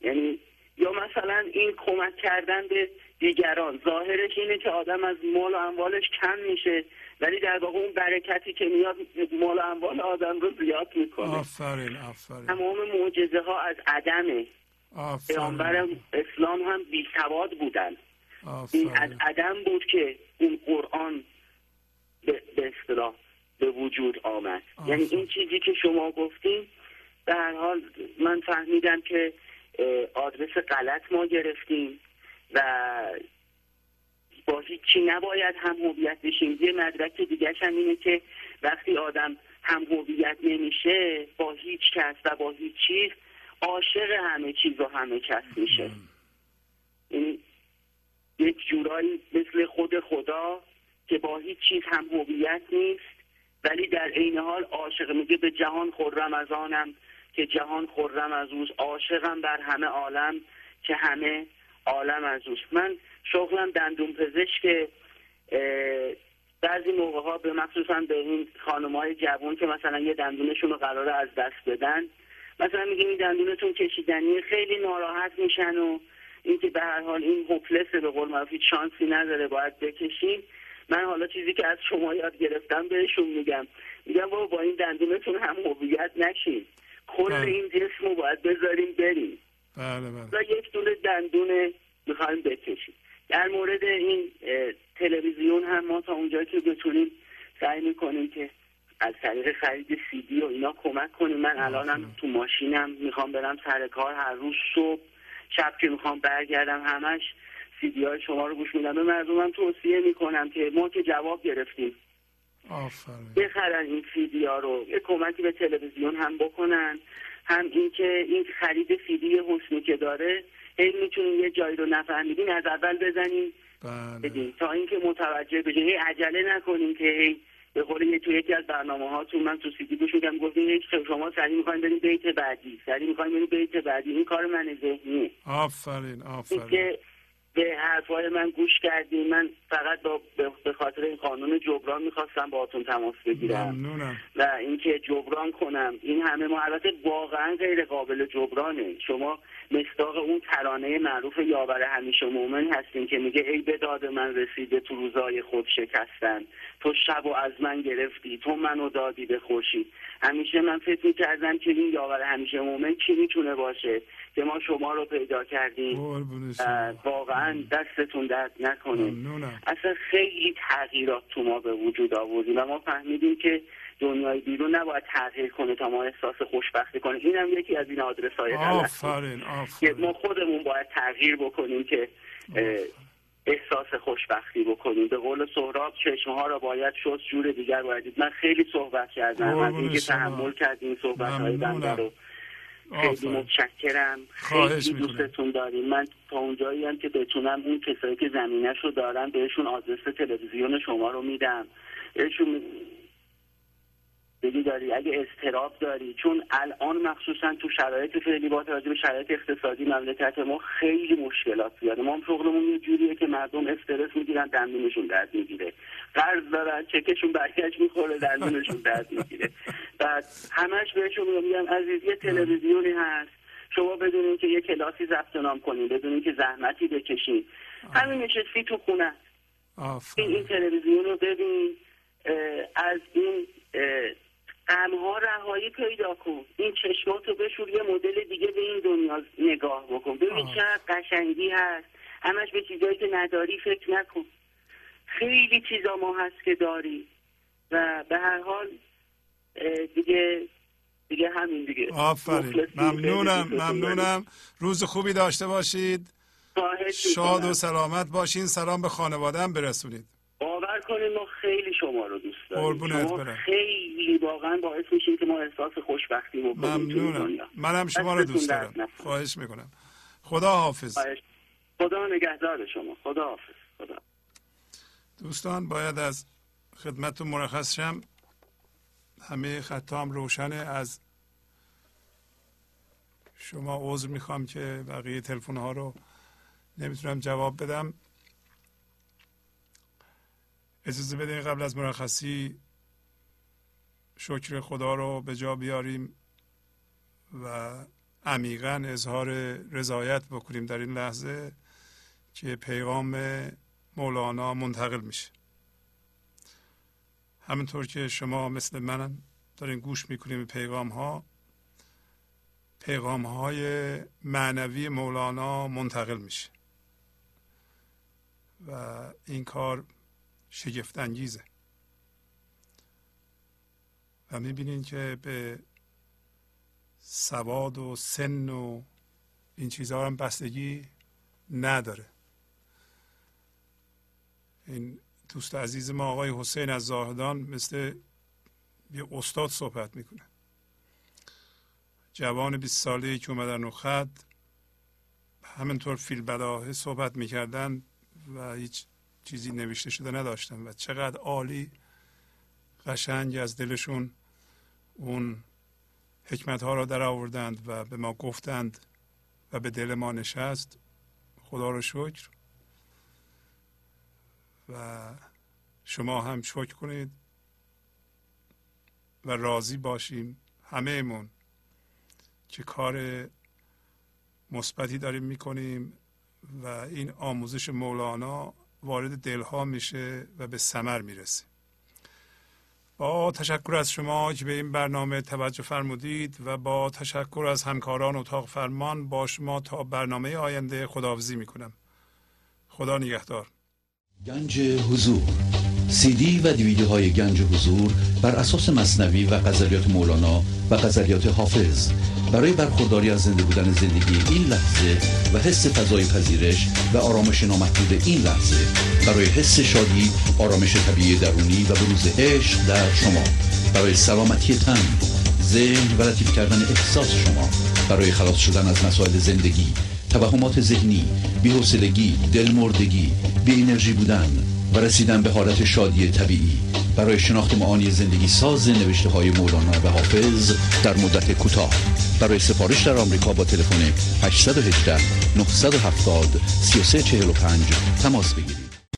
یعنی یا مثلا این کمک کردن به دیگران، ظاهرش اینه که آدم از مال و اموالش کم میشه، ولی در واقع اون برکتی که میاد مال و اموال آدم رو زیاد میکنه. آفرین، آفرین. تمام معجزه ها از عدمه. آفرین. پیامبر اسلام هم بی سواد بودن. آفرین. این از عدم بود که اون قرآن به اصطلاح به وجود آمد. آفرین. یعنی این چیزی که شما گفتین به هر حال من فهمیدم که آدرس غلط ما گرفتیم و با هیچی نباید هم هویت بشیم. یه مدرک دیگه هم اینه که وقتی آدم هم هویت نمیشه با هیچ کس و با هیچ چیز، عاشق همه چیز و همه کس میشه. این یک جورایی مثل خود خدا که با هیچ چیز هم هویت نیست، ولی در عین حال عاشق. میگه به جهان خرمزانم که جهان خرم از اوست، عاشقم بر همه عالم که همه عالم از اوست. من شغلم دندون پزشک، بعضی موقع ها به مخصوصا به این خانم‌های جوان که مثلا یه دندونشون رو قراره از دست بدن، مثلا میگیم این دندونتون کشیدنیه، خیلی ناراحت میشن و اینکه به هر حال این هوپلسه، به قول معروف چانسی نداره، باید بکشین. من حالا چیزی که از شما یاد گرفتم بهشون میگم، میگم بابا با این دندونتون هم هویت نشین، کل این جسم رو باید بذاریم بریم. بله. یک دونه دندون میخوایم بکشیم. در مورد این تلویزیون هم ما تا اونجایی که بتونیم سعی میکنیم که از طریق خرید سی دی و اینا کمک کنیم. من الانم تو ماشینم میخوام برم سر کار، هر روز صبح شب که میخوام برگردم همش سی دی های شما رو گوش میدم. به مردمم توصیه میکنم که ما که جواب گرفتیم، بخرن این سی دی ها رو، یه کمکی به تلویزیون هم بکنن. هم این که این خرید سی دی حسنی که داره، هی میتونیم یه جایی رو نفهمیدین از اول بزنیم بدیم تا اینکه متوجه بشین. هی عجله نکنیم که هی به قول توی یکی از برنامه‌هاتون من تو سیدی گوش میدم، گفتین شما سریع می‌خواید برید بیت بعدی، سریع می‌خواید برید بیت بعدی. این کار من ذهنیه. آفرین. که به حرفای من گوش کردین. من فقط به خاطر این قانون جبران می‌خواستم باهاتون تماس بگیرم. ممنونم. و اینکه جبران کنم این همه محبت، واقعا غیر قابل جبرانه. شما مصداق اون ترانه معروف یاور همیشه مومن هستین که میگه ای به داد من رسیده تو روزای خود شکستن، تو شب و از من گرفتی، تو منو دادی به خورشید. همیشه من فکر می‌کردم که این یاور همیشه مومن کی میتونه باشه که ما شما رو پیدا کردیم. واقعا دستتون درد نکنه. اصلا خیلی تغییرات تو ما به وجود آوردیم و ما فهمیدیم که دنیای بیرون نباید تغییر کنه تا ما احساس خوشبختی کنیم. این هم یکی از این آدرس‌های غلطه که ما خودمون باید تغییر بکنیم که احساس خوشبختی بکنیم. به قول سهراب چشم‌ها را باید شست، جور دیگر باید دید. من خیلی صحبت کردم، از اینکه تحمل کردین صحبت‌های بنده رو. خیلی متشکرم، خیلی دوستتون داریم. من تا اونجایی هم که بتونم اون کسایی که زمینش رو دارن بهشون آدرس تلویزیون شما رو میدم، بهشون بگی داری اگه اضطراب داری، چون الان مخصوصا تو شرایط فعلی با توجه به شرایط اقتصادی مملکت ما خیلی مشکلات زیاده. ما هم شغلمون یه جوریه که مردم استرس میگیرن، دندونشون درد میگیره، قرض دارن، چکشون برگشت میخوره، دندونشون درد میگیره. بعد همش بهشون میگم عزیز یه تلویزیونی هست، شما بدونین که یه کلاسی ثبت نام کنین، بدونین که زحمتی بکشین، همین نشستی تو خونه این تلویزیون رو ببین، از این غم‌ها رهایی پیدا کن، این چشماتو بشور، یه مدل دیگه به این دنیا نگاه بکن، ببین چه قشنگی هست، همش به چیزایی که نداری فکر نکن، خیلی چیزا ما هست که داری. و به هر حال دیگه همین دیگه. آفرین، ممنونم. روز خوبی داشته باشید، شاد و سلامت باشین، سلام به خانواده‌ام برسونید. باور کنید ما خیلی شما رو دوست داریم، شما خیلی واقعا باعث میشین که ما احساس خوشبختی بکنیم. ممنونم، منم شما رو دوست دارم. خواهش میکنم، خدا حافظ. خدا نگهدار شما، خدا حافظ. خدا. دوستان باید از خدمتتون مرخص شم، همه خطام روشنه. از شما عذر میخوام که بقیه تلفن ها رو نمیتونم جواب بدم. اجازه بدین قبل از مرخصی شکر خدا رو به جا بیاریم و عمیقاً اظهار رضایت بکنیم در این لحظه که پیغام مولانا منتقل میشه. همینطور که شما مثل منم دارین گوش میکنیم به پیغام های معنوی مولانا منتقل میشه و این کار شگفت انگیزه و میبینین که به سواد و سن و این چیزها هم بستگی نداره. این دوست عزیز ما آقای حسین از زاهدان مثل یه استاد صحبت میکنه، جوان 20 ساله‌ای که اومدن و خط همینطور فیل بداهه صحبت میکردن و هیچ چیزی نوشته شده نداشتم و چقدر عالی قشنگ از دلشون اون حکمتها را در آوردند و به ما گفتند و به دل ما نشست، خدا رو شکر. و شما هم شکر کنید و راضی باشیم همه ایمون که کار مثبتی داریم میکنیم و این آموزش مولانا وارد دلها میشه و به ثمر میرسه. با تشکر از شما که به این برنامه توجه فرمودید و با تشکر از همکاران اتاق فرمان، با شما تا برنامه آینده خداحافظی میکنم. خدا نگهدار. گنج حضور، سی دی و دیویدیوهای گنج حضور بر اساس مثنوی و غزلیات مولانا و غزلیات حافظ، برای برخورداری از زنده بودن زندگی این لحظه و حس فضای پذیرش و آرامش نامحدود این لحظه، برای حس شادی، آرامش طبیعی درونی و بروز عشق در شما، برای سلامتی تن، ذهن و لطیف کردن احساس شما، برای خلاص شدن از مسائل زندگی، توهمات ذهنی، بی‌حوصلگی، دلمردگی، بی‌انرژی بودن و رسیدن به حالت شادی طبیعی، برای شناخت معانی زندگی ساز نوشته‌های مولانا و حافظ در مدت کوتاه. برای سفارش در آمریکا با تلفن 818 970 3345 تماس بگیرید.